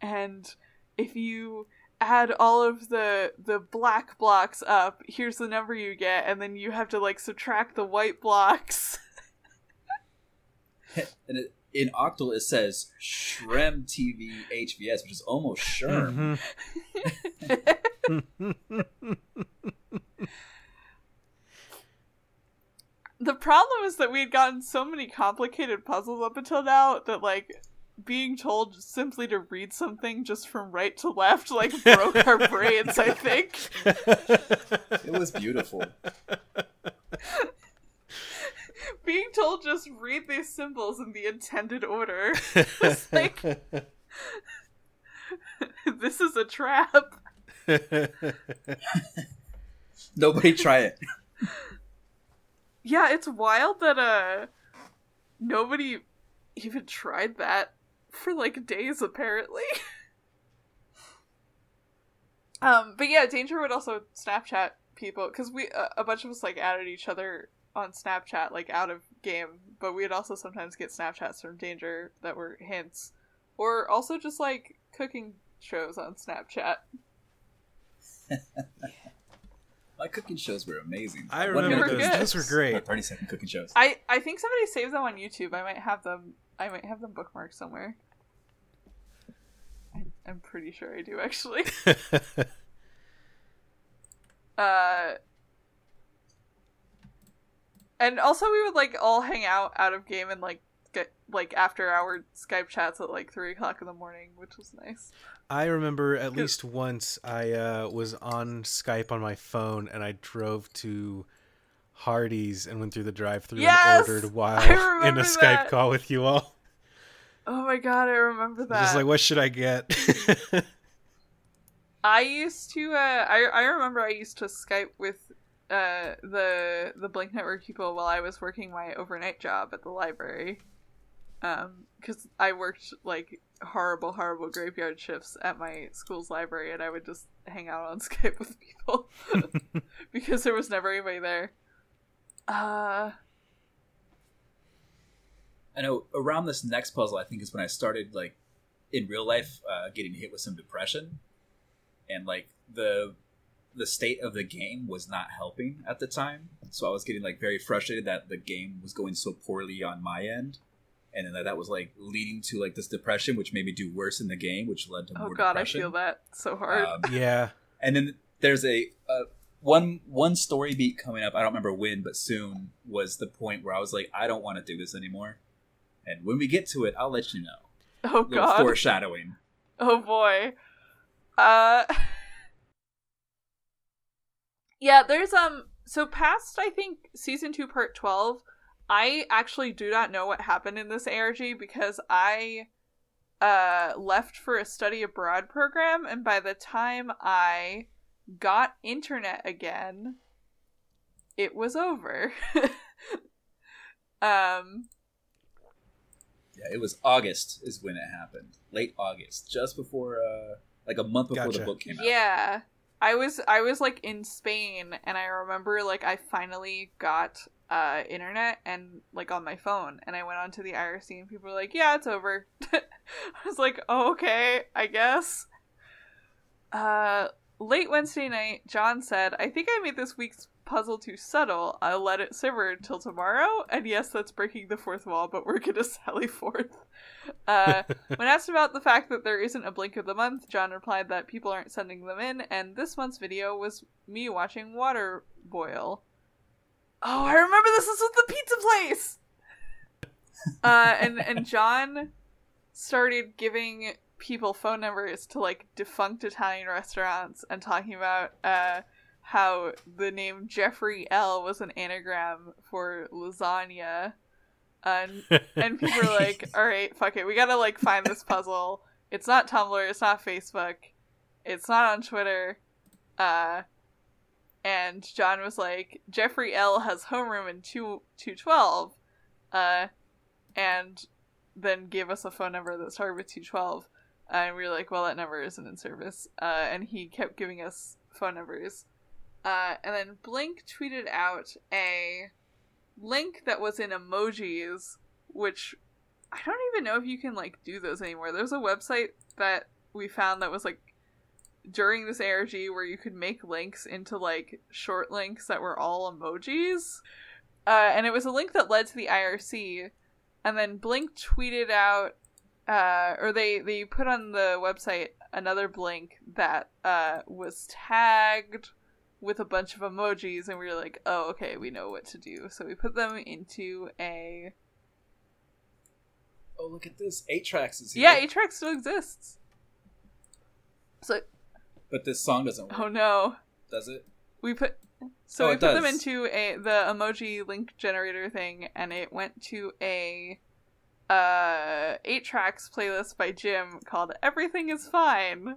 And if you add all of the black blocks up, here's the number you get, and then you have to, like, subtract the white blocks. And in Octal it says Shrem TV HVS, which is almost Sherm. Mm-hmm. The problem is that we had gotten so many complicated puzzles up until now that, like, being told simply to read something just from right to left, like, broke our brains, I think. It was beautiful. Being told just read these symbols in the intended order was like, this is a trap. Nobody try it. Yeah, it's wild that nobody even tried that for, like, days, apparently. But yeah, Danger would also Snapchat people, because we a bunch of us, like, added each other on Snapchat, like, out of game, but we would also sometimes get Snapchats from Danger that were hints, or also just, like, cooking shows on Snapchat. My cooking shows were amazing. I remember those were great. Oh, 30-second cooking shows. I think somebody saved them on YouTube. I might have them bookmarked somewhere. I'm pretty sure I do, actually. And also we would, like, all hang out of game and, like, get, like, after hour Skype chats at, like, 3 o'clock in the morning, which was nice. I remember at least once I was on Skype on my phone and I drove to Hardee's and went through the drive-thru, yes! And ordered while in a Skype call with you all. Oh my god, I remember that. Just like, what should I get? I used to I remember I used to Skype with the Blink Network people while I was working my overnight job at the library. Because I worked, like, horrible graveyard shifts at my school's library, and I would just hang out on Skype with people because there was never anybody there. I know around this next puzzle, I think, is when I started, like, in real life, getting hit with some depression, and, like, the state of the game was not helping at the time, so I was getting, like, very frustrated that the game was going so poorly on my end. And then that was, like, leading to, like, this depression, which made me do worse in the game, which led to more depression. Oh, God, I feel that so hard. Yeah. And then there's a one story beat coming up, I don't remember when, but soon, was the point where I was like, I don't want to do this anymore. And when we get to it, I'll let you know. Oh, God. Foreshadowing. Oh, boy. Yeah, there's, so past, I think, Season 2, Part 12, I actually do not know what happened in this ARG because I left for a study abroad program, and by the time I got internet again, it was over. Yeah, it was August is when it happened. Late August, just before, like a month before the book came out. Yeah, I was like in Spain, and I remember like I finally got internet and like on my phone, and I went onto the IRC, and people were like, "Yeah, it's over." I was like, "Oh, okay, I guess." Late Wednesday night, John said, "I think I made this week's puzzle too subtle. I'll let it simmer until tomorrow." And yes, that's breaking the fourth wall, but we're gonna sally forth. When asked about the fact that there isn't a blink of the month, John replied that people aren't sending them in, and this month's video was me watching water boil. Oh, I remember this was with the pizza place. And John started giving people phone numbers to like defunct Italian restaurants and talking about how the name Jeffrey L was an anagram for lasagna. And people were like, all right, fuck it. We gotta, like, find this puzzle. It's not Tumblr. It's not Facebook. It's not on Twitter. And John was like, Jeffrey L has homeroom in 212. And then gave us a phone number that started with 212. And we were like, well, that number isn't in service. And he kept giving us phone numbers. And then Blink tweeted out a link that was in emojis, which I don't even know if you can, like, do those anymore. There's a website that we found that was, like, during this ARG where you could make links into, like, short links that were all emojis. And it was a link that led to the IRC. And then Blink tweeted out, or they put on the website another Blink that was tagged with a bunch of emojis, and we were like, oh, okay, we know what to do. So we put them into a... Oh, look at this. 8-Tracks is here. Yeah, 8-Tracks still exists. So... But this song doesn't work. Oh, no. Does it? We put... So we put them into the emoji link generator thing, and it went to a 8-Tracks playlist by Jim called Everything is Fine.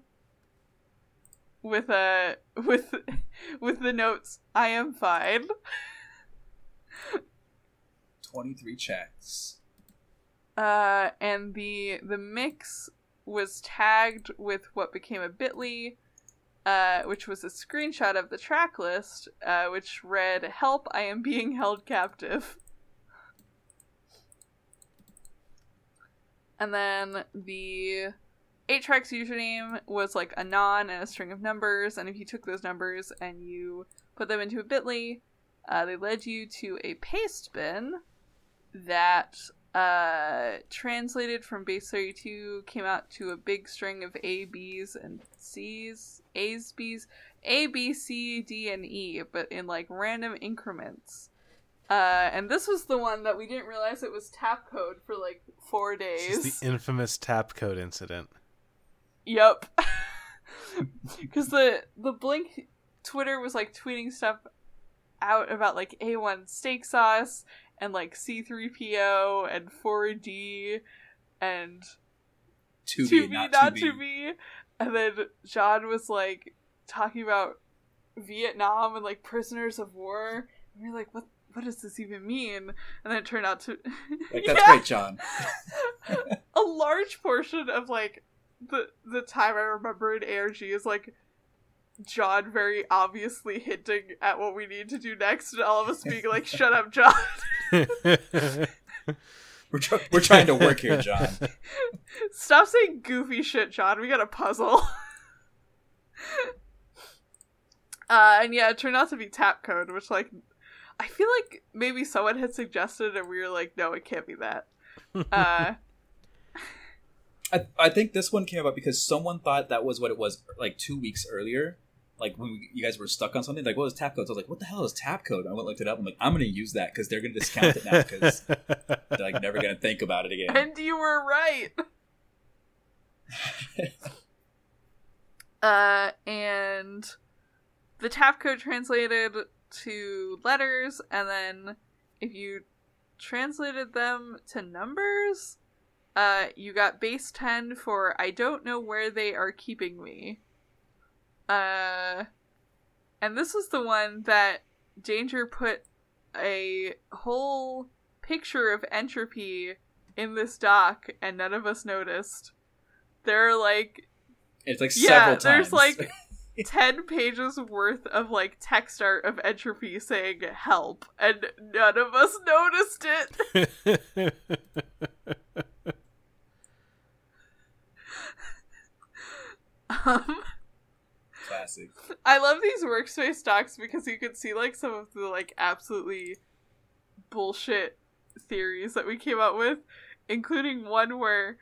With the notes, I am fine. 23 checks. And the mix was tagged with what became a bit.ly, which was a screenshot of the track list, which read, "Help, I am being held captive." And then the 8-Tracks username was like a non and a string of numbers, and if you took those numbers and you put them into a bit.ly, they led you to a paste bin that translated from base 32 came out to a big string of A, B's, and C's, A's, B's, A, B, C, D, and E, but in like random increments. And this was the one that we didn't realize it was tap code for like 4 days. This is the infamous tap code incident. Yep. Because the Blink Twitter was, like, tweeting stuff out about, like, A1 steak sauce and, like, C3PO and 4D and 2B, not 2B. And then John was, like, talking about Vietnam and, like, prisoners of war. And you're like, what does this even mean? And then it turned out to... Like, that's great, John. A large portion of, like... The time I remember in ARG is, like, John very obviously hinting at what we need to do next, and all of us being like, shut up, John. We're trying to work here, John. Stop saying goofy shit, John. We got a puzzle. And yeah, it turned out to be tap code, which, like, I feel like maybe someone had suggested, and we were like, no, it can't be that. I think this one came about because someone thought that was what it was, like, 2 weeks earlier. like when you guys were stuck on something, like, what was tap code? So I was like, what the hell is tap code? I went and looked it up. I'm like, I'm going to use that because they're going to discount it now because they're like never going to think about it again. And you were right. And the tap code translated to letters, and then if you translated them to numbers, you got base 10 for I don't know where they are keeping me. And this is the one that Danger put a whole picture of Entropy in this doc, and none of us noticed. There are like... It's like several times. Yeah, there's like 10 pages worth of like text art of Entropy saying help, and none of us noticed it. Classic. I love these workspace docs because you can see like some of the like absolutely bullshit theories that we came up with, including one where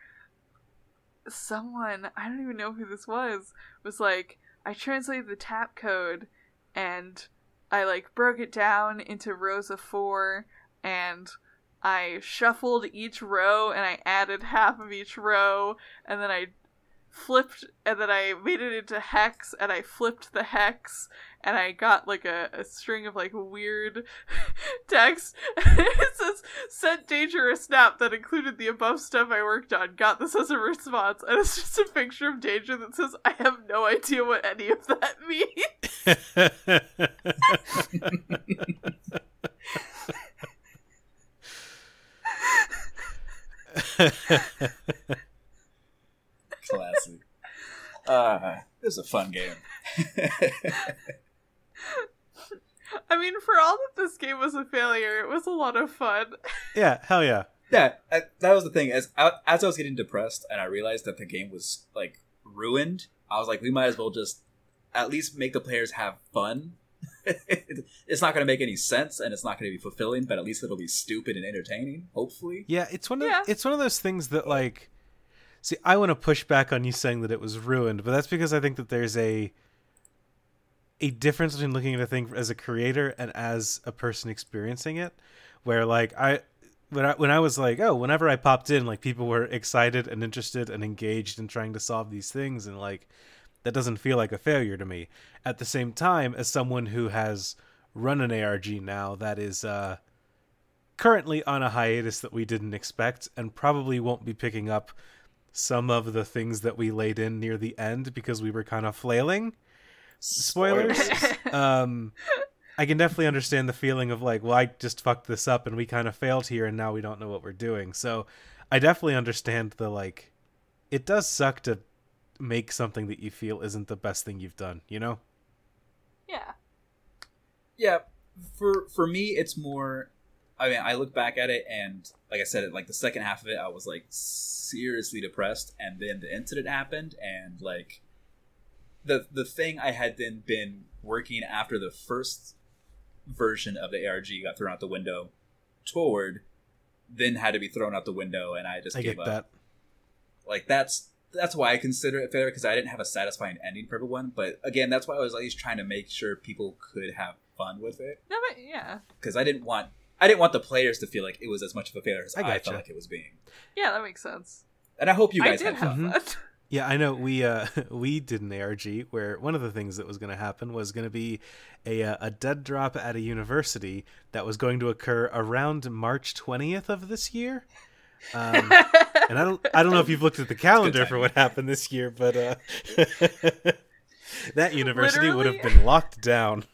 someone, I don't even know who this was like, I translated the tap code and I like broke it down into rows of 4 and I shuffled each row and I added half of each row and then I flipped and then I made it into hex and I flipped the hex and I got like a string of like weird text. It says sent Danger a snap that included the above stuff I worked on, got this as a response, and it's just a picture of Danger that says I have no idea what any of that means. Classic. It was a fun game. I mean, for all that this game was a failure, it was a lot of fun. Yeah, hell yeah. Yeah, that was the thing. As I was getting depressed and I realized that the game was, like, ruined, I was like, we might as well just at least make the players have fun. It's not going to make any sense and it's not going to be fulfilling, but at least it'll be stupid and entertaining, hopefully. Yeah, it's one of those things that, like... See, I want to push back on you saying that it was ruined, but that's because I think that there's a difference between looking at a thing as a creator and as a person experiencing it, where like when I was like, oh, whenever I popped in, like people were excited and interested and engaged in trying to solve these things, and like that doesn't feel like a failure to me. At the same time, as someone who has run an ARG now that is currently on a hiatus that we didn't expect and probably won't be picking up some of the things that we laid in near the end because we were kind of flailing. Spoilers. I can definitely understand the feeling of like, well, I just fucked this up and we kind of failed here and now we don't know what we're doing. So I definitely understand the, like, it does suck to make something that you feel isn't the best thing you've done, you know? Yeah. Yeah. For me, it's more... I mean, I look back at it and, like I said, like the second half of it, I was like seriously depressed. And then the incident happened, and like the thing I had then been working after the first version of the ARG got thrown out the window toward, then had to be thrown out the window, and I just gave up. That. Like that's why I consider it fair, because I didn't have a satisfying ending for everyone. But again, that's why I was at least trying to make sure people could have fun with it. No, but yeah, because I didn't want the players to feel like it was as much of a failure as I felt like it was being. Yeah, that makes sense. And I hope you guys had fun. Mm-hmm. Yeah, I know. We did an ARG where one of the things that was going to happen was going to be a dead drop at a university that was going to occur around March 20th of this year. And I don't know if you've looked at the calendar for what happened this year, but that university would have been locked down.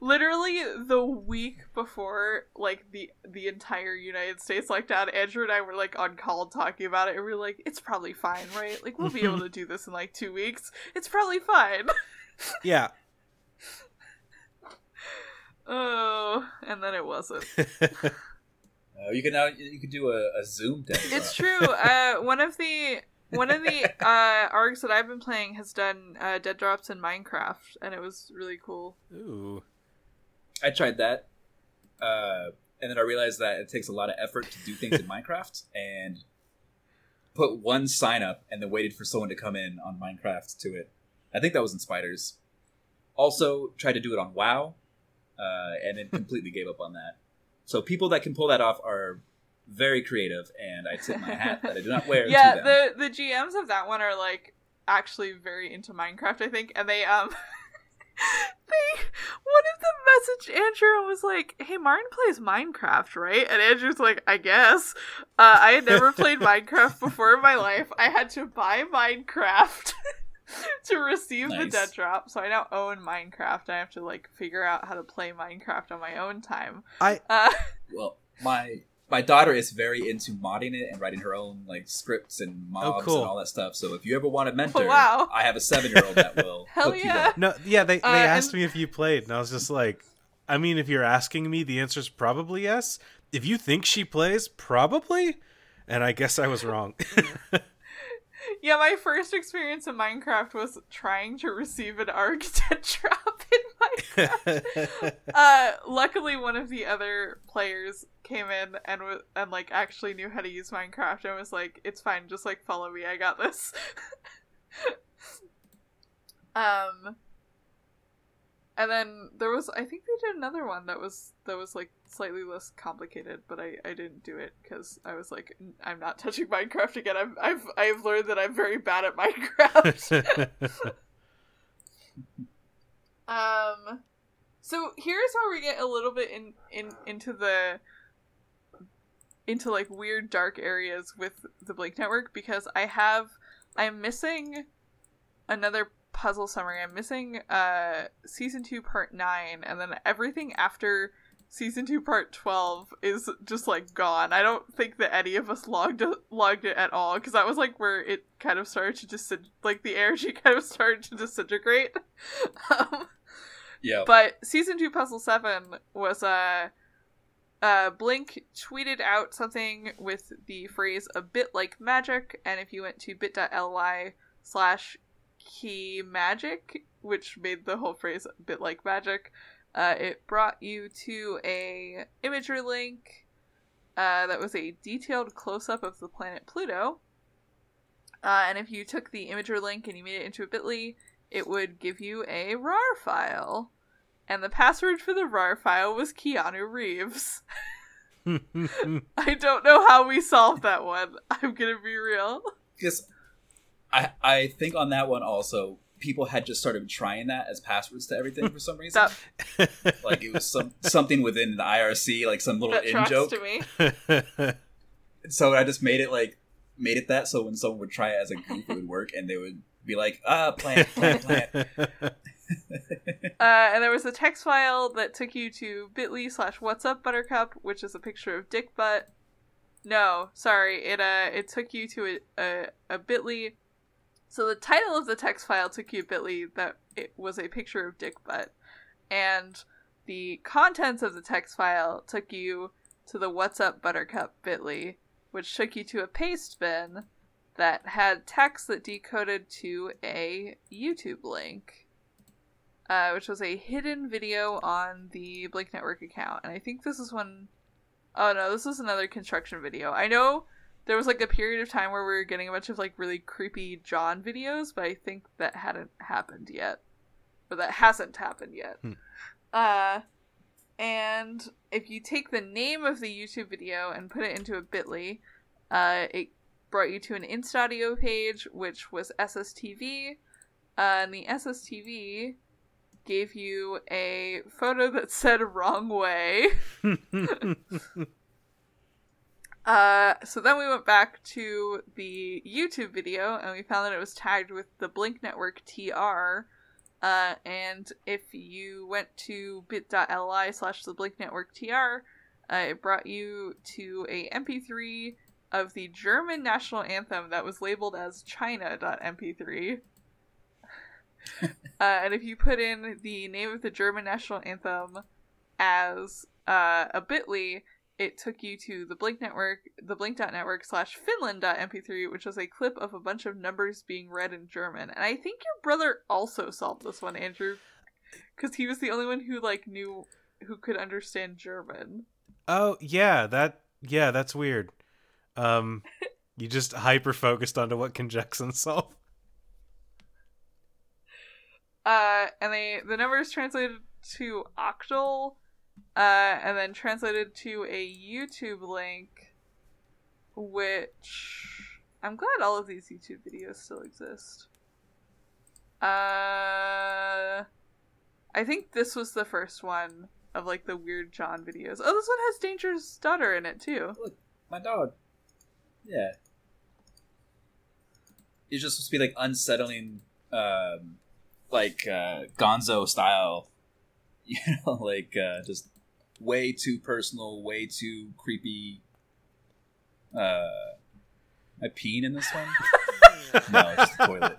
Literally the week before, like, the entire United States locked down, Andrew and I were, like, on call talking about it, and we were like, it's probably fine, right? Like, we'll be able to do this in, like, 2 weeks. It's probably fine. Yeah. Oh, and then it wasn't. You can do a Zoom day. It's true. One of the ARGs that I've been playing has done dead drops in Minecraft, and it was really cool. Ooh. I tried that, and then I realized that it takes a lot of effort to do things in Minecraft, and put one sign up, and then waited for someone to come in on Minecraft to it. I think that was in Spiders. Also tried to do it on WoW, and then completely gave up on that. So people that can pull that off are very creative, and I tip my hat that I do not wear to them. Yeah, the GMs of that one are, like, actually very into Minecraft, I think, and they, one of them messaged Andrew and was like, hey, Martin plays Minecraft, right? And Andrew's like, I guess. I had never played Minecraft before in my life. I had to buy Minecraft to receive the dead drop, so I now own Minecraft. I have to, like, figure out how to play Minecraft on my own time. Well, my daughter is very into modding it and writing her own, like, scripts and mobs and all that stuff. So if you ever want a mentor, I have a 7-year-old that will hook you up. No, they asked me if you played, and I was just like, I mean, if you're asking me, the answer's probably yes. If you think she plays, probably. And I guess I was wrong. Yeah, my first experience in Minecraft was trying to receive an architect drop in Minecraft. Luckily, one of the other players came in and like actually knew how to use Minecraft and was like, "It's fine, just like follow me. I got this." And then there was, I think they did another one that was like slightly less complicated, but I didn't do it because I was like, I'm not touching Minecraft again. I've learned that I'm very bad at Minecraft. So here's where we get a little bit into like weird dark areas with the Blink Network, because I'm missing another puzzle summary. I'm missing season 2 part 9, and then everything after season 2 part 12 is just like gone. I don't think that any of us logged it at all, because that was like where it kind of started to the energy kind of started to disintegrate. Yeah, but season 2 puzzle 7 was Blink tweeted out something with the phrase "a bit like magic," and if you went to bit.ly/key magic, which made the whole phrase a bit like magic, it brought you to a imager link that was a detailed close-up of the planet Pluto, and if you took the imager link and you made it into a bit.ly, it would give you a RAR file, and the password for the RAR file was Keanu Reeves. I don't know how we solved that one, I'm gonna be real. Yes. I think on that one also, people had just started trying that as passwords to everything for some reason. Like it was something within the IRC, like some little in joke. To me. So I just made it that, so when someone would try it as a goof, it would work, and they would be like, plant. And there was a text file that took you to bit.ly/whatsupbuttercup, which is a picture of dick butt. No, sorry, it took you to a bit.ly. So the title of the text file took you bit.ly that it was a picture of dick butt, and the contents of the text file took you to the What's Up Buttercup bit.ly, which took you to a paste bin that had text that decoded to a YouTube link, which was a hidden video on the Blink Network account. And I think this is when... Oh no, this was another construction video. I know... There was, like, a period of time where we were getting a bunch of, like, really creepy John videos, but I think that hasn't happened yet. And if you take the name of the YouTube video and put it into a bit.ly, it brought you to an Instaudio page, which was SSTV, and the SSTV gave you a photo that said "wrong way." So then we went back to the YouTube video, and we found that it was tagged with the Blink Network TR, and if you went to bit.ly/theblinknetworktr, it brought you to a MP3 of the German national anthem that was labeled as China.mp3. And if you put in the name of the German national anthem as a bit.ly, it took you to the Blink Network, the blink.network/finland.mp3, which was a clip of a bunch of numbers being read in German. And I think your brother also solved this one, Andrew, because he was the only one who knew, who could understand German. Oh yeah, that's weird. You just hyper focused onto what can Jackson solve. And the number is translated to octal, and then translated to a YouTube link, which I'm glad all of these YouTube videos still exist. I think this was the first one of, like, the Weird John videos. Oh, this one has Danger's daughter in it, too. Look, my dog. Yeah. It's just supposed to be, like, unsettling, Gonzo style. You know, just way too personal, way too creepy. I peeing in this one? No, it's the toilet.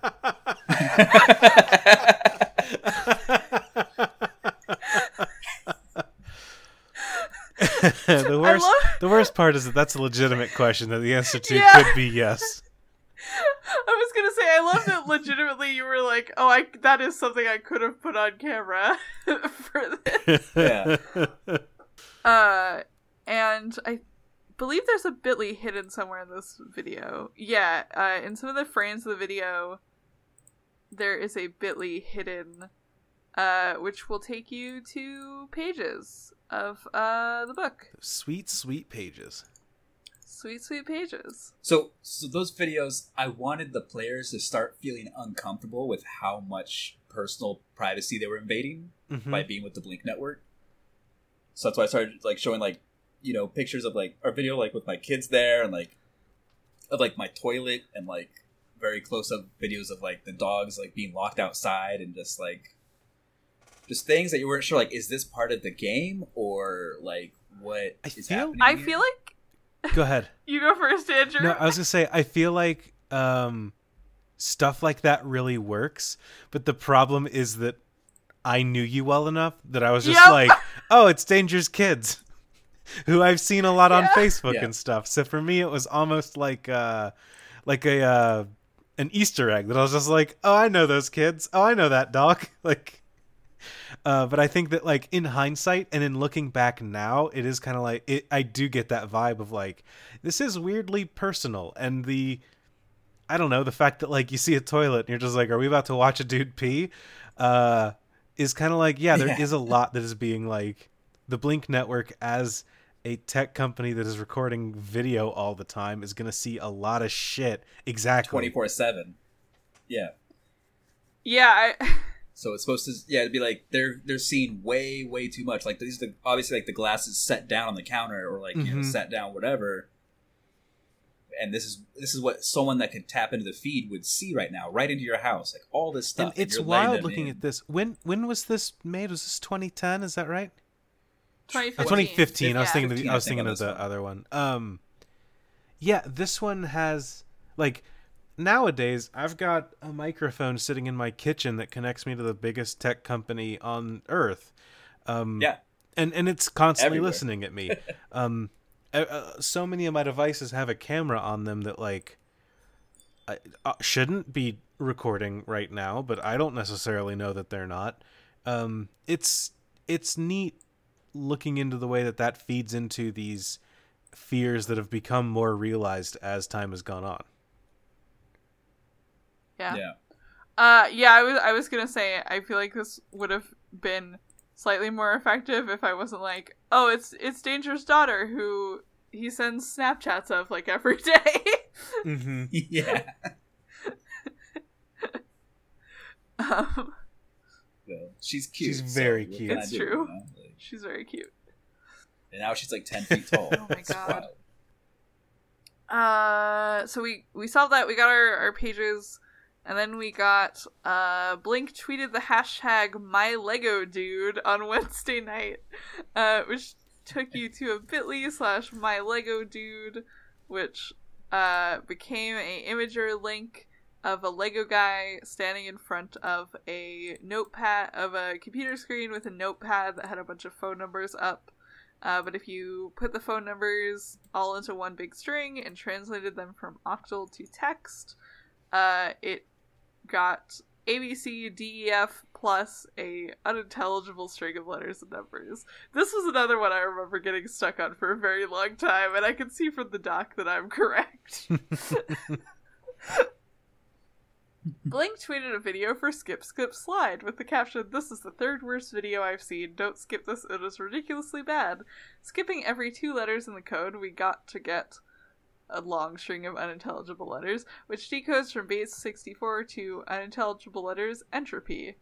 The worst part is that's a legitimate question that the answer to could be yes. I was going to say, I love that legitimately you were like, oh, that is something I could have put on camera for this. Yeah. And I believe there's a bit.ly hidden somewhere in this video. Yeah, in some of the frames of the video, there is a bit.ly hidden, which will take you to pages of the book. Sweet, sweet pages. Sweet, sweet pages. So those videos, I wanted the players to start feeling uncomfortable with how much personal privacy they were invading by being with the Blink Network. So that's why I started showing pictures of our video with my kids there and of my toilet and very close up videos of the dogs being locked outside and just things that you weren't sure is this part of the game or what is happening? I feel like. Go ahead. You go first, Andrew. No, I was going to say, I feel like stuff like that really works, but the problem is that I knew you well enough that I was just oh, it's Danger's kids, who I've seen a lot on Facebook and stuff. So for me, it was almost an Easter egg that I was just like, oh, I know those kids. Oh, I know that dog. But I think that in hindsight and in looking back now, it is kind of I do get that vibe of this is weirdly personal. And the fact that you see a toilet and you're just are we about to watch a dude pee? Is kind of there is a lot that is being the Blink Network as a tech company that is recording video all the time is going to see a lot of shit. Exactly. 24/7. Yeah. Yeah. So it's supposed to, it'd be they're seeing way, way too much. These are obviously the glasses set down on the counter or set down whatever. And this is what someone that could tap into the feed would see right now, right into your house, all this stuff. And it's wild looking at this. When was this made? Was this 2010? Is that right? 2015. 2015. Yeah. I was thinking of the other one. This one has Nowadays, I've got a microphone sitting in my kitchen that connects me to the biggest tech company on Earth. And it's constantly listening at me. So many of my devices have a camera on them that I shouldn't be recording right now, but I don't necessarily know that they're not. It's neat looking into the way that feeds into these fears that have become more realized as time has gone on. Yeah. I was gonna say, I feel like this would have been slightly more effective if I wasn't oh, it's Danger's daughter who he sends Snapchats of every day. Yeah. Well, she's cute. She's very cute. It's true. She's very cute. And now she's 10 feet tall. Oh my god. Wow. So we solved that. We got our pages. And then we got Blink tweeted the hashtag MyLegoDude on Wednesday night, which took you to a bit.ly/MyLegoDude, which became a imager link of a Lego guy standing in front of a notepad of a computer screen with a notepad that had a bunch of phone numbers up. But if you put the phone numbers all into one big string and translated them from octal to text, it got ABCDEF plus a unintelligible string of letters and numbers. This was another one I remember getting stuck on for a very long time, and I can see from the doc that I'm correct. Blink tweeted a video for Skip Skip Slide with the caption, "This is the third worst video I've seen. Don't skip this. It is ridiculously bad. Skipping every two letters in the code, we got to get a long string of unintelligible letters, which decodes from base 64 to unintelligible letters entropy."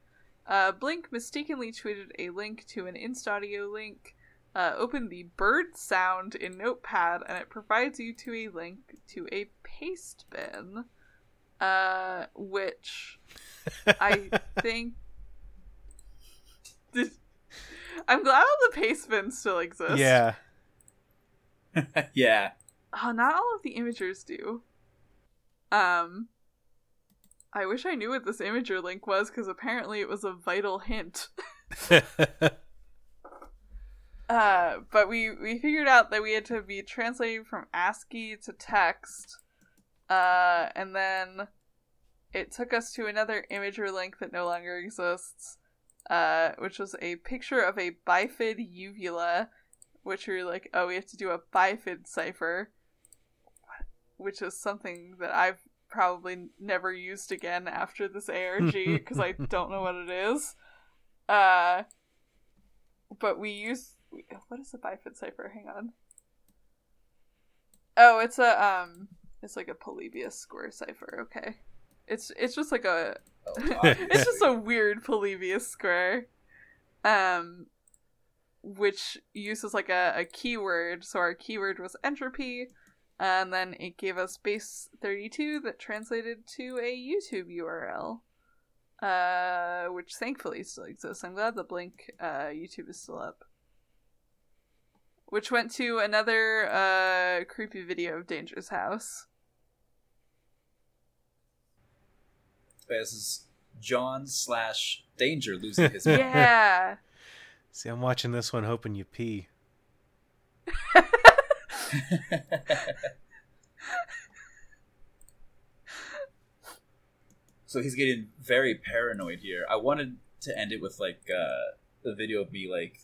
Blink mistakenly tweeted a link to an Instaudio link. Open the bird sound in Notepad, and it provides you to a link to a paste bin, which I think... I'm glad all the paste bins still exist. Yeah. Yeah. Not all of the imagers do. I wish I knew what this imager link was, because apparently it was a vital hint. But we figured out that we had to be translating from ASCII to text, and then it took us to another imager link that no longer exists, which was a picture of a bifid uvula, which we were like, oh, we have to do a bifid cipher, which is something that I've probably never used again after this ARG, because I don't know what it is. But we used... What is a bifid cipher? Hang on. Oh, it's a it's like a Polybius square cipher. Okay, it's just like a it's just a weird Polybius square, which uses like a keyword. So our keyword was entropy, and then it gave us base 32 that translated to a YouTube URL. Which thankfully still exists. I'm glad the Blink YouTube is still up. Which went to another creepy video of Danger's house. This is John/Danger losing his mind. Yeah. See, I'm watching this one hoping you pee. So he's getting very paranoid here. I wanted to end it with like the video of me like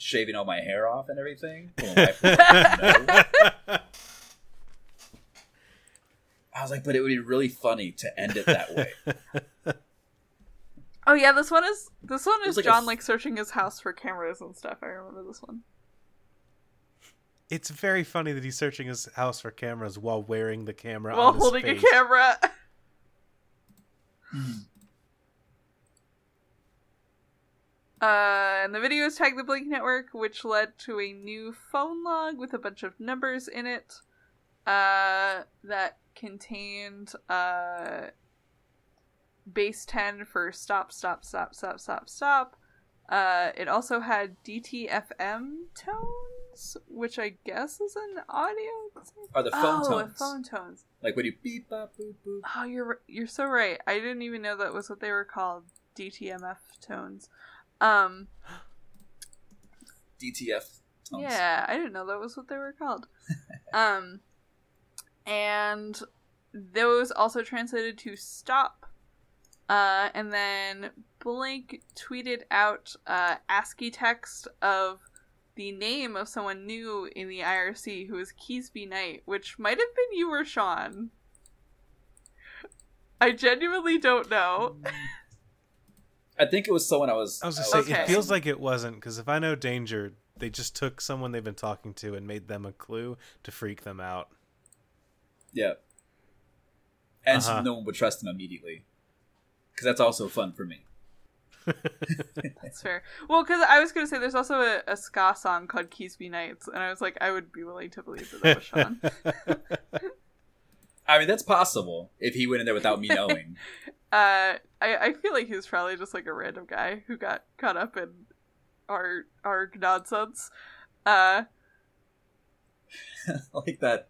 shaving all my hair off and everything. I was like, but it would be really funny to end it that way. Oh yeah, this one is like John like searching his house for cameras and stuff. I remember this one. It's very funny that he's searching his house for cameras while wearing the camera on his face. While holding a camera. And the video is tagged the Blink Network, which led to a new phone log with a bunch of numbers in it that contained base 10 for stop, stop, stop, stop, stop, stop. It also had DTFM tones, which I guess is an audio. Are the phone tones? Oh, phone tones. Like when you beep, bop, boop, boop. Oh, you're so right. I didn't even know that was what they were called, DTMF tones. DTF tones. Yeah, I didn't know that was what they were called. And those also translated to stop. And then Blink tweeted out ASCII text of the name of someone new in the IRC who was Keesby Knight, which might have been you or Sean. I genuinely don't know. I think it was someone I was going to say, okay. It feels like it wasn't, because if I know Danger, they just took someone they've been talking to and made them a clue to freak them out. Yeah. And so no one would trust them immediately. Because that's also fun for me. That's fair. Well, because I was going to say, there's also a ska song called Keesby Nights, and I was like, I would be willing to believe that was Sean. I mean, that's possible, if he went in there without me knowing. I feel like he was probably just like a random guy who got caught up in our nonsense. Like that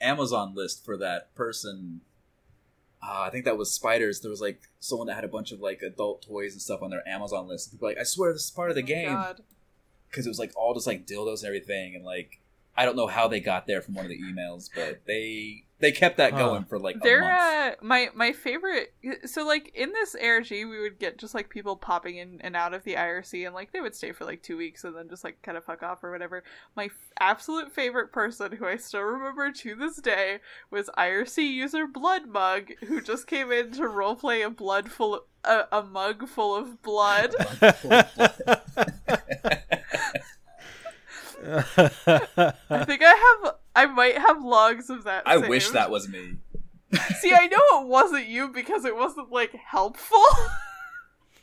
Amazon list for that person. I think that was Spiders. There was like someone that had a bunch of like adult toys and stuff on their Amazon list. People were like, I swear this is part of the game. Because it was like all just like dildos and everything. And like, I don't know how they got there from one of the emails, but they kept that going for like a month. My favorite, so like in this ARG we would get just like people popping in and out of the IRC, and like they would stay for like 2 weeks and then just like kind of fuck off or whatever. My absolute favorite person, who I still remember to this day, was IRC user Bloodmug, who just came in to roleplay a mug full of blood. I think I might have logs of that saved. I wish that was me. See, I know it wasn't you because it wasn't like helpful.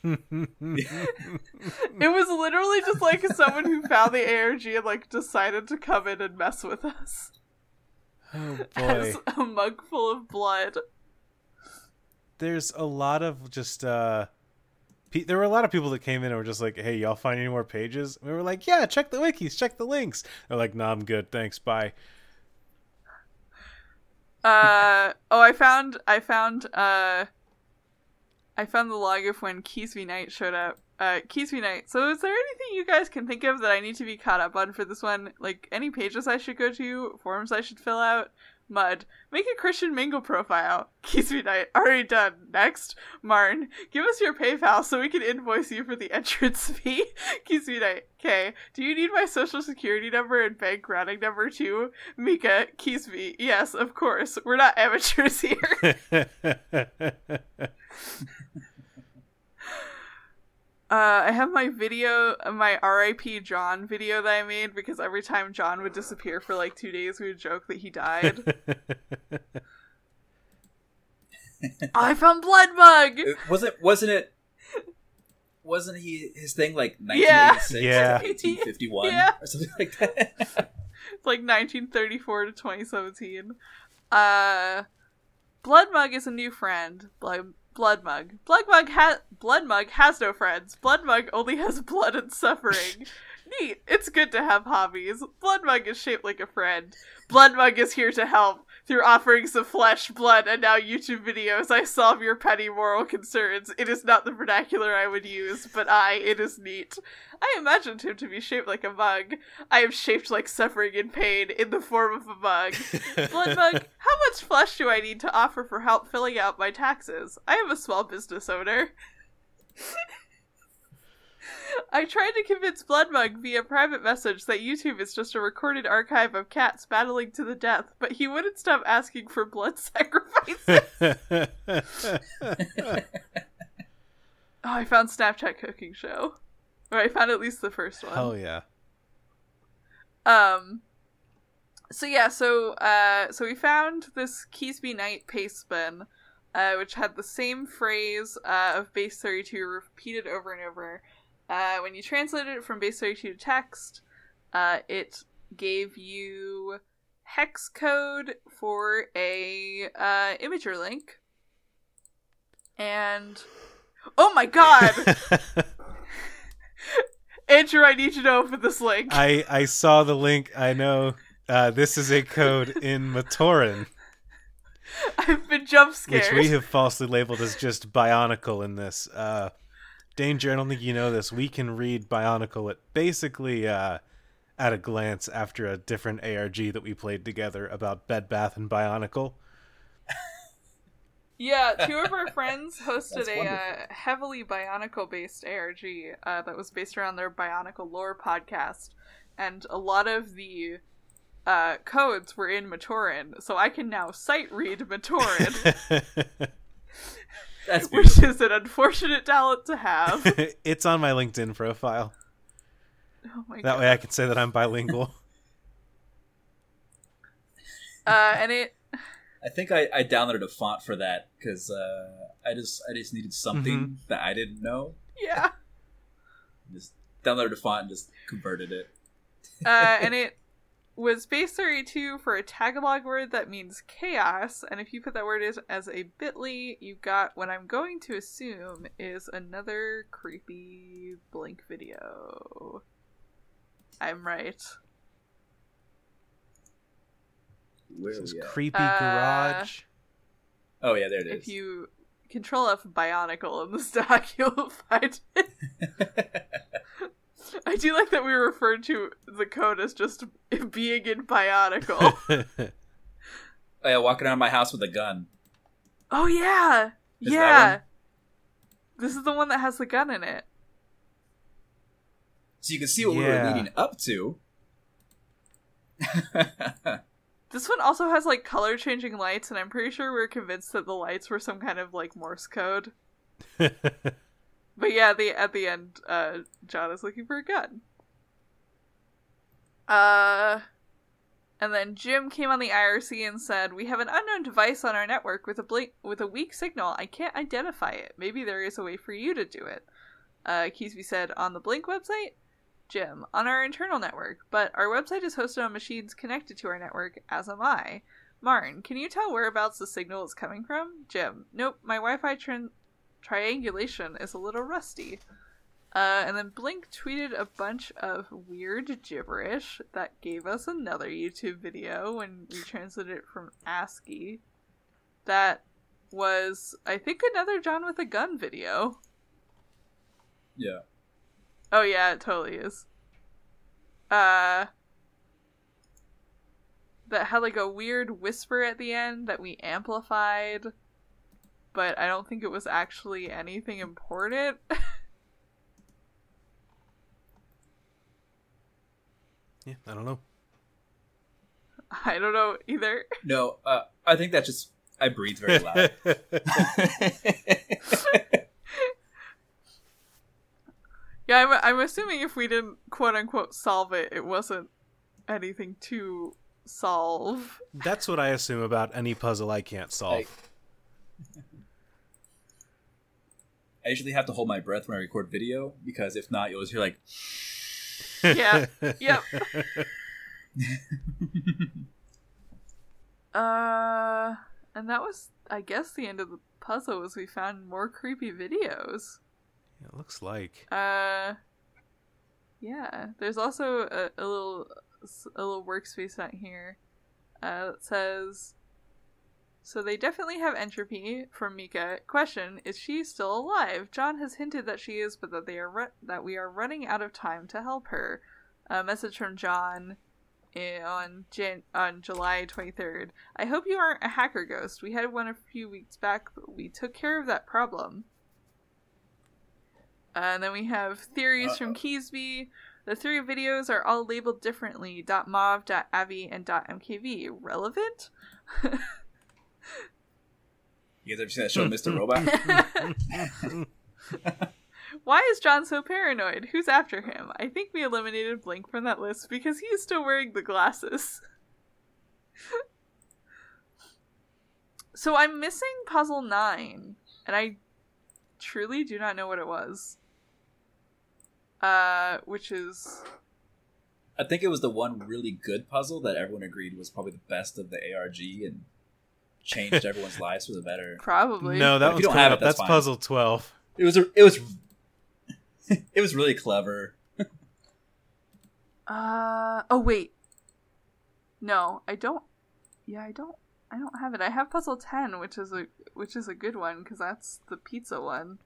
It was literally just like someone who found the ARG and like decided to come in and mess with us. Oh boy. As a mug full of blood. There's a lot of just there were a lot of people that came in and were just like, hey, y'all find any more pages? And we were like, yeah, check the wikis, check the links. They're like, nah, I'm good, thanks, bye. I found the log of when Keesby Knight showed up. Keesby Knight, so is there anything you guys can think of that I need to be caught up on for this one? Like, any pages I should go to, forms I should fill out? Mud, make a Christian Mingle profile. Keesby Knight, already done. Next, Marn, give us your PayPal so we can invoice you for the entrance fee. Keesby Knight, okay. Do you need my social security number and bank routing number too? Mika, Keesby, yes, of course. We're not amateurs here. I have my video, my R.I.P. John video that I made, because every time John would disappear for like 2 days, we would joke that he died. I found Bloodmug! Wasn't he, his thing like 1986 or 1951 or something like that? It's like 1934 to 2017. Bloodmug is a new friend. Bloodmug has no friends. Bloodmug only has blood and suffering. Neat. It's good to have hobbies. Bloodmug is shaped like a friend. Bloodmug is here to help through offerings of flesh, blood, and now YouTube videos. I solve your petty moral concerns. It is not the vernacular I would use, but it is neat. I imagined him to be shaped like a mug. I am shaped like suffering and pain in the form of a mug. Bloodmug, how much flesh do I need to offer for help filling out my taxes? I am a small business owner. I tried to convince Bloodmug via private message that YouTube is just a recorded archive of cats battling to the death, but he wouldn't stop asking for blood sacrifices. Oh, I found Snapchat Cooking Show. Or I found at least the first one. Hell yeah. So we found this Keesby Knight paste bin, which had the same phrase of Base 32 repeated over and over. When you translated it from Base 32 to text, it gave you hex code for a imager link. And oh my god! Andrew, I need to know for this link. I saw the link. I know this is a code in Matoran. I've been jump scared. Which we have falsely labeled as just Bionicle in this. Danger, I don't think you know this. We can read Bionicle at basically at a glance after a different ARG that we played together about Bed Bath and Bionicle. Yeah, two of our friends hosted a heavily Bionicle-based ARG that was based around their Bionicle lore podcast, and a lot of the codes were in Matoran, so I can now sight-read Matoran. Which is an unfortunate talent to have. It's on my LinkedIn profile. Oh my god. That way I can say that I'm bilingual. And it. I think I downloaded a font for that because I just needed something that I didn't know. Yeah. Just downloaded a font and just converted it. And it was Base 32 for a Tagalog word that means chaos, and if you put that word as a bit.ly, you got what I'm going to assume is another creepy Blink video. I'm right. This is Creepy Garage. Oh yeah, there it is. If you Control F Bionicle in this doc, you'll find it. I do like that we referred to the code as just being in Bionicle. Oh yeah, walking out of my house with a gun. Oh yeah. Is yeah. This is the one that has the gun in it. So you can see what we were leading up to. This one also has, like, color-changing lights, and I'm pretty sure we were convinced that the lights were some kind of, like, Morse code. But yeah, at the end, John is looking for a gun. And then Jim came on the IRC and said, "We have an unknown device on our network with a weak signal. I can't identify it. Maybe there is a way for you to do it." Keesby said, "On the Blink website?" Jim, "On our internal network, but our website is hosted on machines connected to our network, as am I. Marn, can you tell whereabouts the signal is coming from?" Jim, "Nope, my Wi-Fi triangulation is a little rusty." And then Blink tweeted a bunch of weird gibberish that gave us another YouTube video when we translated it from ASCII. That was, I think, another John with a gun video. Yeah. Oh yeah, it totally is. That had like a weird whisper at the end that we amplified, but I don't think it was actually anything important. Yeah, I don't know. I don't know either. No, I think that just... I breathe very loud. Yeah, I'm assuming if we didn't quote-unquote solve it, it wasn't anything to solve. That's what I assume about any puzzle I can't solve. I usually have to hold my breath when I record video, because if not, you'll just hear like... Yeah, yep. And that was, I guess, the end of the puzzle, was we found more creepy videos. It looks like. Yeah. There's also a little workspace out here that says, "So they definitely have entropy," from Mika. Question, is she still alive? John has hinted that she is, but that they are that we are running out of time to help her. A message from John on July 23rd. "I hope you aren't a hacker ghost. We had one a few weeks back, but we took care of that problem." And then we have theories from Keesby. "The three videos are all labeled differently, .mov, .avi, and .mkv. Relevant?" You guys ever seen that show, Mr. Robot? "Why is John so paranoid? Who's after him? I think we eliminated Blink from that list because he is still wearing the glasses." So I'm missing Puzzle 9, and I truly do not know what it was. Which is... I think it was the one really good puzzle that everyone agreed was probably the best of the ARG and changed everyone's lives for the better. Probably. No, that was that's puzzle 12. It was really clever. Oh wait. No, I don't. Yeah, I don't have it. I have puzzle 10, which is a good one, because that's the pizza one.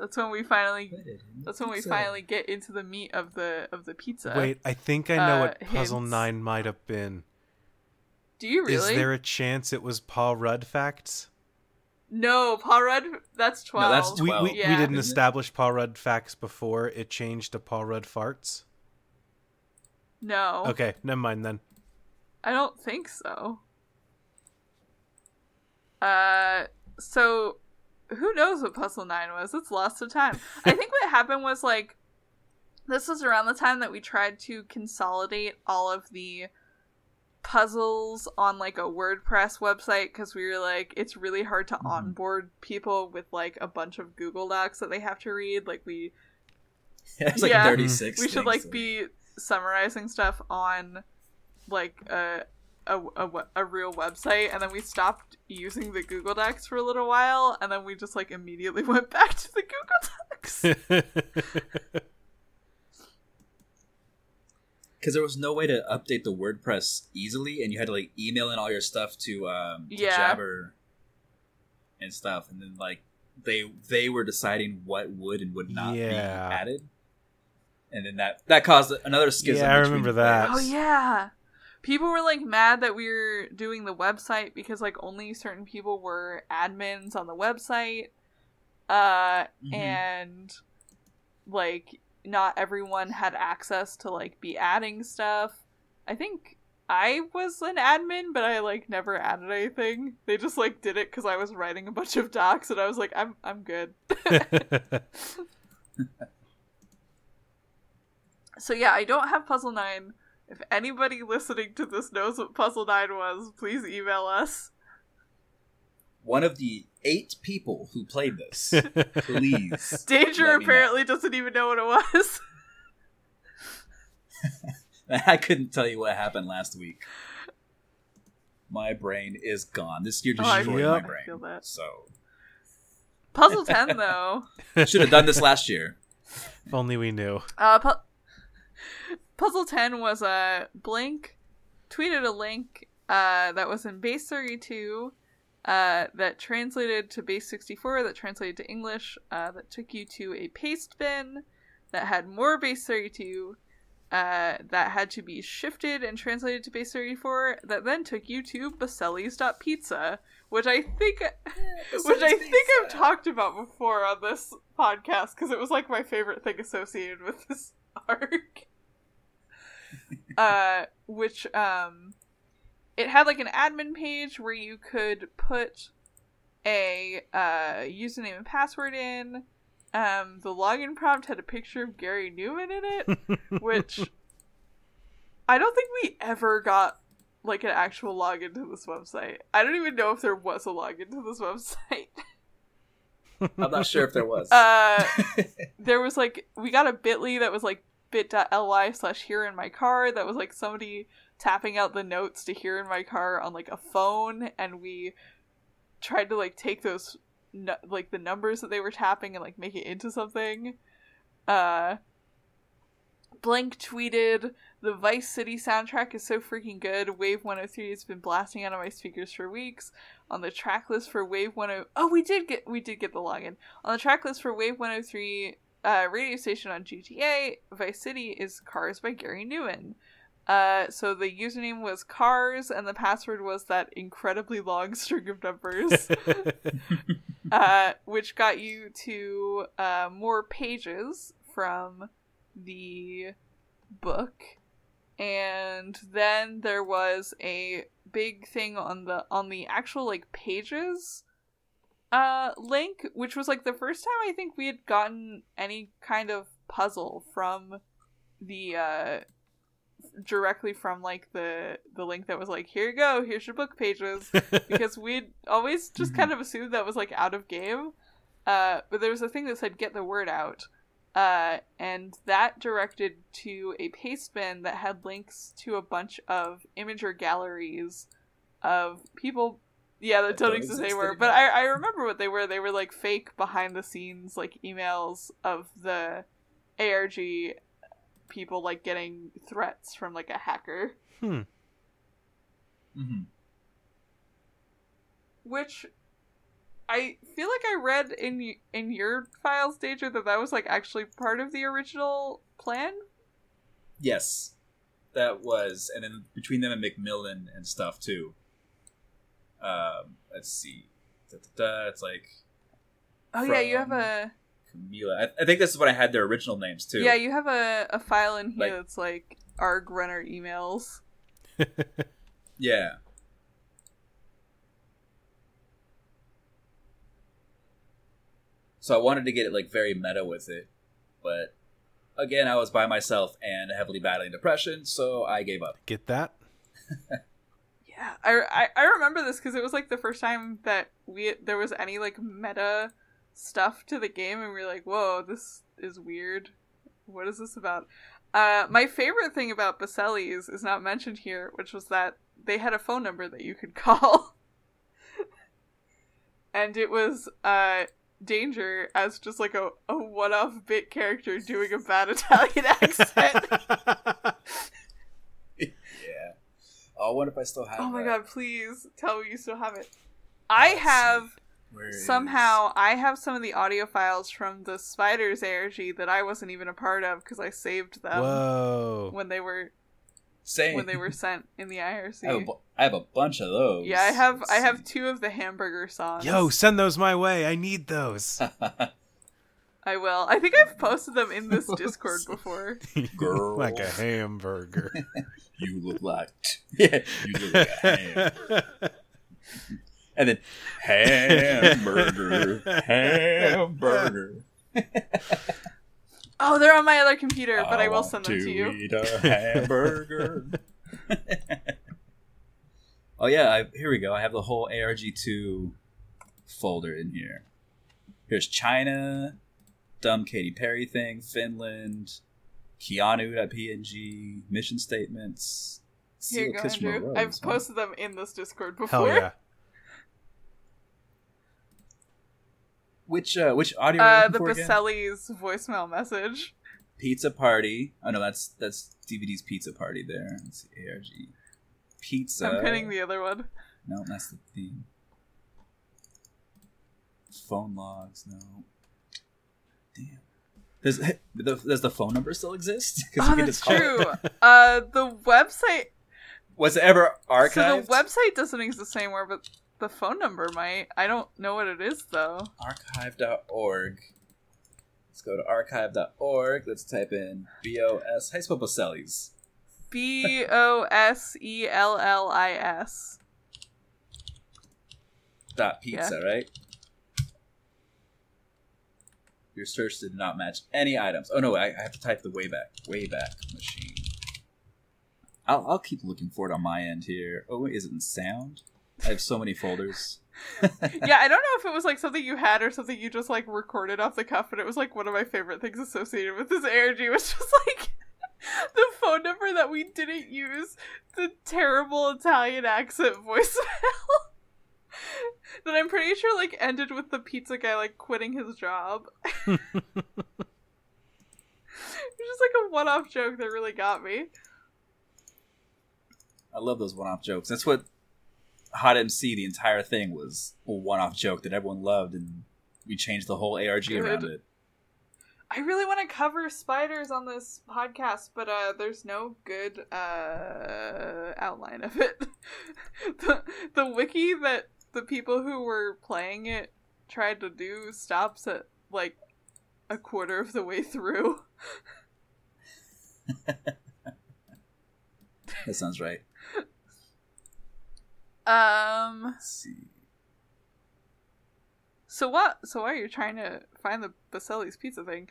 That's when we finally get into the meat of the pizza. Wait, I think I know what puzzle 9 might have been. Do you really? Is there a chance it was Paul Rudd Facts? No, Paul Rudd, that's 12. No, that's 12. We didn't establish Paul Rudd Facts before it changed to Paul Rudd Farts? No. Okay, never mind then. I don't think so. So who knows what puzzle 9 was? It's lost to time. I think what happened was, like, this was around the time that we tried to consolidate all of the puzzles on, like, a WordPress website, because we were like, it's really hard to onboard people with, like, a bunch of Google Docs that they have to read. Like, we... Yeah, it's like 36 we should, like, be summarizing stuff on, like, a real website, and then we stopped using the Google Docs for a little while, and then we just, like, immediately went back to the Google Docs. Because there was no way to update the WordPress easily, and you had to, like, email in all your stuff to Jabber and stuff, and then, like, they were deciding what would and would not be added. And then that caused another schism. Yeah, I remember that. Oh, yeah. People were, like, mad that we were doing the website because, like, only certain people were admins on the website. And, like, not everyone had access to, like, be adding stuff. I think I was an admin, but I, like, never added anything. They just, like, did it because I was writing a bunch of docs, and I was like, I'm good. So, yeah, I don't have Puzzle 9. If anybody listening to this knows what Puzzle 9 was, please email us. One of the 8 people who played this, please. Danger apparently doesn't even know what it was. I couldn't tell you what happened last week. My brain is gone. This year just destroyed my brain. I feel that. So. Puzzle 10, though. Should have done this last year. If only we knew. Puzzle 10 was Blink tweeted a link that was in Base 32 that translated to Base 64, that translated to English, that took you to a paste bin that had more Base 32 that had to be shifted and translated to Base 34, that then took you to Baselli's.pizza, which I think I've talked about before on this podcast because it was like my favorite thing associated with this arc. Which it had like an admin page where you could put a username and password in. The login prompt had a picture of Gary Numan in it, which I don't think we ever got like an actual login to this website. I don't even know if there was a login to this website. I'm not sure if there was. There was like, we got a bit.ly that was like bit.ly/hereinmycar that was like somebody tapping out the notes to Here in My Car on like a phone, and we tried to like take those like the numbers that they were tapping and like make it into something. Blank tweeted, "The Vice City soundtrack is so freaking good. Wave 103 has been blasting out of my speakers for weeks. On the track list for Wave 10 oh, we did get the login. On the track list for Wave 103 radio station on GTA, Vice City is Cars by Gary Numan." So the username was Cars, and the password was that incredibly long string of numbers, which got you to more pages from the book. And then there was a big thing on the actual like pages link, which was like the first time I think we had gotten any kind of puzzle from the directly from like the link that was like, "Here you go, here's your book pages," because we'd always just kind of assumed that was like out of game. But there was a thing that said "Get the word out," and that directed to a paste bin that had links to a bunch of imager galleries of people. Yeah, that don't exist anywhere. But I remember what they were. They were like fake behind the scenes like emails of the ARG people like getting threats from like a hacker. Which I feel like I read in your file, Danger, that was like actually part of the original plan. Yes, that was, and then between them and Macmillan and stuff too. Let's see. It's like. Oh yeah, you have a. Camila. I think this is what I had their original names too. Yeah, you have a file in here like, that's like ARG runner emails. Yeah. So I wanted to get it like very meta with it, but again, I was by myself and heavily battling depression, so I gave up. Get that? Yeah, I remember this because it was like the first time that there was any like meta stuff to the game, and we were like, "Whoa, this is weird. What is this about?" My favorite thing about Baselli's is not mentioned here, which was that they had a phone number that you could call, and it was Danger as just like a one-off bit character doing a bad Italian accent. Yeah. Oh, I wonder if I still have it. Oh my god, please tell me you still have it. I have Somehow, I have some of the audio files from the Spiders ARG that I wasn't even a part of because I saved them when they were sent in the IRC. I have a bunch of those. Yeah, I have two of the hamburger songs. Yo, send those my way. I need those. I will. I think I've posted them in this Discord before. Girl. Like a hamburger. You look like a hamburger. And then hamburger. Oh, they're on my other computer, but I will send them to you. Eat a hamburger. Oh yeah, here we go. I have the whole ARG2 folder in here. Here's China, dumb Katy Perry thing, Finland, Keanu.png, mission statements. Here you go, Andrew. Roads, I've posted them in this Discord before. Hell yeah. Which audio? The Baselli's voicemail message. Pizza party. Oh no, that's DVD's pizza party there. Let's see, ARG. Pizza. I'm pinning the other one. No, that's the theme. Phone logs. No. Damn. Does the phone number still exist? Oh, that's true. The website was it ever archived? So the website doesn't exist anymore, but. The phone number might. I don't know what it is, though. Archive.org. Let's go to archive.org. Let's type in B-O-S. How do you spell Baselli's? B-O-S-E-L-L-I-S. .pizza, yeah. Right? Your search did not match any items. Oh, no, I have to type the Wayback Machine. I'll keep looking for it on my end here. Oh, is it in sound? I have so many folders. Yeah, I don't know if it was like something you had or something you just like recorded off the cuff, but it was like one of my favorite things associated with this ARG was just like the phone number that we didn't use, the terrible Italian accent voicemail that I'm pretty sure like ended with the pizza guy like quitting his job. It was just like a one-off joke that really got me. I love those one-off jokes. That's what Hot MC, the entire thing was a one-off joke that everyone loved, and we changed the whole ARG around it. I really want to cover Spiders on this podcast, but there's no good outline of it. The wiki that the people who were playing it tried to do stops at like a quarter of the way through. That sounds right. Let's see. So while you're trying to find the Baselli's pizza thing,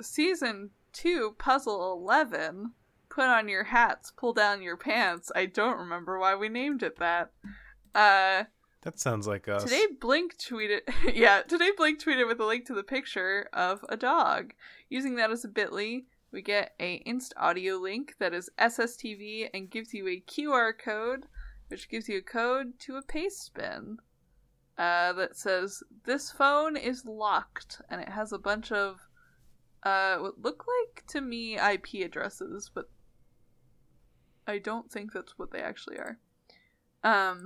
season 2, puzzle 11, put on your hats, pull down your pants. I don't remember why we named it that. That sounds like us. Today Blink tweeted with a link to the picture of a dog. Using that as a bit.ly, we get a Inst audio link that is SSTV and gives you a QR code. Which gives you a code to a paste bin that says, this phone is locked, and it has a bunch of what look like, to me, IP addresses, but I don't think that's what they actually are.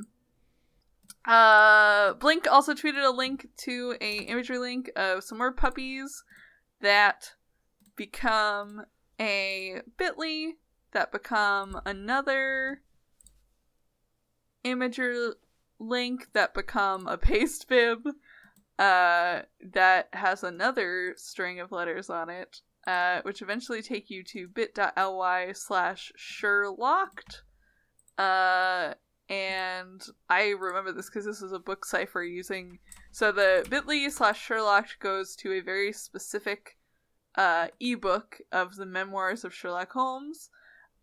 Blink also tweeted a link to a imagery link of some more puppies that become a bit.ly, that become another imager link that become a paste bib that has another string of letters on it, which eventually take you to bit.ly/Sherlocked. And I remember this because this is a book cipher using... So the bit.ly/Sherlocked goes to a very specific ebook of the memoirs of Sherlock Holmes.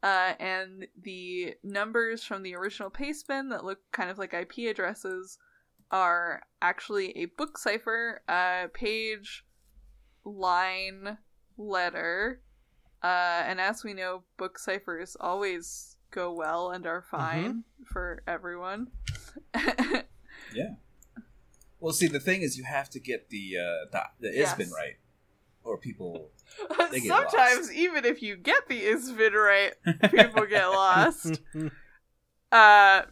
And the numbers from the original paste bin that look kind of like IP addresses are actually a book cipher, page, line, letter. And as we know, book ciphers always go well and are fine for everyone. Yeah. Well, see, the thing is you have to get the ISBN right, or people... Sometimes, lost. Even if you get the ISBN right, people get lost.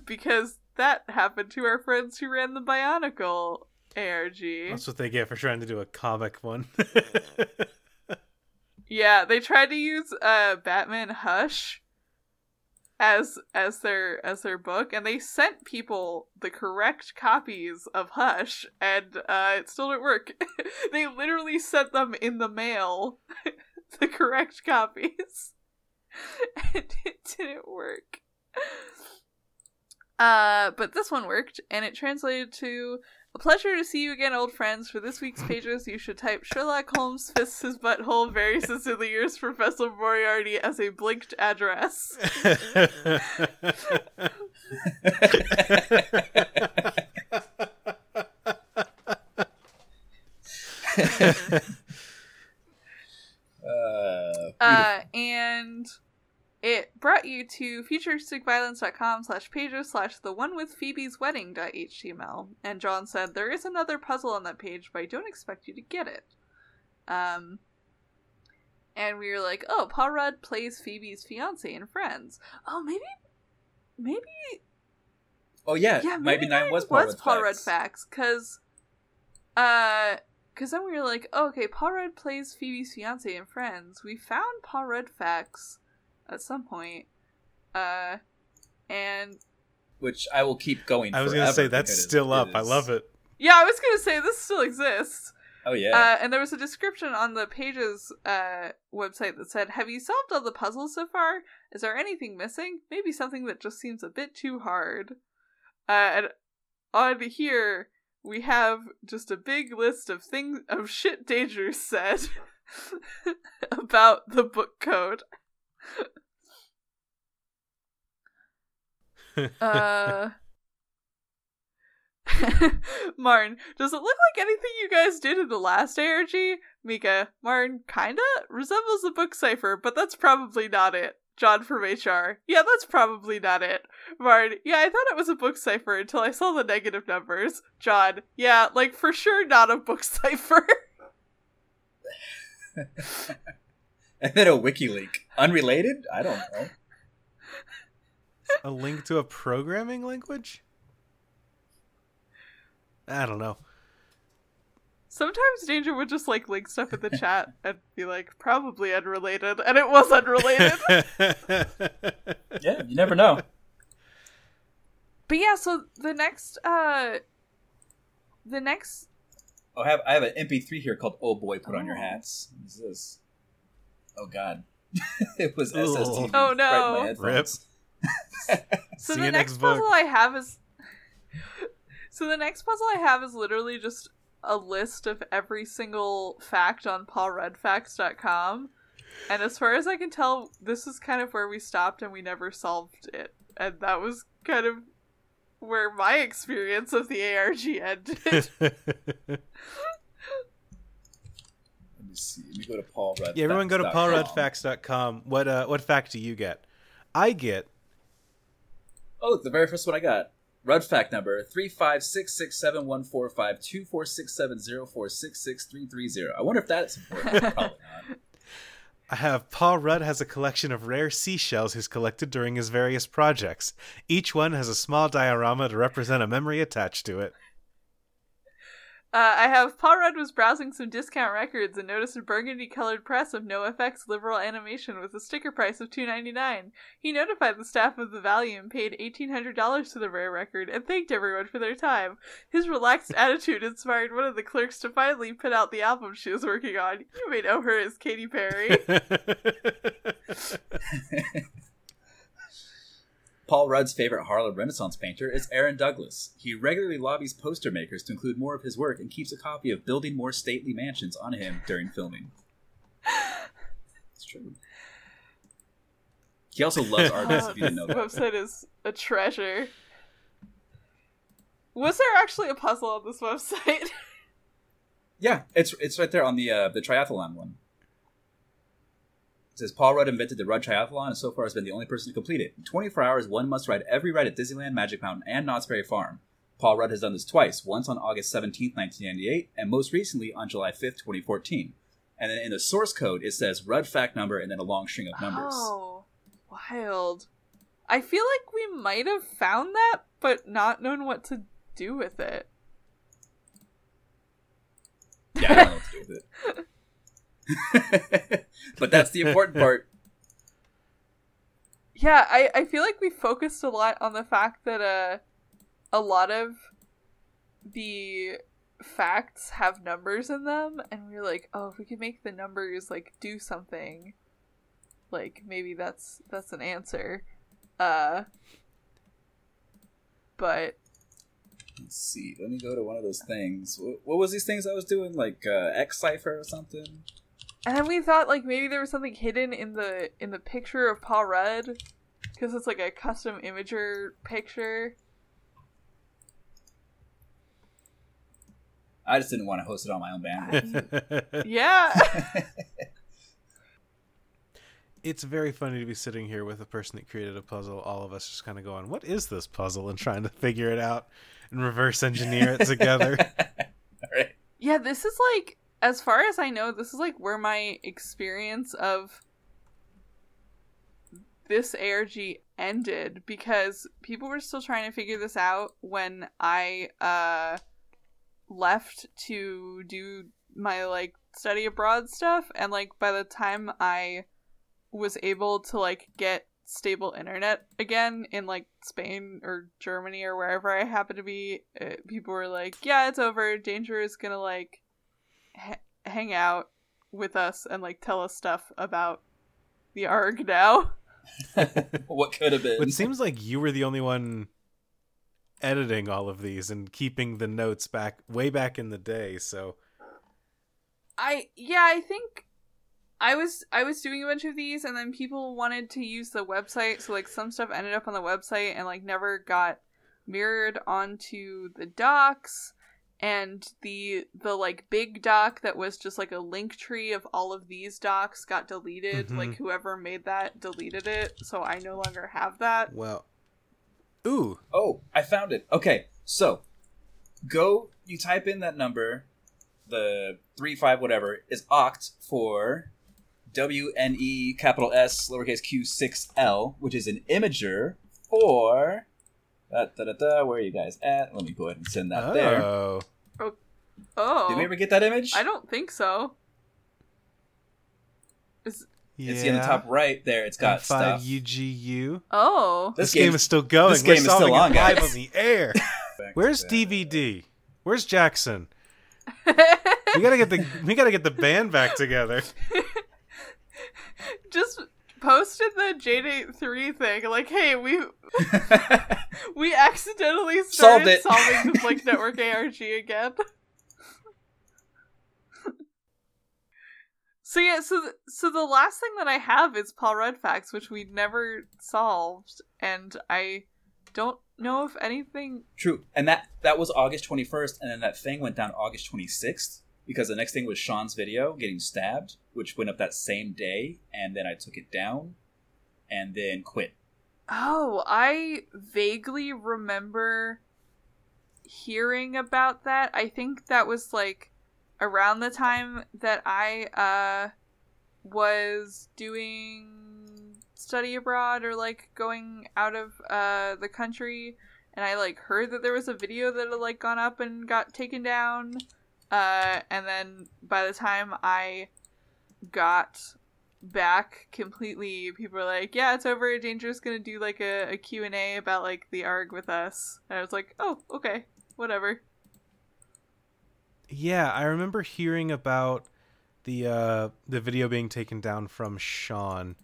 Because That happened to our friends who ran the Bionicle ARG. That's what they get for trying to do a comic one. Yeah, they tried to use Batman Hush as their book, and they sent people the correct copies of Hush, and it still didn't work. They literally sent them in the mail the correct copies, and it didn't work. But this one worked, and it translated to, "A pleasure to see you again, old friends. For this week's pages, you should type Sherlock Holmes fists his butthole very sincerely yours, Professor Moriarty," as a blinked address. And it brought you to futuristicviolence.com/pages/the-one-with-Phoebe's-wedding.html. And John said, "There is another puzzle on that page, but I don't expect you to get it." And we were like, "Oh, Paul Rudd plays Phoebe's fiance in Friends. Oh, maybe. Oh yeah, maybe Nine was Paul Rudd Facts, because then we were like, oh, okay, Paul Rudd plays Phoebe's fiance in Friends. We found Paul Rudd Facts at some point, and which I will keep going. I was gonna say that's still up. I love it. Yeah, I was gonna say this still exists. Oh yeah. And there was a description on the Pages website that said, "Have you solved all the puzzles so far? Is there anything missing? Maybe something that just seems a bit too hard." And on here we have just a big list of things of shit Danger said about the book code. Marn, does it look like anything you guys did in the last ARG? Mika, Marn, kinda? Resembles the book cipher, but that's probably not it. John from HR, yeah, that's probably not it. Marn, yeah, I thought it was a book cipher until I saw the negative numbers. John, yeah, like, for sure not a book cipher. And then a wiki link. Unrelated? I don't know. A link to a programming language? I don't know. Sometimes Danger would just, like, link stuff in the chat and be like, probably unrelated. And it was unrelated. Yeah, you never know. But yeah, so the next... Oh, I have an MP3 here called "Oh Boy, Put On Your Hats." What is this? Oh god. It was SSD. Oh no. Rip. So the next puzzle I have is literally just a list of every single fact on paulruddfacts.com. And as far as I can tell, this is kind of where we stopped and we never solved it. And that was kind of where my experience of the ARG ended. Let me see. Let me go to Paul Rudd. Yeah, everyone go to paulruddfacts.com. What fact do you get? I get... Oh, the very first one I got. Rudd fact number 3566714524670466330. I wonder if that's important. Probably not. I have Paul Rudd has a collection of rare seashells he's collected during his various projects. Each one has a small diorama to represent a memory attached to it. I have Paul Rudd was browsing some discount records and noticed a burgundy-colored press of NoFX Liberal Animation with a sticker price of $2.99. He notified the staff of the value and paid $1,800 to the rare record and thanked everyone for their time. His relaxed attitude inspired one of the clerks to finally put out the album she was working on. You may know her as Katy Perry. Paul Rudd's favorite Harlem Renaissance painter is Aaron Douglas. He regularly lobbies poster makers to include more of his work and keeps a copy of building more stately mansions on him during filming. It's true. He also loves Arby's, if you didn't know that. This website is a treasure. Was there actually a puzzle on this website? Yeah, it's right there on the triathlon one. It says, Paul Rudd invented the Rudd Triathlon and so far has been the only person to complete it. In 24 hours, one must ride every ride at Disneyland, Magic Mountain, and Knott's Berry Farm. Paul Rudd has done this twice, once on August 17, 1998, and most recently on July 5, 2014. And then in the source code, it says Rudd fact number and then a long string of numbers. Oh, wild. I feel like we might have found that, but not known what to do with it. Yeah, I don't know what to do with it. But that's the important part. Yeah, I feel like we focused a lot on the fact that a lot of the facts have numbers in them, and we were like, oh, if we can make the numbers like do something, like maybe that's an answer. But let's see. Let me go to one of those things. What was these things I was doing? Like X cipher or something. And then we thought, like, maybe there was something hidden in the picture of Paul Rudd, because it's like a custom imager picture. I just didn't want to host it on my own bandwidth. Yeah. It's very funny to be sitting here with a person that created a puzzle, all of us just kind of going, what is this puzzle? And trying to figure it out and reverse engineer it together. All right. Yeah, this is like... As far as I know, this is, like, where my experience of this ARG ended, because people were still trying to figure this out when I left to do my, like, study abroad stuff, and, like, by the time I was able to, like, get stable internet again in, like, Spain or Germany or wherever I happened to be, people were like, yeah, it's over, Danger is gonna, like... hang out with us and like tell us stuff about the ARG now. What could have been. It seems like you were the only one editing all of these and keeping the notes back way back in the day. So I think I was doing a bunch of these, and then people wanted to use the website, so like some stuff ended up on the website and like never got mirrored onto the docs. And the like big doc that was just like a link tree of all of these docs got deleted. Mm-hmm. Like whoever made that deleted it, so I no longer have that. Well, ooh, oh, I found it. Okay, so you type in that number, the 35 whatever is oct for WNE capital S lowercase q 6L, which is an imager for. Where are you guys at? Let me go ahead and send that there. Oh. Did we ever get that image? I don't think so. It's in the top right there. It's got stuff. UGU. Oh. This game is still going. This game is still on, guys. Live on the air. Where's DVD? Where's Jackson? We gotta get the band back together. Just... posted the J83 thing, like, hey, we accidentally started solving the Blink Network ARG again. So yeah, so the last thing that I have is Paul Rudd Facts, which we never solved, and I don't know if anything... True, and that was August 21st, and then that thing went down August 26th. Because the next thing was Sean's video getting stabbed, which went up that same day, and then I took it down, and then quit. Oh, I vaguely remember hearing about that. I think that was, like, around the time that I was doing study abroad or, like, going out of the country, and I, like, heard that there was a video that had, like, gone up and got taken down. And then by the time I got back completely, people were like, yeah, it's over. Danger's going to do like a Q&A about like the ARG with us. And I was like, oh, okay, whatever. Yeah, I remember hearing about the video being taken down from Sean.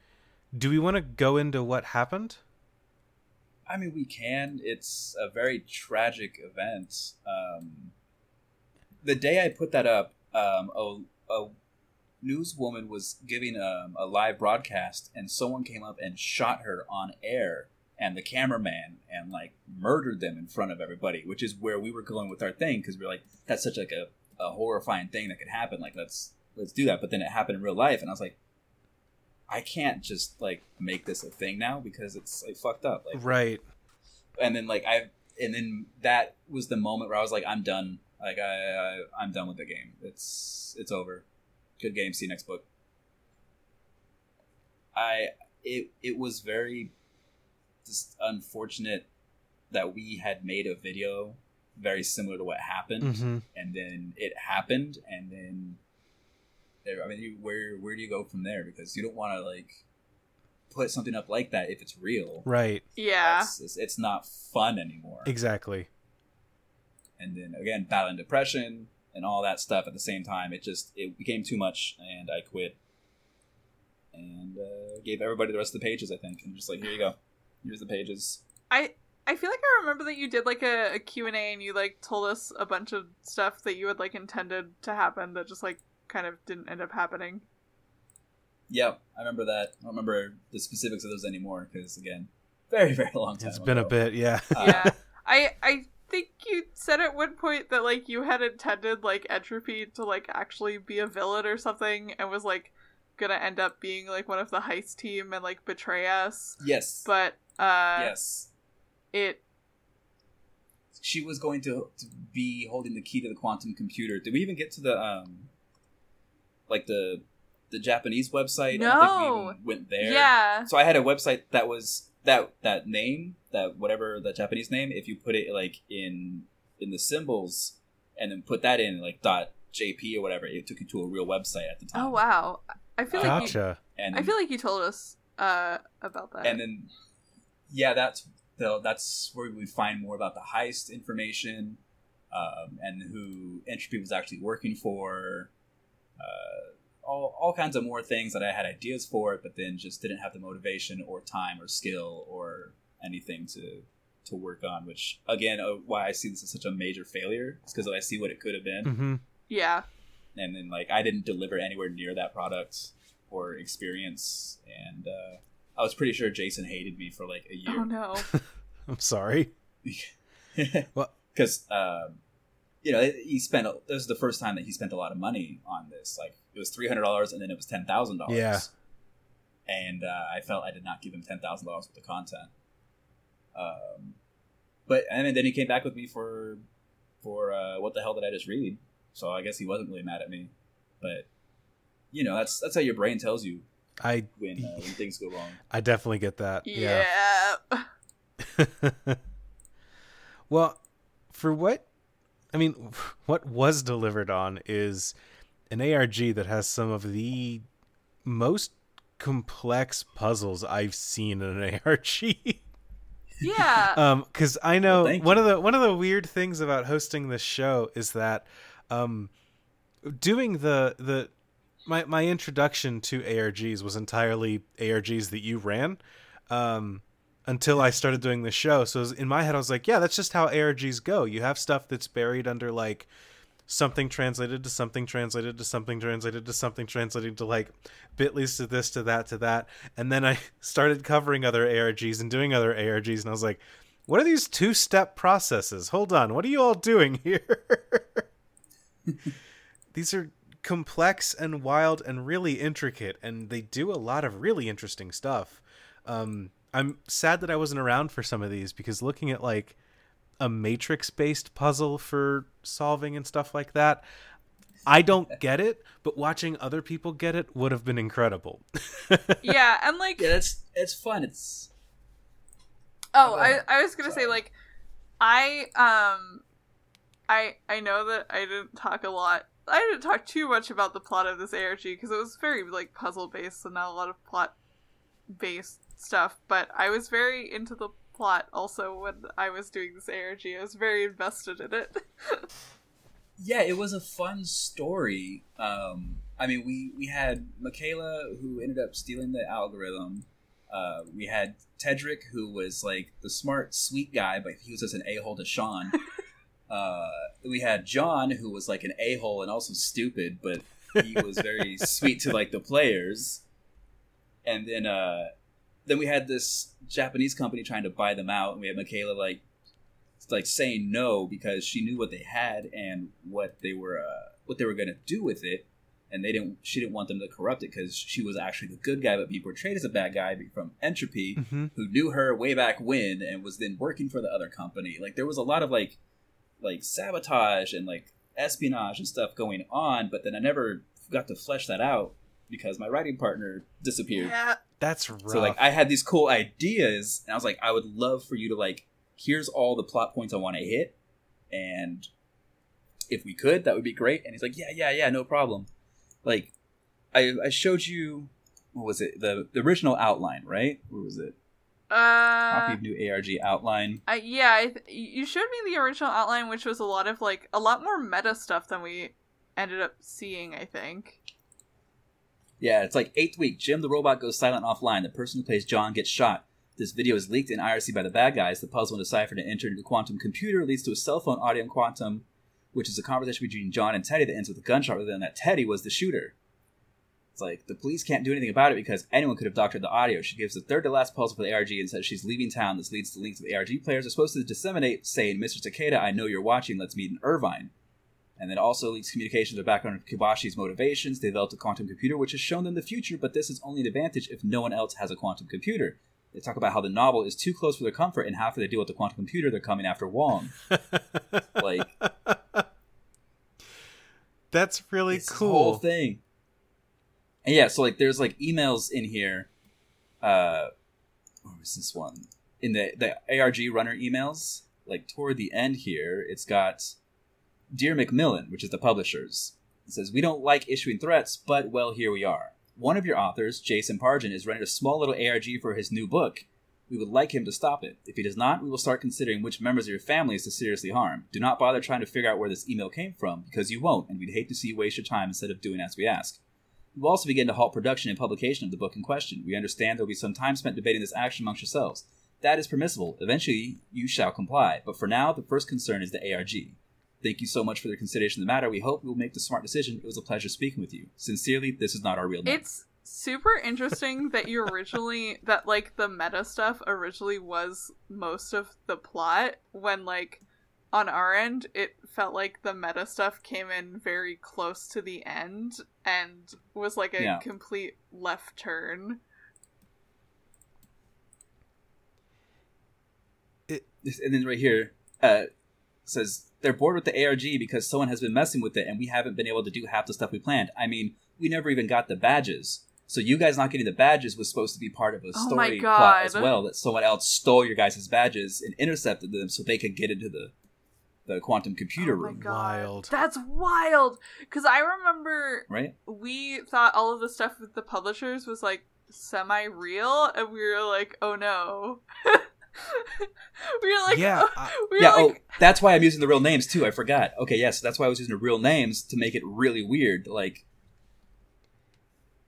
Do we want to go into what happened? I mean, we can. It's a very tragic event. The day I put that up, a newswoman was giving a live broadcast, and someone came up and shot her on air, and the cameraman, and like murdered them in front of everybody, which is where we were going with our thing, because we were like, that's such like a horrifying thing that could happen. Like, let's do that. But then it happened in real life, and I was like, I can't just like make this a thing now because it's like fucked up. Like, right. And then that was the moment where I was like, I'm done. Like, I'm done with the game. It's over. Good game. See you next book. It was very just unfortunate that we had made a video very similar to what happened, mm-hmm. and then it happened, and then I mean, where do you go from there? Because you don't want to like put something up like that if it's real, right? Yeah, it's not fun anymore. Exactly. And then again, battling depression and all that stuff at the same time, it became too much, and I quit. And gave everybody the rest of the pages, I think, and just like, here you go, here's the pages. I feel like I remember that you did like a Q&A, and you like told us a bunch of stuff that you had like intended to happen that just like kind of didn't end up happening. Yeah, I remember that. I don't remember the specifics of those anymore because, again, very, very long time ago. It's been a bit, yeah. Yeah, I think you said at one point that like you had intended like Entropy to like actually be a villain or something, and was like gonna end up being like one of the heist team and like betray us. Yes, but yes. She was going to be holding the key to the quantum computer. Did we even get to the like the Japanese website? No, I think we even went there. Yeah. So I had a website that was that name, that whatever that Japanese name. If you put it like in the symbols and then put that in like .jp or whatever, it took you to a real website at the time. Oh wow! I feel like gotcha. I feel like you told us about that. And then yeah, that's where we find more about the heist information, and who Entropy was actually working for, all kinds of more things that I had ideas for, but then just didn't have the motivation or time or skill or anything to work on, which, again, why I see this as such a major failure is because I see what it could have been. Mm-hmm. Yeah. And then, like, I didn't deliver anywhere near that product or experience, and I was pretty sure Jason hated me for like a year. Oh no! I'm sorry. Well, because you know, he spent. This is the first time that he spent a lot of money on this. Like, it was $300, and then it was $10,000. Yeah. And I felt I did not give him $10,000 worth of content. But and then he came back with me for what the hell did I just read? So I guess he wasn't really mad at me, but you know, that's how your brain tells you. When things go wrong. I definitely get that. Yeah. Well, what was delivered on is an ARG that has some of the most complex puzzles I've seen in an ARG. Yeah. Because I know one of the weird things about hosting this show is that doing the My introduction to ARGs was entirely ARGs that you ran until I started doing the show. So in my head, I was like, yeah, that's just how ARGs go. You have stuff that's buried under like something translated to something translated to something translated to something translated to like bit leads to this, to that, to that. And then I started covering other ARGs and doing other ARGs. And I was like, what are these 2-step processes? Hold on. What are you all doing here? These are complex and wild and really intricate, and they do a lot of really interesting stuff. I'm sad that I wasn't around for some of these, because looking at like a matrix based puzzle for solving and stuff like that, I don't get it, but watching other people get it would have been incredible. Yeah, and like it's fun. It's I was gonna say, like, I know that I didn't talk too much about the plot of this ARG, because it was very, like, puzzle-based and not a lot of plot-based stuff, but I was very into the plot also when I was doing this ARG. I was very invested in it. Yeah, it was a fun story. I mean, we had Michaela, who ended up stealing the algorithm. We had Tedric, who was, like, the smart, sweet guy, but he was just an a-hole to Sean. We had John, who was like an a-hole and also stupid, but he was very sweet to like the players. And then we had this Japanese company trying to buy them out, and we had Michaela like saying no because she knew what they had and what they were going to do with it, and she didn't want them to corrupt it because she was actually the good guy, but be portrayed as a bad guy from Entropy, mm-hmm. who knew her way back when and was then working for the other company. Like, there was a lot of like sabotage and like espionage and stuff going on, but then I never got to flesh that out because my writing partner disappeared. Yeah, that's rough. So, like, I had these cool ideas, and I was like, I would love for you to, like, here's all the plot points I want to hit, and if we could, that would be great. And he's like, yeah, no problem. Like, I showed you, what was it, the original outline, right? What was it? Copy of new ARG outline. You showed me the original outline, which was a lot more meta stuff than we ended up seeing, I think. Yeah, it's like 8th week. Jim the robot goes silent offline. The person who plays John gets shot. This video is leaked in IRC by the bad guys. The puzzle and decipher to enter into the quantum computer leads to a cell phone audio in quantum, which is a conversation between John and Teddy that ends with a gunshot rather than that Teddy was the shooter. It's like, the police can't do anything about it because anyone could have doctored the audio. She gives the third-to-last puzzle for the ARG and says she's leaving town. This leads to links with ARG players are supposed to disseminate, saying, Mr. Takeda, I know you're watching. Let's meet in Irvine. And then also leaks communications of background of Kibashi's motivations. They developed a quantum computer, which has shown them the future, but this is only an advantage if no one else has a quantum computer. They talk about how the novel is too close for their comfort, and how after they deal with the quantum computer, they're coming after Wong. Like, that's really cool. Whole thing. And yeah, so like, there's like emails in here. What was this one? In the ARG runner emails, like toward the end here, it's got Dear Macmillan, which is the publishers. It says, we don't like issuing threats, but well, here we are. One of your authors, Jason Pargin, is running a small little ARG for his new book. We would like him to stop it. If he does not, we will start considering which members of your family to seriously harm. Do not bother trying to figure out where this email came from, because you won't, and we'd hate to see you waste your time instead of doing as we ask. We will also begin to halt production and publication of the book in question. We understand there will be some time spent debating this action amongst yourselves. That is permissible. Eventually, you shall comply. But for now, the first concern is the ARG. Thank you so much for the consideration of the matter. We hope we will make the smart decision. It was a pleasure speaking with you. Sincerely, this is not our real name. It's super interesting that you originally, that like the meta stuff originally was most of the plot, when like on our end, it felt like the meta stuff came in very close to the end and was like a complete left turn. And then right here, says they're bored with the ARG because someone has been messing with it and we haven't been able to do half the stuff we planned. I mean, we never even got the badges. So you guys not getting the badges was supposed to be part of a story plot as well, that someone else stole your guys' badges and intercepted them so they could get into the quantum computer room. Wild. That's wild! Because I remember we thought all of the stuff with the publishers was like semi-real and we were like, oh no. We were like, that's why I'm using the real names too. I forgot. Okay, yes, that's why I was using the real names to make it really weird. Like,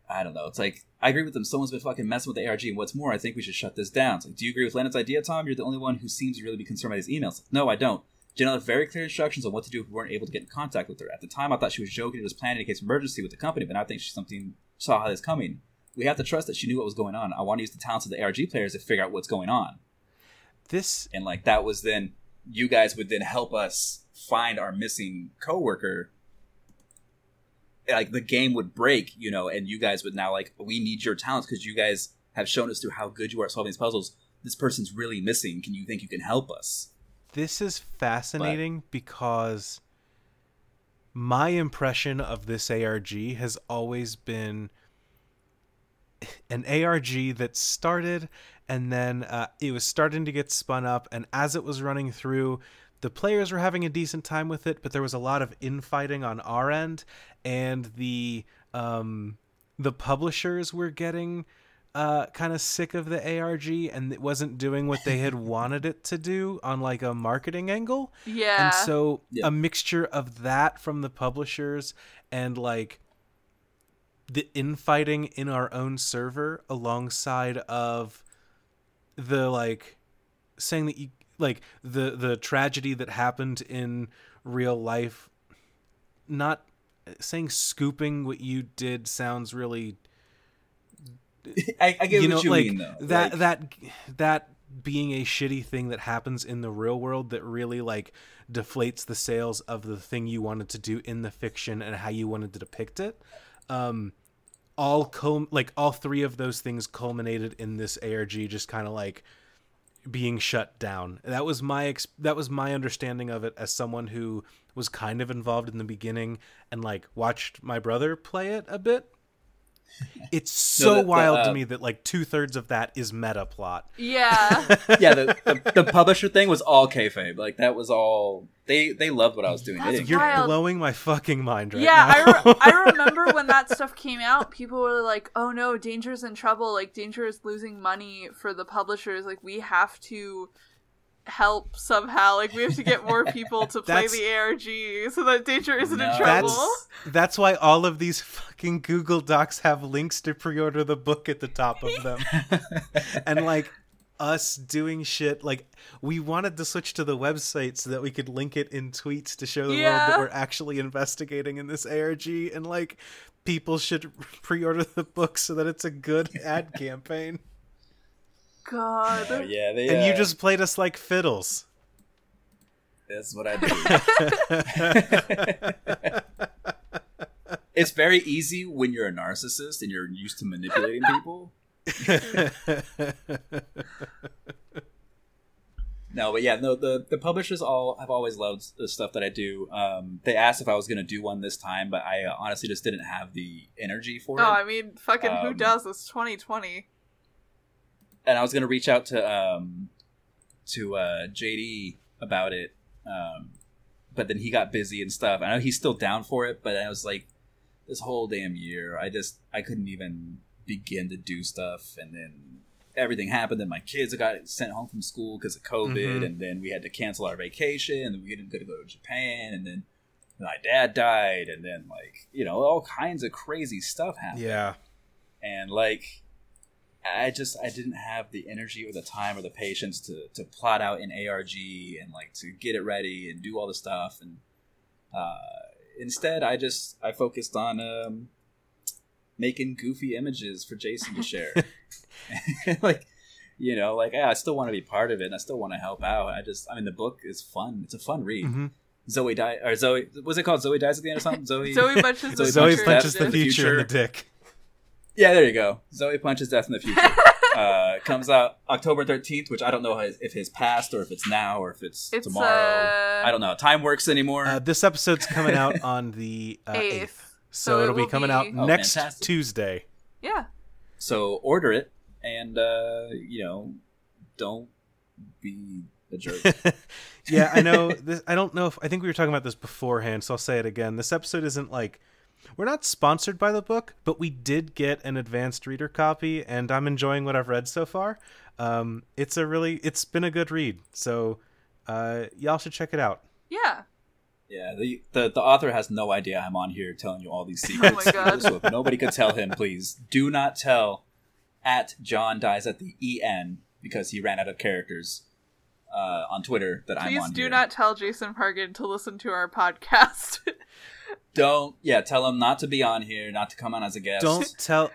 I don't know. It's like, I agree with them. Someone's been fucking messing with the ARG, and what's more, I think we should shut this down. It's like, do you agree with Lennon's idea, Tom? You're the only one who seems to really be concerned by these emails. Like, no, I don't. Jenna left very clear instructions on what to do if we weren't able to get in contact with her. At the time, I thought she was joking and was planning a case of emergency with the company, but now I think she saw how this coming. We have to trust that she knew what was going on. I want to use the talents of the ARG players to figure out what's going on. This and like that was then you guys would then help us find our missing coworker. Like the game would break, you know, and you guys would now like, we need your talents because you guys have shown us through how good you are at solving these puzzles. This person's really missing. Can you think you can help us? This is fascinating because my impression of this ARG has always been an ARG that started. And then it was starting to get spun up. And as it was running through, the players were having a decent time with it. But there was a lot of infighting on our end. And the publishers were getting kind of sick of the ARG. And it wasn't doing what they had wanted it to do on like a marketing angle. Yeah. And so a mixture of that from the publishers and like the infighting in our own server alongside of the like saying that you like the tragedy that happened in real life, not saying scooping what you did sounds really I get you know, what you like, mean though. That being a shitty thing that happens in the real world that really like deflates the sales of the thing you wanted to do in the fiction and how you wanted to depict it. All three of those things culminated in this ARG just kind of like being shut down. That was my understanding of it as someone who was kind of involved in the beginning and like watched my brother play it a bit. It's so wild to me that like 2/3 of that is meta plot. Yeah. Yeah. The publisher thing was all kayfabe. Like that was all they loved what I was doing. You're blowing my fucking mind right now. Yeah. I remember when that stuff came out, people were like, "Oh no, Danger's in trouble. Like Danger is losing money for the publishers. Like we have to help somehow. Like we have to get more people to play the ARG so that Danger isn't in trouble." That's why all of these fucking Google Docs have links to pre-order the book at the top of them. And like us doing shit, like we wanted to switch to the website so that we could link it in tweets to show the world that we're actually investigating in this ARG, and like people should pre-order the book so that it's a good ad campaign. God. Yeah, and you just played us like fiddles. That's what I do. It's very easy when you're a narcissist and you're used to manipulating people. No, but yeah, no, the publishers all have always loved the stuff that I do. They asked if I was going to do one this time, but I honestly just didn't have the energy for it. No, I mean, fucking who does this? 2020. And I was going to reach out to JD about it, but then he got busy and stuff. I know he's still down for it, but I was like, this whole damn year, I couldn't even begin to do stuff. And then everything happened, and my kids got sent home from school because of COVID, and then we had to cancel our vacation, and then we didn't get to go to Japan, and then my dad died, and then like, you know, all kinds of crazy stuff happened. Yeah, and like, I didn't have the energy or the time or the patience to plot out an ARG and like to get it ready and do all the stuff. And instead, I focused on making goofy images for Jason to share. Like, you know, like I still want to be part of it, and I still want to help out. The book is fun. It's a fun read. Mm-hmm. Zoe, was it called Zoe Dies at the End or something? Zoe punches the future in the dick. Yeah, there you go. Zoe Punches Death in the Future. Comes out October 13th, which I don't know if it's past or if it's now or if it's tomorrow. I don't know. Time works anymore. This episode's coming out on the 8th. So it'll be coming out next Tuesday. Yeah. So order it and, you know, don't be a jerk. Yeah, I know. I think we were talking about this beforehand, so I'll say it again. This episode isn't like... We're not sponsored by the book, but we did get an advanced reader copy, and I'm enjoying what I've read so far. It's been a good read, so y'all should check it out. Yeah. Yeah, the author has no idea I'm on here telling you all these secrets. Oh my God. So if nobody could tell him, please do not tell at John Dies at the EN, because he ran out of characters on Twitter that I'm on. Please do not tell Jason Pargin to listen to our podcast. Tell him not to be on here, not to come on as a guest. Don't tell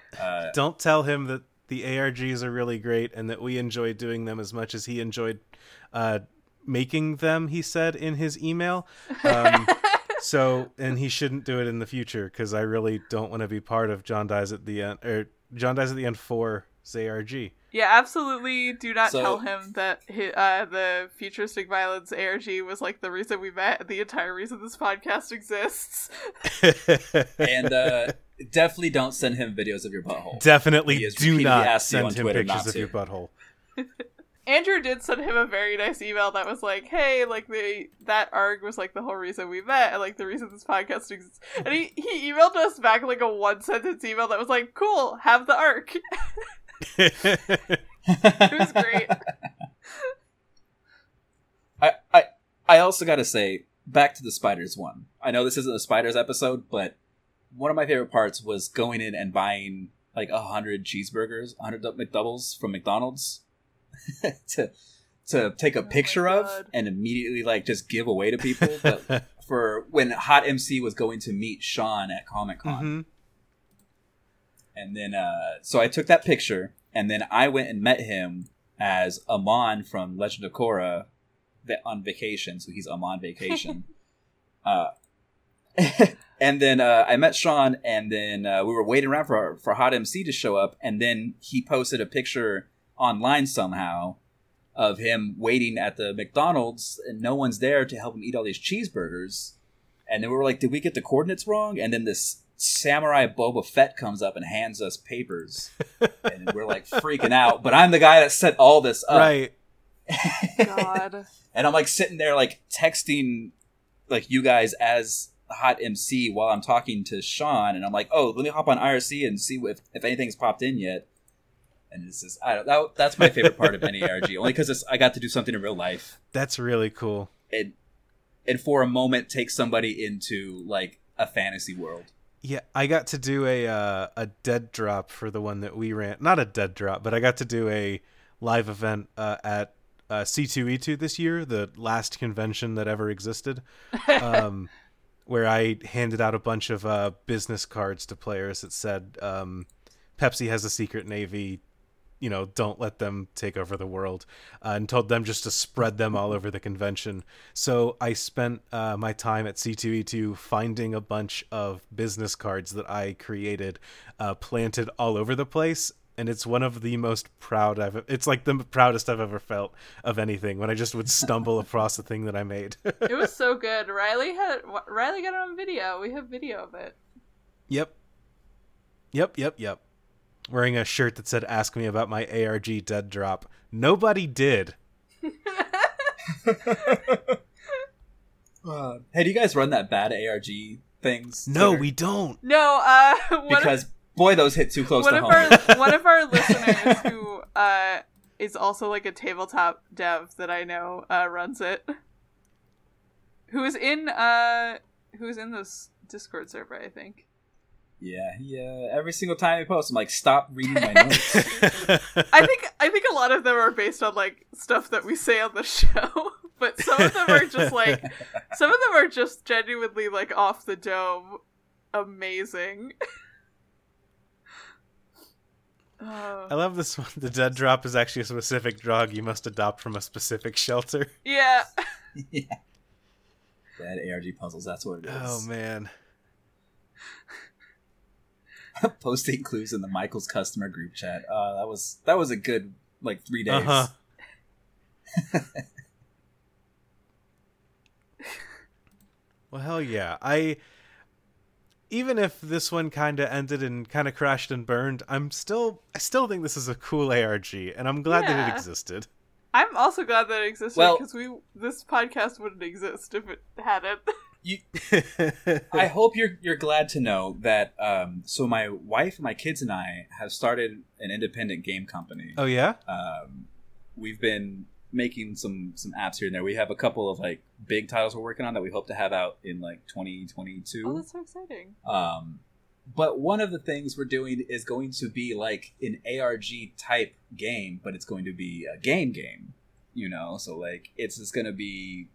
him that the ARGs are really great and that we enjoy doing them as much as he enjoyed making them, he said in his email. And he shouldn't do it in the future, because I really don't want to be part of John Dies at the End or John Dies at the End 4's ARG. Yeah, absolutely. Do not tell him that the Futuristic Violence ARG was like the reason we met and the entire reason this podcast exists. And definitely don't send him videos of your butthole. Definitely do not send him pictures of your butthole. Andrew did send him a very nice email that was like, hey, like that ARG was like the whole reason we met and like the reason this podcast exists. And he emailed us back like a 1-sentence email that was like, cool, have the ARG. It was great. I also gotta say, back to the Spiders one, I know this isn't a Spiders episode, but one of my favorite parts was going in and buying like 100 cheeseburgers, 100 McDoubles from McDonald's to take a picture of and immediately like just give away to people. But for when Hot MC was going to meet Sean at Comic-Con, and then, so I took that picture, and then I went and met him as Amon from Legend of Korra on vacation. So he's Amon Vacation. And then I met Sean, and then we were waiting around for Hot MC to show up, and then he posted a picture online somehow of him waiting at the McDonald's, and no one's there to help him eat all these cheeseburgers. And then we were like, did we get the coordinates wrong? And then this Samurai Boba Fett comes up and hands us papers, and we're like freaking out. But I'm the guy that set all this up, right? God. And I'm like sitting there, like texting, like you guys as Hot MC while I'm talking to Sean, and I'm like, oh, let me hop on IRC and see if anything's popped in yet. And it's just, that's my favorite part of NERG, only because I got to do something in real life. That's really cool. And for a moment, take somebody into like a fantasy world. Yeah, I got to do a dead drop for the one that we ran. Not a dead drop, but I got to do a live event at C2E2 this year, the last convention that ever existed, where I handed out a bunch of business cards to players that said, Pepsi has a secret navy, you know, don't let them take over the world, and told them just to spread them all over the convention. So I spent my time at C2E2 finding a bunch of business cards that I created, planted all over the place. And it's one of the most proud it's like the proudest I've ever felt of anything, when I just would stumble across the thing that I made. It was so good. Riley got it on video. We have video of it. Yep. Wearing a shirt that said, ask me about my ARG dead drop. Nobody did. Hey, do you guys run that bad ARG things? No, we don't. No, because boy, those hit too close to home. One of our listeners who is also like a tabletop dev that I know runs it, who is in this Discord server, I think. Yeah, every single time he posts, I'm like, stop reading my notes. I think a lot of them are based on like stuff that we say on the show, but some of them are just genuinely like off the dome, amazing. I love this one. The dead drop is actually a specific drug you must adopt from a specific shelter. Yeah. Yeah. Bad ARG puzzles, that's what it is. Oh, man. Posting clues in the Michael's customer group chat. That was a good, like, 3 days. Uh-huh. Well, hell yeah. Even if this one kind of ended and kind of crashed and burned, I still think this is a cool ARG, and I'm glad that it existed. I'm also glad that it existed, because this podcast wouldn't exist if it hadn't. I hope you're glad to know that. So my wife, my kids, and I have started an independent game company. Oh yeah. We've been making some apps here and there. We have a couple of like big titles we're working on that we hope to have out in like 2022. Oh, that's so exciting. But one of the things we're doing is going to be like an ARG type game, but it's going to be a game, you know? So like, it's just going to be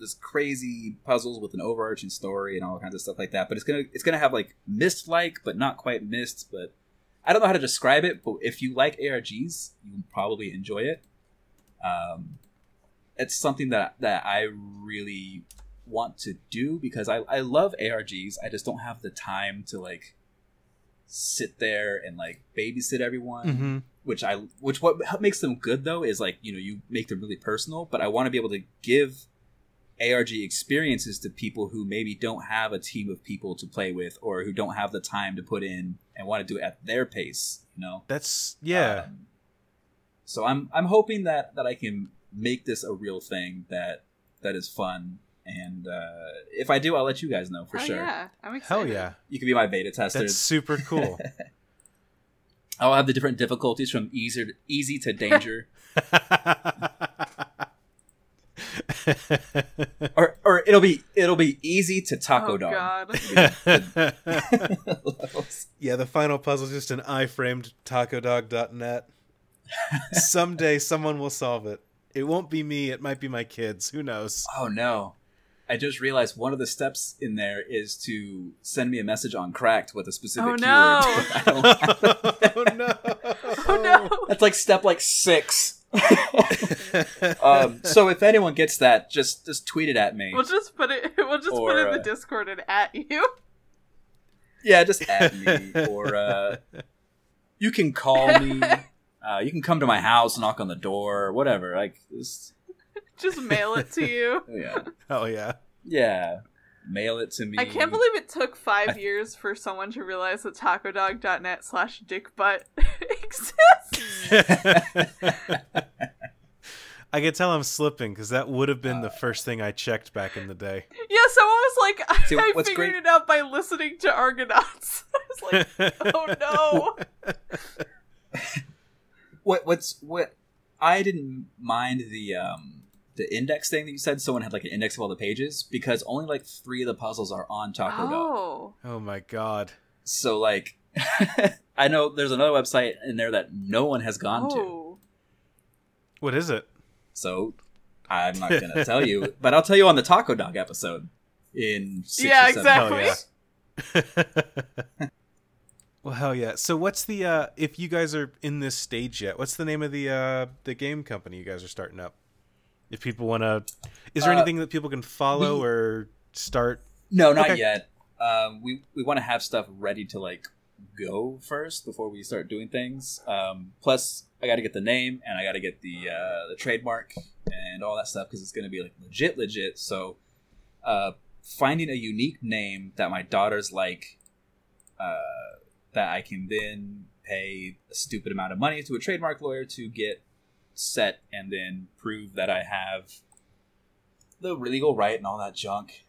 this crazy puzzles with an overarching story and all kinds of stuff like that. But it's going to have like Myst-like, but not quite Myst, but I don't know how to describe it, but if you like ARGs, you'll probably enjoy it. It's something that I really want to do, because I love ARGs. I just don't have the time to like sit there and like babysit everyone. Mm-hmm. What makes them good though is like, you know, you make them really personal. But I want to be able to give ARG experiences to people who maybe don't have a team of people to play with, or who don't have the time to put in and want to do it at their pace. You know, that's yeah. So I'm hoping that I can make this a real thing that is fun, and if I do, I'll let you guys know for sure. Yeah, I'm excited. Hell yeah! You can be my beta tester. That's super cool. I'll have the different difficulties from easy to danger, or it'll be easy to taco dog. God. Yeah, the final puzzle is just an iframed tacodog.net. Someday someone will solve it. It won't be me. It might be my kids. Who knows? Oh, no. I just realized one of the steps in there is to send me a message on Cracked with a specific keyword. Oh, no. That's like step like 6. So if anyone gets that, just tweet it at me. We'll just put it in the Discord and at you. Yeah, just at me. Or you can call me. You can come to my house, knock on the door, whatever. Like, just mail it to you. Yeah. Oh yeah. Yeah. mail it to me. I can't believe it took 5 years for someone to realize that tacodog.net/dickbutt exists. I could tell I'm slipping because that would have been the first thing I checked back in the day. Yeah, someone was like, I figured it out by listening to Argonauts. I was like, oh no. What? I didn't mind the index thing that you said. Someone had like an index of all the pages because only like 3 of the puzzles are on Taco Dog. Oh my god! So like, I know there's another website in there that no one has gone to. What is it? So I'm not gonna tell you, but I'll tell you on the Taco Dog episode in 6 or 7 months. Yeah. Well, hell yeah. So what's the, if you guys are in this stage yet, what's the name of the game company you guys are starting up? If people want to, is there anything that people can follow or start? No, not yet. We want to have stuff ready to like go first before we start doing things. Plus I got to get the name and I got to get the trademark and all that stuff. Cause it's going to be like legit. So, finding a unique name that my daughters like, that I can then pay a stupid amount of money to a trademark lawyer to get set and then prove that I have the legal right and all that junk.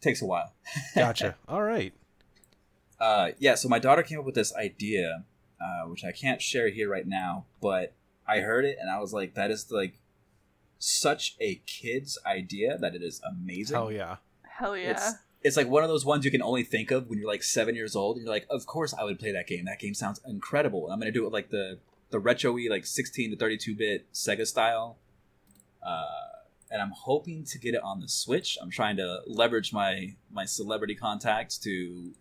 Takes a while. Gotcha. All right. So my daughter came up with this idea, which I can't share here right now, but I heard it and I was like, that is like such a kid's idea that it is amazing. Hell yeah. It's like one of those ones you can only think of when you're like 7 years old. And you're like, of course I would play that game. That game sounds incredible. And I'm going to do it with like the retro-y, like 16 to 32-bit Sega style. And I'm hoping to get it on the Switch. I'm trying to leverage my celebrity contacts to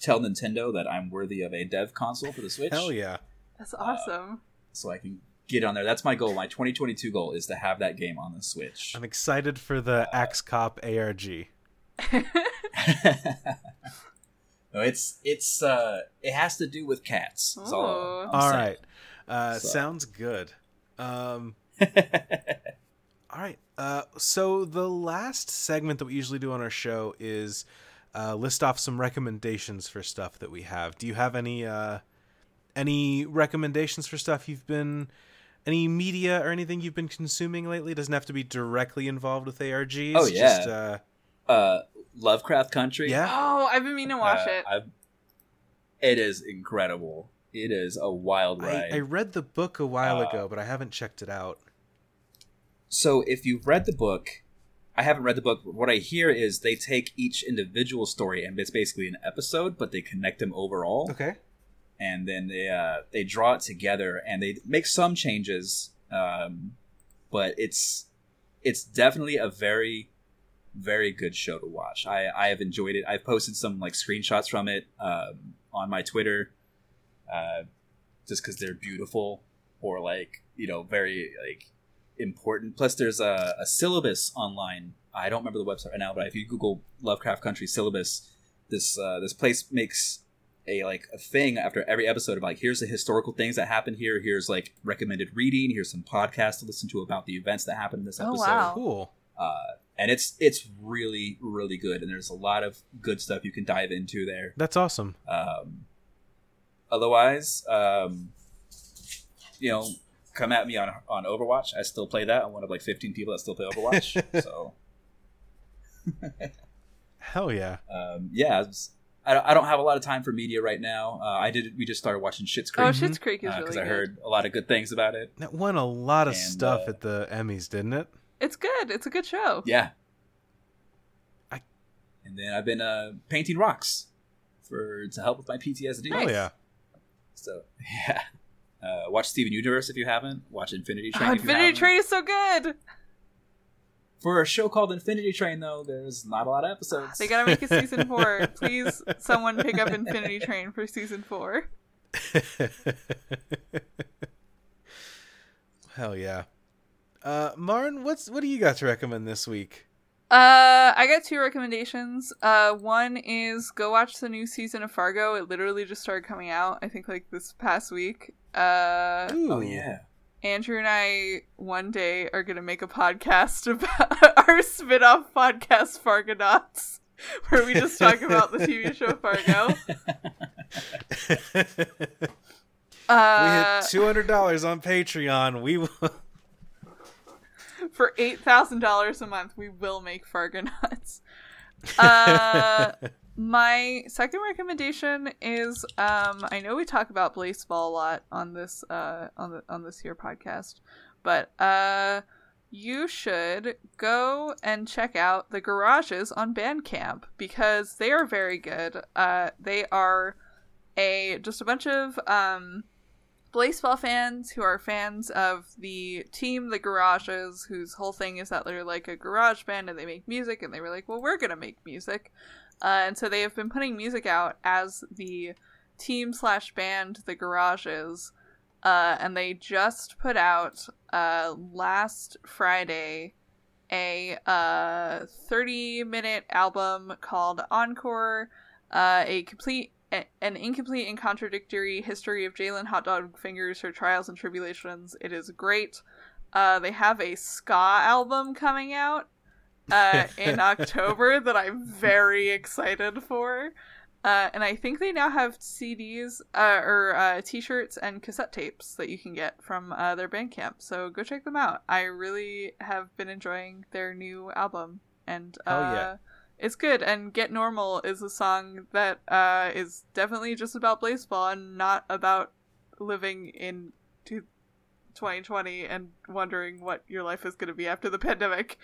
tell Nintendo that I'm worthy of a dev console for the Switch. Hell yeah. That's awesome. So I can get on there. That's my goal. My 2022 goal is to have that game on the Switch. I'm excited for the Axe Cop ARG. No, it has to do with cats. That's all right. Sounds good. All right. So the last segment that we usually do on our show is list off some recommendations for stuff that we have. Do you have any recommendations for stuff any media or anything you've been consuming lately? It doesn't have to be directly involved with ARGs. Oh yeah. Just, Lovecraft Country. Yeah. Oh, I've been meaning to watch it. It is incredible. It is a wild ride. I read the book a while ago, but I haven't checked it out. So if you've read the book, I haven't read the book. But what I hear is they take each individual story and it's basically an episode, but they connect them overall. Okay. And then they draw it together and they make some changes. But it's definitely a very good show to watch. I have enjoyed it. I've posted some like screenshots from it on my Twitter, just because they're beautiful or like, you know, very like important. Plus there's a syllabus online. I don't remember the website right now, but if you Google Lovecraft Country syllabus, this place makes a thing after every episode of like, here's the historical things that happened here. Here's like recommended reading. Here's some podcasts to listen to about the events that happened in this episode. Oh, wow. Cool. And it's really, really good. And there's a lot of good stuff you can dive into there. That's awesome. Otherwise, you know, come at me on Overwatch. I still play that. I'm one of like 15 people that still play Overwatch. So. Hell yeah. I don't have a lot of time for media right now. We just started watching Schitt's Creek. Oh, Schitt's Creek is really good. Because I heard a lot of good things about it. That won a lot of stuff at the Emmys, didn't it? It's good. It's a good show. Yeah. And then I've been painting rocks to help with my PTSD. Oh, yeah. So, yeah. Watch Steven Universe if you haven't. Watch Infinity Train if you haven't. Infinity Train is so good. For a show called Infinity Train, though, there's not a lot of episodes. They gotta make a season 4. Please, someone pick up Infinity Train for season 4. Hell yeah. Maren, what do you got to recommend this week? I got 2 recommendations. One is go watch the new season of Fargo. It literally just started coming out, I think, like this past week. Ooh, yeah. Andrew and I one day are going to make a podcast about our spin-off podcast, Fargonauts, where we just talk about the TV show Fargo. We hit $200 on Patreon. We will... For $8,000 a month, we will make Fargonauts. My second recommendation is I know we talk about Blaseball a lot on this on this here podcast, but you should go and check out The Garages on Bandcamp because they are very good. They are just a bunch of Blaseball fans who are fans of the team The Garages, whose whole thing is that they're like a garage band and they make music, and they were like, well, we're gonna make music. And so they have been putting music out as the team/band, The Garages, and they just put out last Friday a 30-minute album called Encore, an incomplete and contradictory history of Jalen Hot Dog Fingers, her trials and tribulations. It is great. They have a ska album coming out in October that I'm very excited for, and I think they now have CDs or t-shirts and cassette tapes that you can get from their Bandcamp, so go check them out. I really have been enjoying their new album, and it's good. And Get Normal is a song that is definitely just about baseball and not about living in 2020 and wondering what your life is going to be after the pandemic.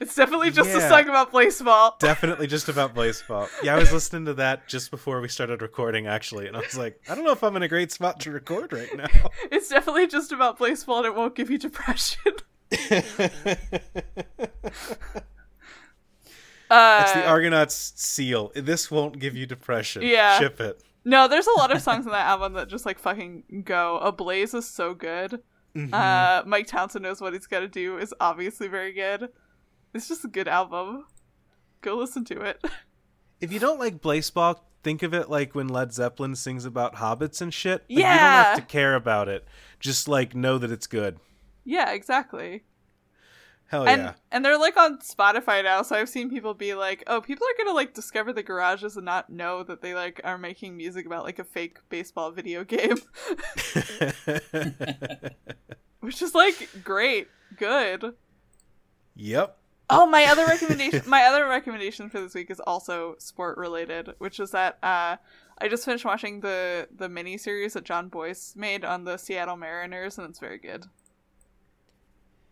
It's definitely just a song about baseball. Definitely just about baseball. Yeah, I was listening to that just before we started recording, actually, and I was like, I don't know if I'm in a great spot to record right now. It's definitely just about baseball, and it won't give you depression. It's the Argonauts seal. This won't give you depression. Yeah. Ship it. No, there's a lot of songs on that album that just, like, fucking go. Ablaze is so good. Mm-hmm. Mike Townsend Knows What He's Gotta Do is obviously very good. It's just a good album. Go listen to it. If you don't like Blaseball, think of it like when Led Zeppelin sings about hobbits and shit. Like, yeah. You don't have to care about it. Just, like, know that it's good. Yeah, exactly. Hell yeah. And they're, like, on Spotify now, so I've seen people be like, oh, people are gonna, like, discover The Garages and not know that they, like, are making music about, like, a fake baseball video game. Which is, like, great. Good. Yep. Oh, my other recommendation for this week is also sport related, which is that I just finished watching the miniseries that John Boyce made on the Seattle Mariners, and it's very good.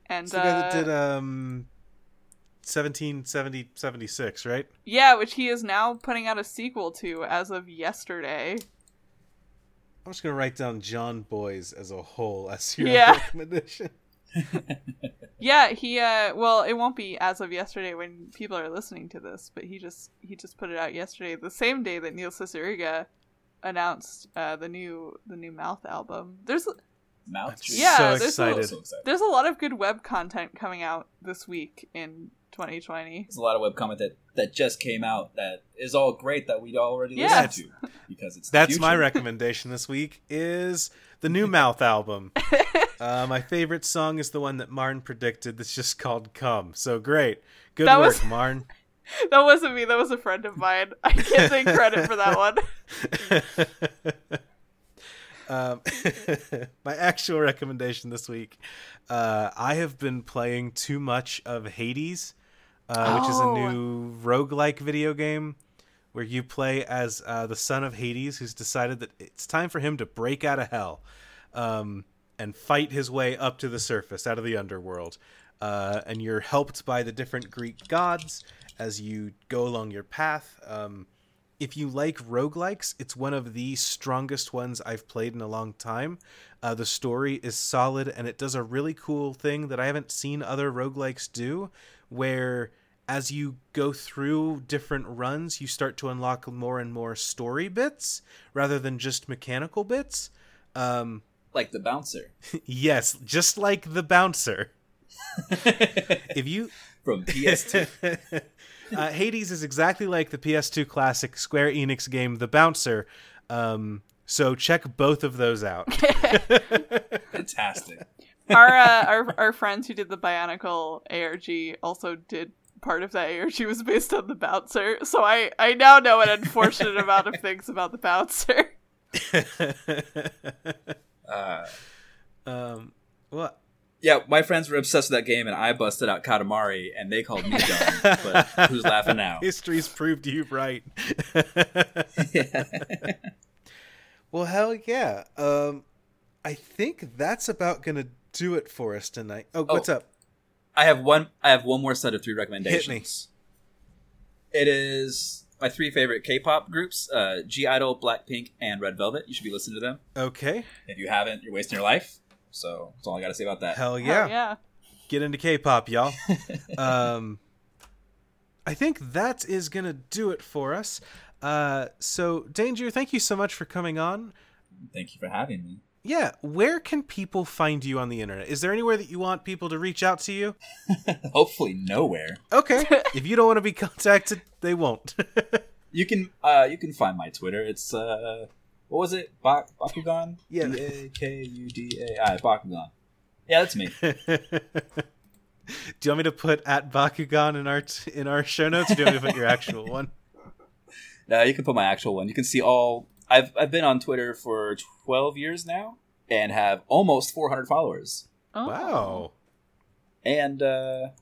And it's the guy that did 1776, right? Yeah, which he is now putting out a sequel to as of yesterday. I'm just gonna write down John Boyce as a whole as your recommendation. Yeah, he well, it won't be as of yesterday when people are listening to this, but he just put it out yesterday, the same day that Neil Cicerega announced the new Mouth album. There's a lot of good web content coming out this week in 2020. There's a lot of web content that just came out that is all great that we already listened to, because it's that's my recommendation this week is the new Mouth album. My favorite song is the one that Marn predicted that's just called Come. So great. Good work, Marn. That wasn't me. That was a friend of mine. I can't take credit for that one. My actual recommendation this week, I have been playing too much of Hades, which is a new roguelike video game where you play as the son of Hades, who's decided that it's time for him to break out of hell. And fight his way up to the surface, out of the underworld. And you're helped by the different Greek gods as you go along your path. If you like roguelikes, it's one of the strongest ones I've played in a long time. The story is solid, and it does a really cool thing that I haven't seen other roguelikes do, where as you go through different runs, you start to unlock more and more story bits rather than just mechanical bits. Like The Bouncer. Yes, just like The Bouncer. If you from PS2. Hades is exactly like the PS2 classic Square Enix game The Bouncer. So check both of those out. Fantastic. Our friends who did the Bionicle ARG also did part of that ARG was based on The Bouncer, so I now know an unfortunate amount of things about The Bouncer. What? Yeah, my friends were obsessed with that game, and I busted out Katamari, and they called me dumb. But who's laughing now? History's proved you right. Yeah. Well, hell yeah. I think that's about gonna do it for us tonight. Oh, what's up? I have one more set of three recommendations. Hit me. It is my three favorite K-pop groups: G-Idol, Blackpink, and Red Velvet. You should be listening to them. Okay. If you haven't, you're wasting your life. So that's all I got to say about that. Hell yeah. Get into K-pop, y'all. I think that is going to do it for us. So Danger, thank you so much for coming on. Thank you for having me. Yeah. Where can people find you on the internet? Is there anywhere that you want people to reach out to you? Hopefully nowhere. Okay. If you don't want to be contacted, they won't. You can find my Twitter. It's, what was it? Bakugan? Yeah. B-A-K-U-D-A-I. Bakugan. Yeah, that's me. Do you want me to put at Bakugan in our show notes? Or do you want me to put your actual one? No, you can put my actual one. You can see all... I've been on Twitter for 12 years now and have almost 400 followers. Oh. Wow. And I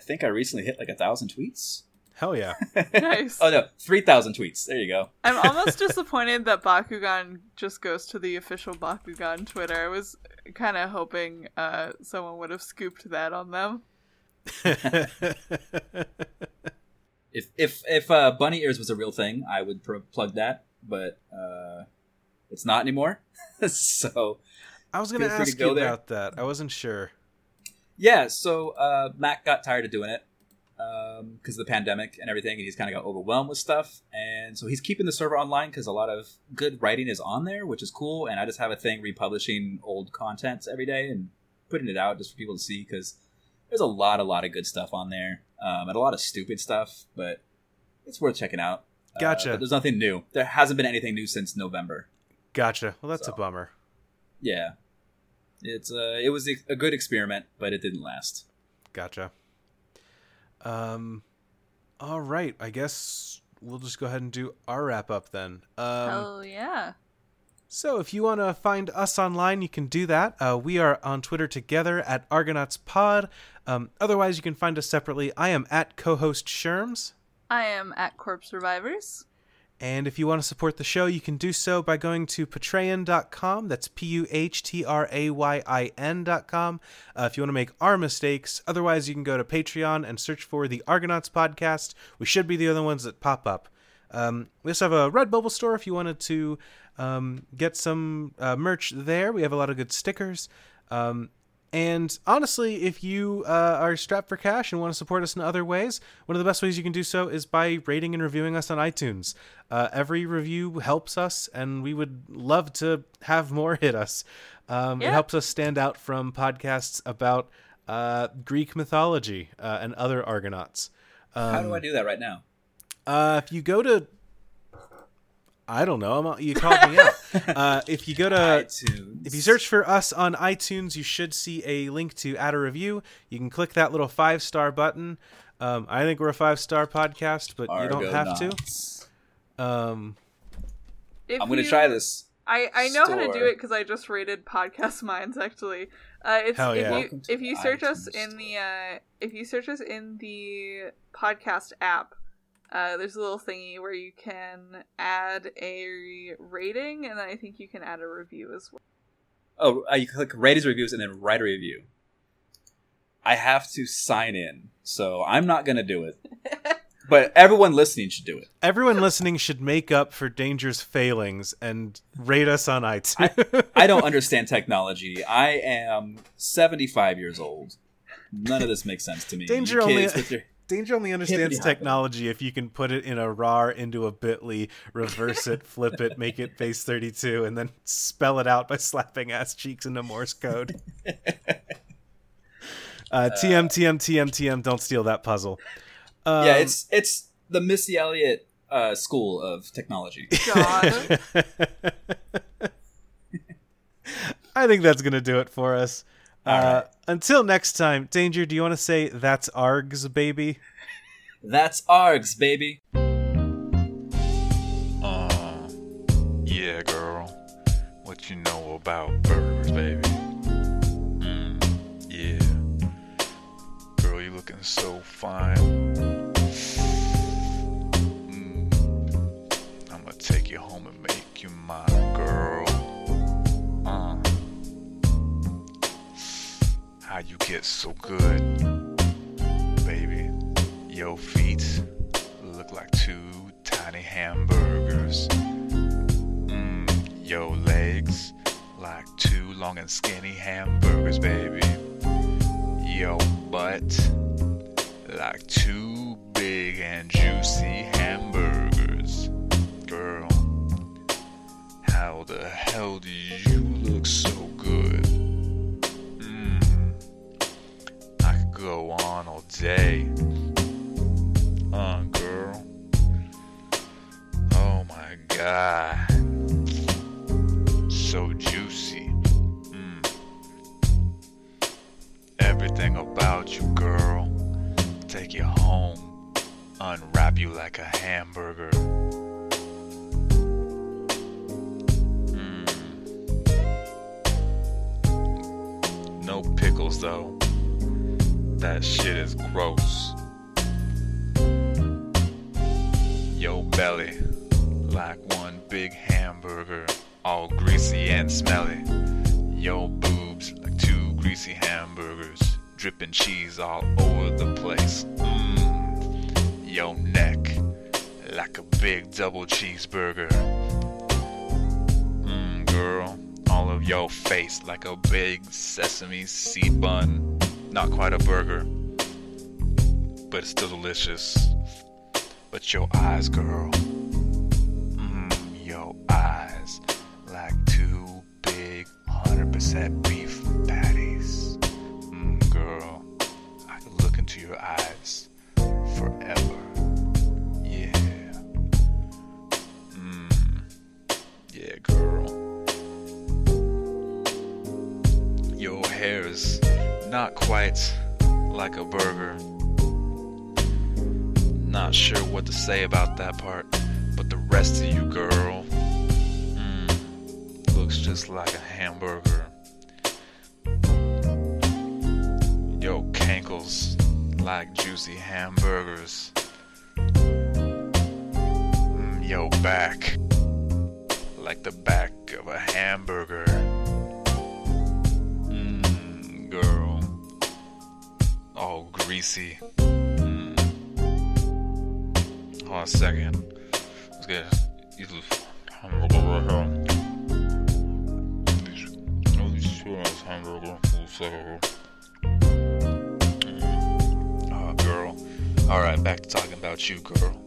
think I recently hit like 1,000 tweets. Hell yeah. Nice. Oh no, 3,000 tweets. There you go. I'm almost disappointed that Bakugan just goes to the official Bakugan Twitter. I was kind of hoping someone would have scooped that on them. If bunny ears was a real thing, I would plug that, but it's not anymore. So I was going to ask you about that. I wasn't sure. Yeah, so Mac got tired of doing it. Because of the pandemic and everything, and he's kind of got overwhelmed with stuff, and so he's keeping the server online because a lot of good writing is on there, which is cool. And I just have a thing republishing old contents every day and putting it out just for people to see, because there's a lot of good stuff on there, and a lot of stupid stuff, but it's worth checking out. Gotcha. But there's nothing new. There hasn't been anything new since November. Gotcha. Well, that's a bummer. Yeah, it's it was a good experiment, but it didn't last. Gotcha. All right, I guess we'll just go ahead and do our wrap up then. Oh yeah. So if you want to find us online, you can do that. We are on Twitter together at Argonauts Pod. Otherwise you can find us separately. I am at co-host Sherms. I am at Corpse Survivors. And if you want to support the show, you can do so by going to patreon.com. That's PUHTRAYIN.com. If you want to make our mistakes. Otherwise, you can go to Patreon and search for the Argonauts Podcast. We should be the other ones that pop up. We also have a Redbubble store if you wanted to get some merch there. We have a lot of good stickers. And honestly, if you are strapped for cash and want to support us in other ways, one of the best ways you can do so is by rating and reviewing us on iTunes. Every review helps us, and we would love to have more hit us. It helps us stand out from podcasts about Greek mythology and other Argonauts. How do I do that right now? If you go to... I don't know. You called me out. If you go to iTunes. If you search for us on iTunes, you should see a link to add a review. You can click that little 5-star button. I think we're a 5-star podcast, but Argonauts. You don't have to. I'm going to try this. I know how to do it because I just rated Podcast Minds. Actually, if you search us in the if you search us in the podcast app. There's a little thingy where you can add a rating, and then I think you can add a review as well. Oh, you click rate as reviews and then write a review. I have to sign in, so I'm not going to do it. But everyone listening should do it. Everyone listening should make up for Danger's failings and rate us on iTunes. I don't understand technology. I am 75 years old. None of this makes sense to me. Danger only understands technology if you can put it in a RAR into a bit.ly, reverse it, flip it, make it base 32, and then spell it out by slapping ass cheeks into Morse code. TM, don't steal that puzzle. Yeah, it's the Missy Elliott school of technology. God. I think that's going to do it for us. Until next time, Danger, do you want to say that's ARGS, baby? That's ARGS, baby. Yeah, girl. What you know about burgers, baby? Yeah. Girl, you looking so fine. I'm gonna take you home and make you mine, girl. How you get so good, baby? Your feet look like two tiny hamburgers. Your legs like two long and skinny hamburgers, baby. Your butt like two big and juicy hamburgers. Girl, how the hell do you look so good? Go on all day, girl. Oh my god, so juicy. Everything about you, girl. Take you home, unwrap you like a hamburger. No pickles though. That shit is gross. Yo belly, like one big hamburger, all greasy and smelly. Yo boobs, like two greasy hamburgers, dripping cheese all over the place. Yo neck, like a big double cheeseburger. Girl, all of your face, like a big sesame seed bun. Not quite a burger, but it's still delicious. But your eyes, girl, your eyes like two big 100% beef patties. Girl, I can look into your eyes forever. Yeah. Yeah, girl. Your hair is not quite like a burger. Not sure what to say about that part, but the rest of you, girl, looks just like a hamburger. Yo cankles like juicy hamburgers. Yo back like the back of a hamburger. Girl, all greasy. Hold on a second. Let's get hamburger. Oh, girl. Alright, back to talking about you, girl.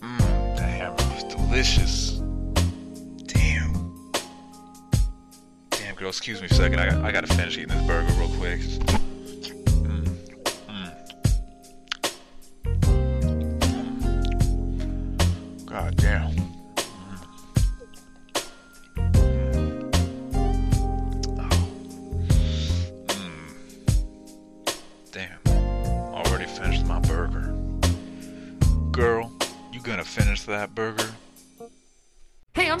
That hamburger was delicious. Damn, girl, excuse me for a second. I gotta finish eating this burger real quick. God damn. Damn. Already finished my burger. Girl, you gonna finish that burger? Hey, I'm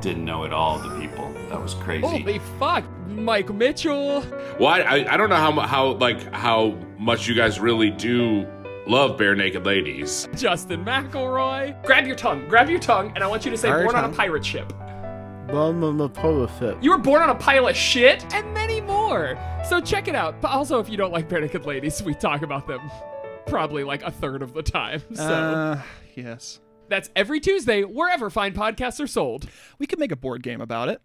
didn't know at all the people. That was crazy. Holy fuck, Mike Mitchell. Well, I don't know how much you guys really do love Barenaked Ladies. Justin McElroy. Grab your tongue, and I want you to say born on a pirate ship. Born on a pirate ship. You were born on a pile of shit? And many more. So check it out. But also, if you don't like Barenaked Ladies, we talk about them probably like a third of the time. So. Yes. That's every Tuesday, wherever fine podcasts are sold. We could make a board game about it.